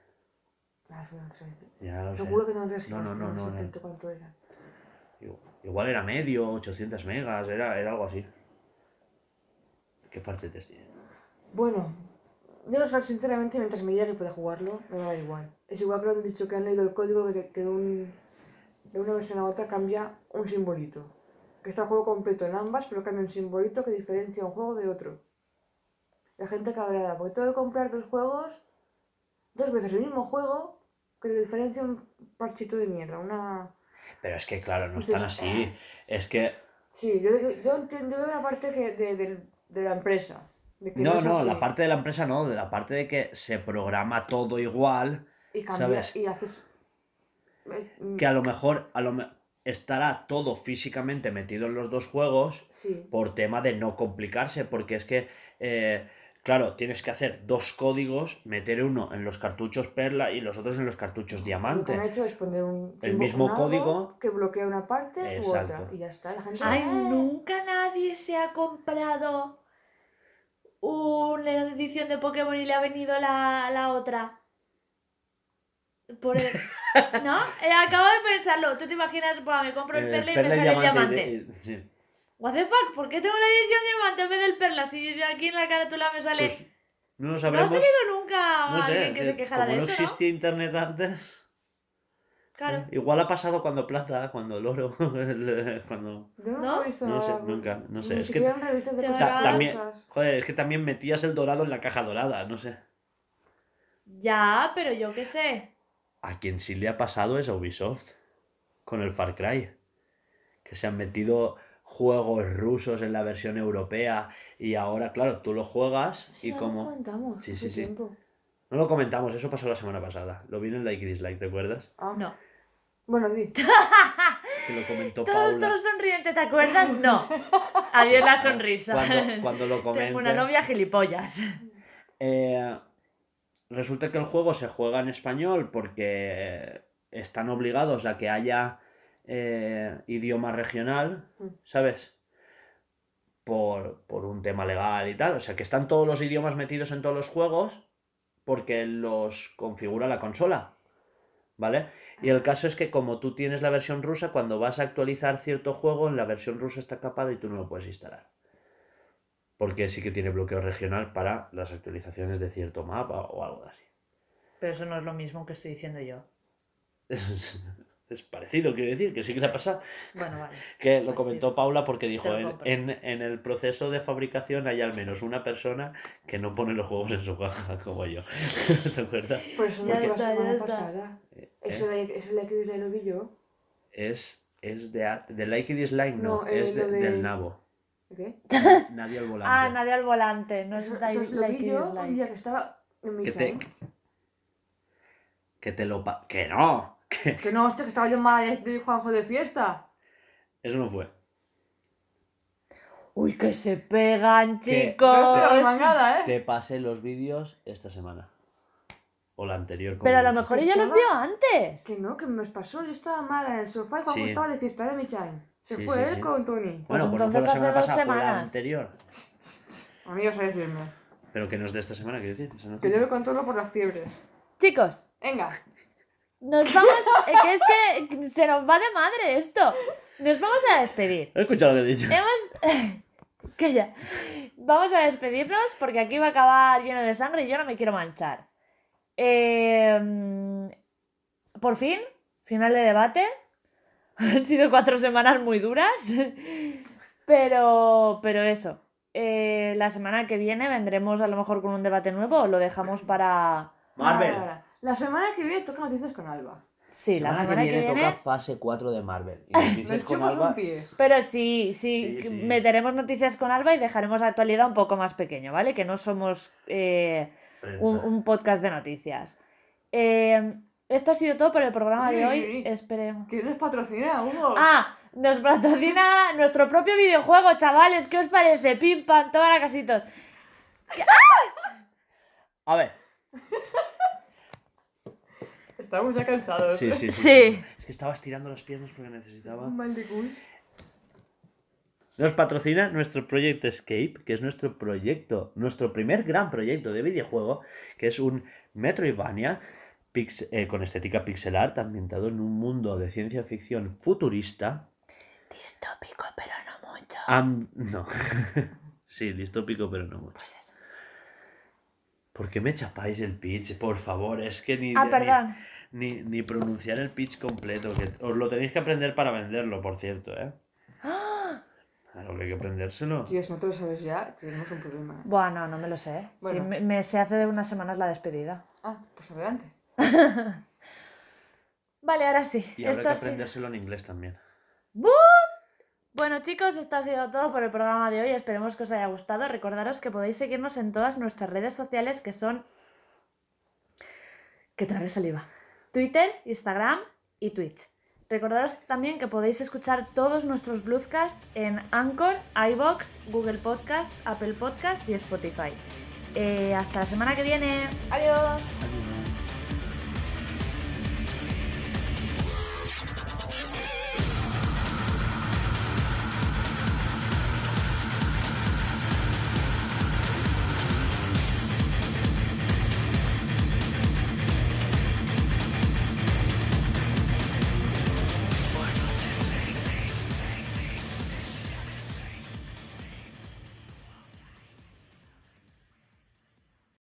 Ah, fueron 3. Ya, seguro sé. Que no eran 3 gigas. No. ¿Cuánto era? Igual era medio, 800 megas, era algo así. ¿Qué parte te tiene? Bueno, yo sinceramente, mientras me diga que pueda jugarlo, me va a dar igual. Es igual que lo han dicho que han leído el código que de una versión a otra cambia un simbolito. Que está el juego completo en ambas, pero cambia un simbolito que diferencia un juego de otro. La gente cabreada, porque tengo que comprar 2 juegos, 2 veces el mismo juego, que te diferencia un parchito de mierda, una... Pero es que claro, no están así, es que... Sí, yo entiendo la parte de la empresa. De que no, la parte de la empresa no, de la parte de que se programa todo igual, y cambias, ¿sabes? Y haces... Que a lo mejor estará todo físicamente metido en los 2 juegos, sí, por tema de no complicarse, porque es que, claro, tienes que hacer 2 códigos, meter uno en los cartuchos perla y los otros en los cartuchos diamante. Lo que han hecho es poner el mismo código que bloquea una parte u otra y ya está. La gente... Ay, nunca nadie se ha comprado una edición de Pokémon y le ha venido la otra. Por el... ¿No? Acabo de pensarlo. ¿Tú te imaginas? Bueno, me compro el perla y me sale el diamante. Sí. What the fuck? ¿Por qué tengo la edición diamante en vez del perla? Si aquí en la carátula me sale... Pues no lo sabremos. No ha salido nunca alguien que se quejara de eso, ¿no? Como no existía internet antes... Claro. Igual ha pasado cuando plata, cuando el oro, cuando... ¿No? No sé, nunca, no sé. Es que también, joder, es que también metías el dorado en la caja dorada, no sé. Ya, pero yo qué sé. A quien sí le ha pasado es a Ubisoft, con el Far Cry, que se han metido juegos rusos en la versión europea y ahora, claro, tú lo juegas y como... Comentamos, sí. No lo comentamos, eso pasó la semana pasada. Lo vi en el Like y Dislike, ¿te acuerdas? Ah, no. Bueno, sí. Que lo comentó Paula. Todo sonriente, ¿te acuerdas? No. Adiós la sonrisa. Cuando lo comento... Tengo una novia gilipollas. Resulta que el juego se juega en español porque están obligados a que haya idioma regional, ¿sabes? Por un tema legal y tal. O sea, que están todos los idiomas metidos en todos los juegos porque los configura la consola, ¿vale? Y el caso es que como tú tienes la versión rusa, cuando vas a actualizar cierto juego, en la versión rusa está capada y tú no lo puedes instalar. Porque sí que tiene bloqueo regional para las actualizaciones de cierto mapa o algo así. Pero eso no es lo mismo que estoy diciendo yo. Es parecido, quiero decir, que sí que le ha pasado. Bueno, vale. Que lo comentó Paula porque dijo, en el proceso de fabricación hay al menos una persona que no pone los juegos en su caja, como yo. ¿Te acuerdas? Pues no, porque... la semana pasada. Eso Like y Dislike lo vi yo. Es de Like y Dislike no, es del nabo. ¿Qué? Nadie al volante. Ah, nadie al volante. No es Like y Dislike. Un día que estaba en mi chat. Que te lo... ¡Que no! Que no, hostia, que estaba yo en Málaga y Juanjo de fiesta. Eso no fue. Uy, que se pegan, chicos. No estoy arremangada, ¿eh? Te pasé los vídeos esta semana. O la anterior. Pero a lo mejor ella los vio antes. Que no, que me pasó. Yo estaba mala en el sofá y Juanjo estaba de fiesta de mi chan. Se fue él con Tony. Bueno, pues entonces hace 2 semanas. La anterior. Amigos, sabéis bien. Pero que no es de esta semana, quiero decir. No, que yo me controlo por las fiebres. Chicos. Venga. Nos vamos... Es que se nos va de madre esto. Nos vamos a despedir. He escuchado lo que he dicho. Hemos... Calla. Vamos a despedirnos porque aquí va a acabar lleno de sangre y yo no me quiero manchar. Por fin, final de debate. Han sido 4 semanas muy duras. Pero eso. La semana que viene vendremos a lo mejor con un debate nuevo o lo dejamos para... Marvel. La semana que viene toca noticias con Alba. Sí, la semana que viene toca fase 4 de Marvel. Y nos con Alba... un pie. Pero sí, meteremos noticias con Alba y dejaremos la actualidad un poco más pequeño, ¿vale? Que no somos un podcast de noticias. Esto ha sido todo por el programa de hoy. Esperemos. ¿Quién nos patrocina, Hugo? Ah, nos patrocina nuestro propio videojuego, chavales. ¿Qué os parece? Pim, pam, toma la casitos. ¡Ah! A ver. Estamos ya cansados. Sí. Es que estaba estirando las piernas porque necesitaba... Un mal de culo. Nos patrocina nuestro Project Escape, que es nuestro proyecto, nuestro primer gran proyecto de videojuego, que es un Metroidvania con estética pixel art ambientado en un mundo de ciencia ficción futurista. Distópico, pero no mucho. No. Sí, distópico, pero no mucho. Pues eso. ¿Por qué me chapáis el pitch? Por favor, es que ni pronunciar el pitch completo. Que os lo tenéis que aprender para venderlo, por cierto, ¿eh? ¡Ah! Claro que hay que aprendérselo. Tío, si no te lo sabes ya, tenemos un problema. Bueno, no me lo sé. Bueno. Sí, me sé hace de unas semanas la despedida. Ah, pues adelante. Vale, ahora sí. Y habrá que aprendérselo en inglés también. ¡Bum! Bueno, chicos, esto ha sido todo por el programa de hoy. Esperemos que os haya gustado. Recordaros que podéis seguirnos en todas nuestras redes sociales, que son... Que trague saliva. Twitter, Instagram y Twitch. Recordaros también que podéis escuchar todos nuestros podcasts en Anchor, iVoox, Google Podcast, Apple Podcast y Spotify. Hasta la semana que viene. Adiós.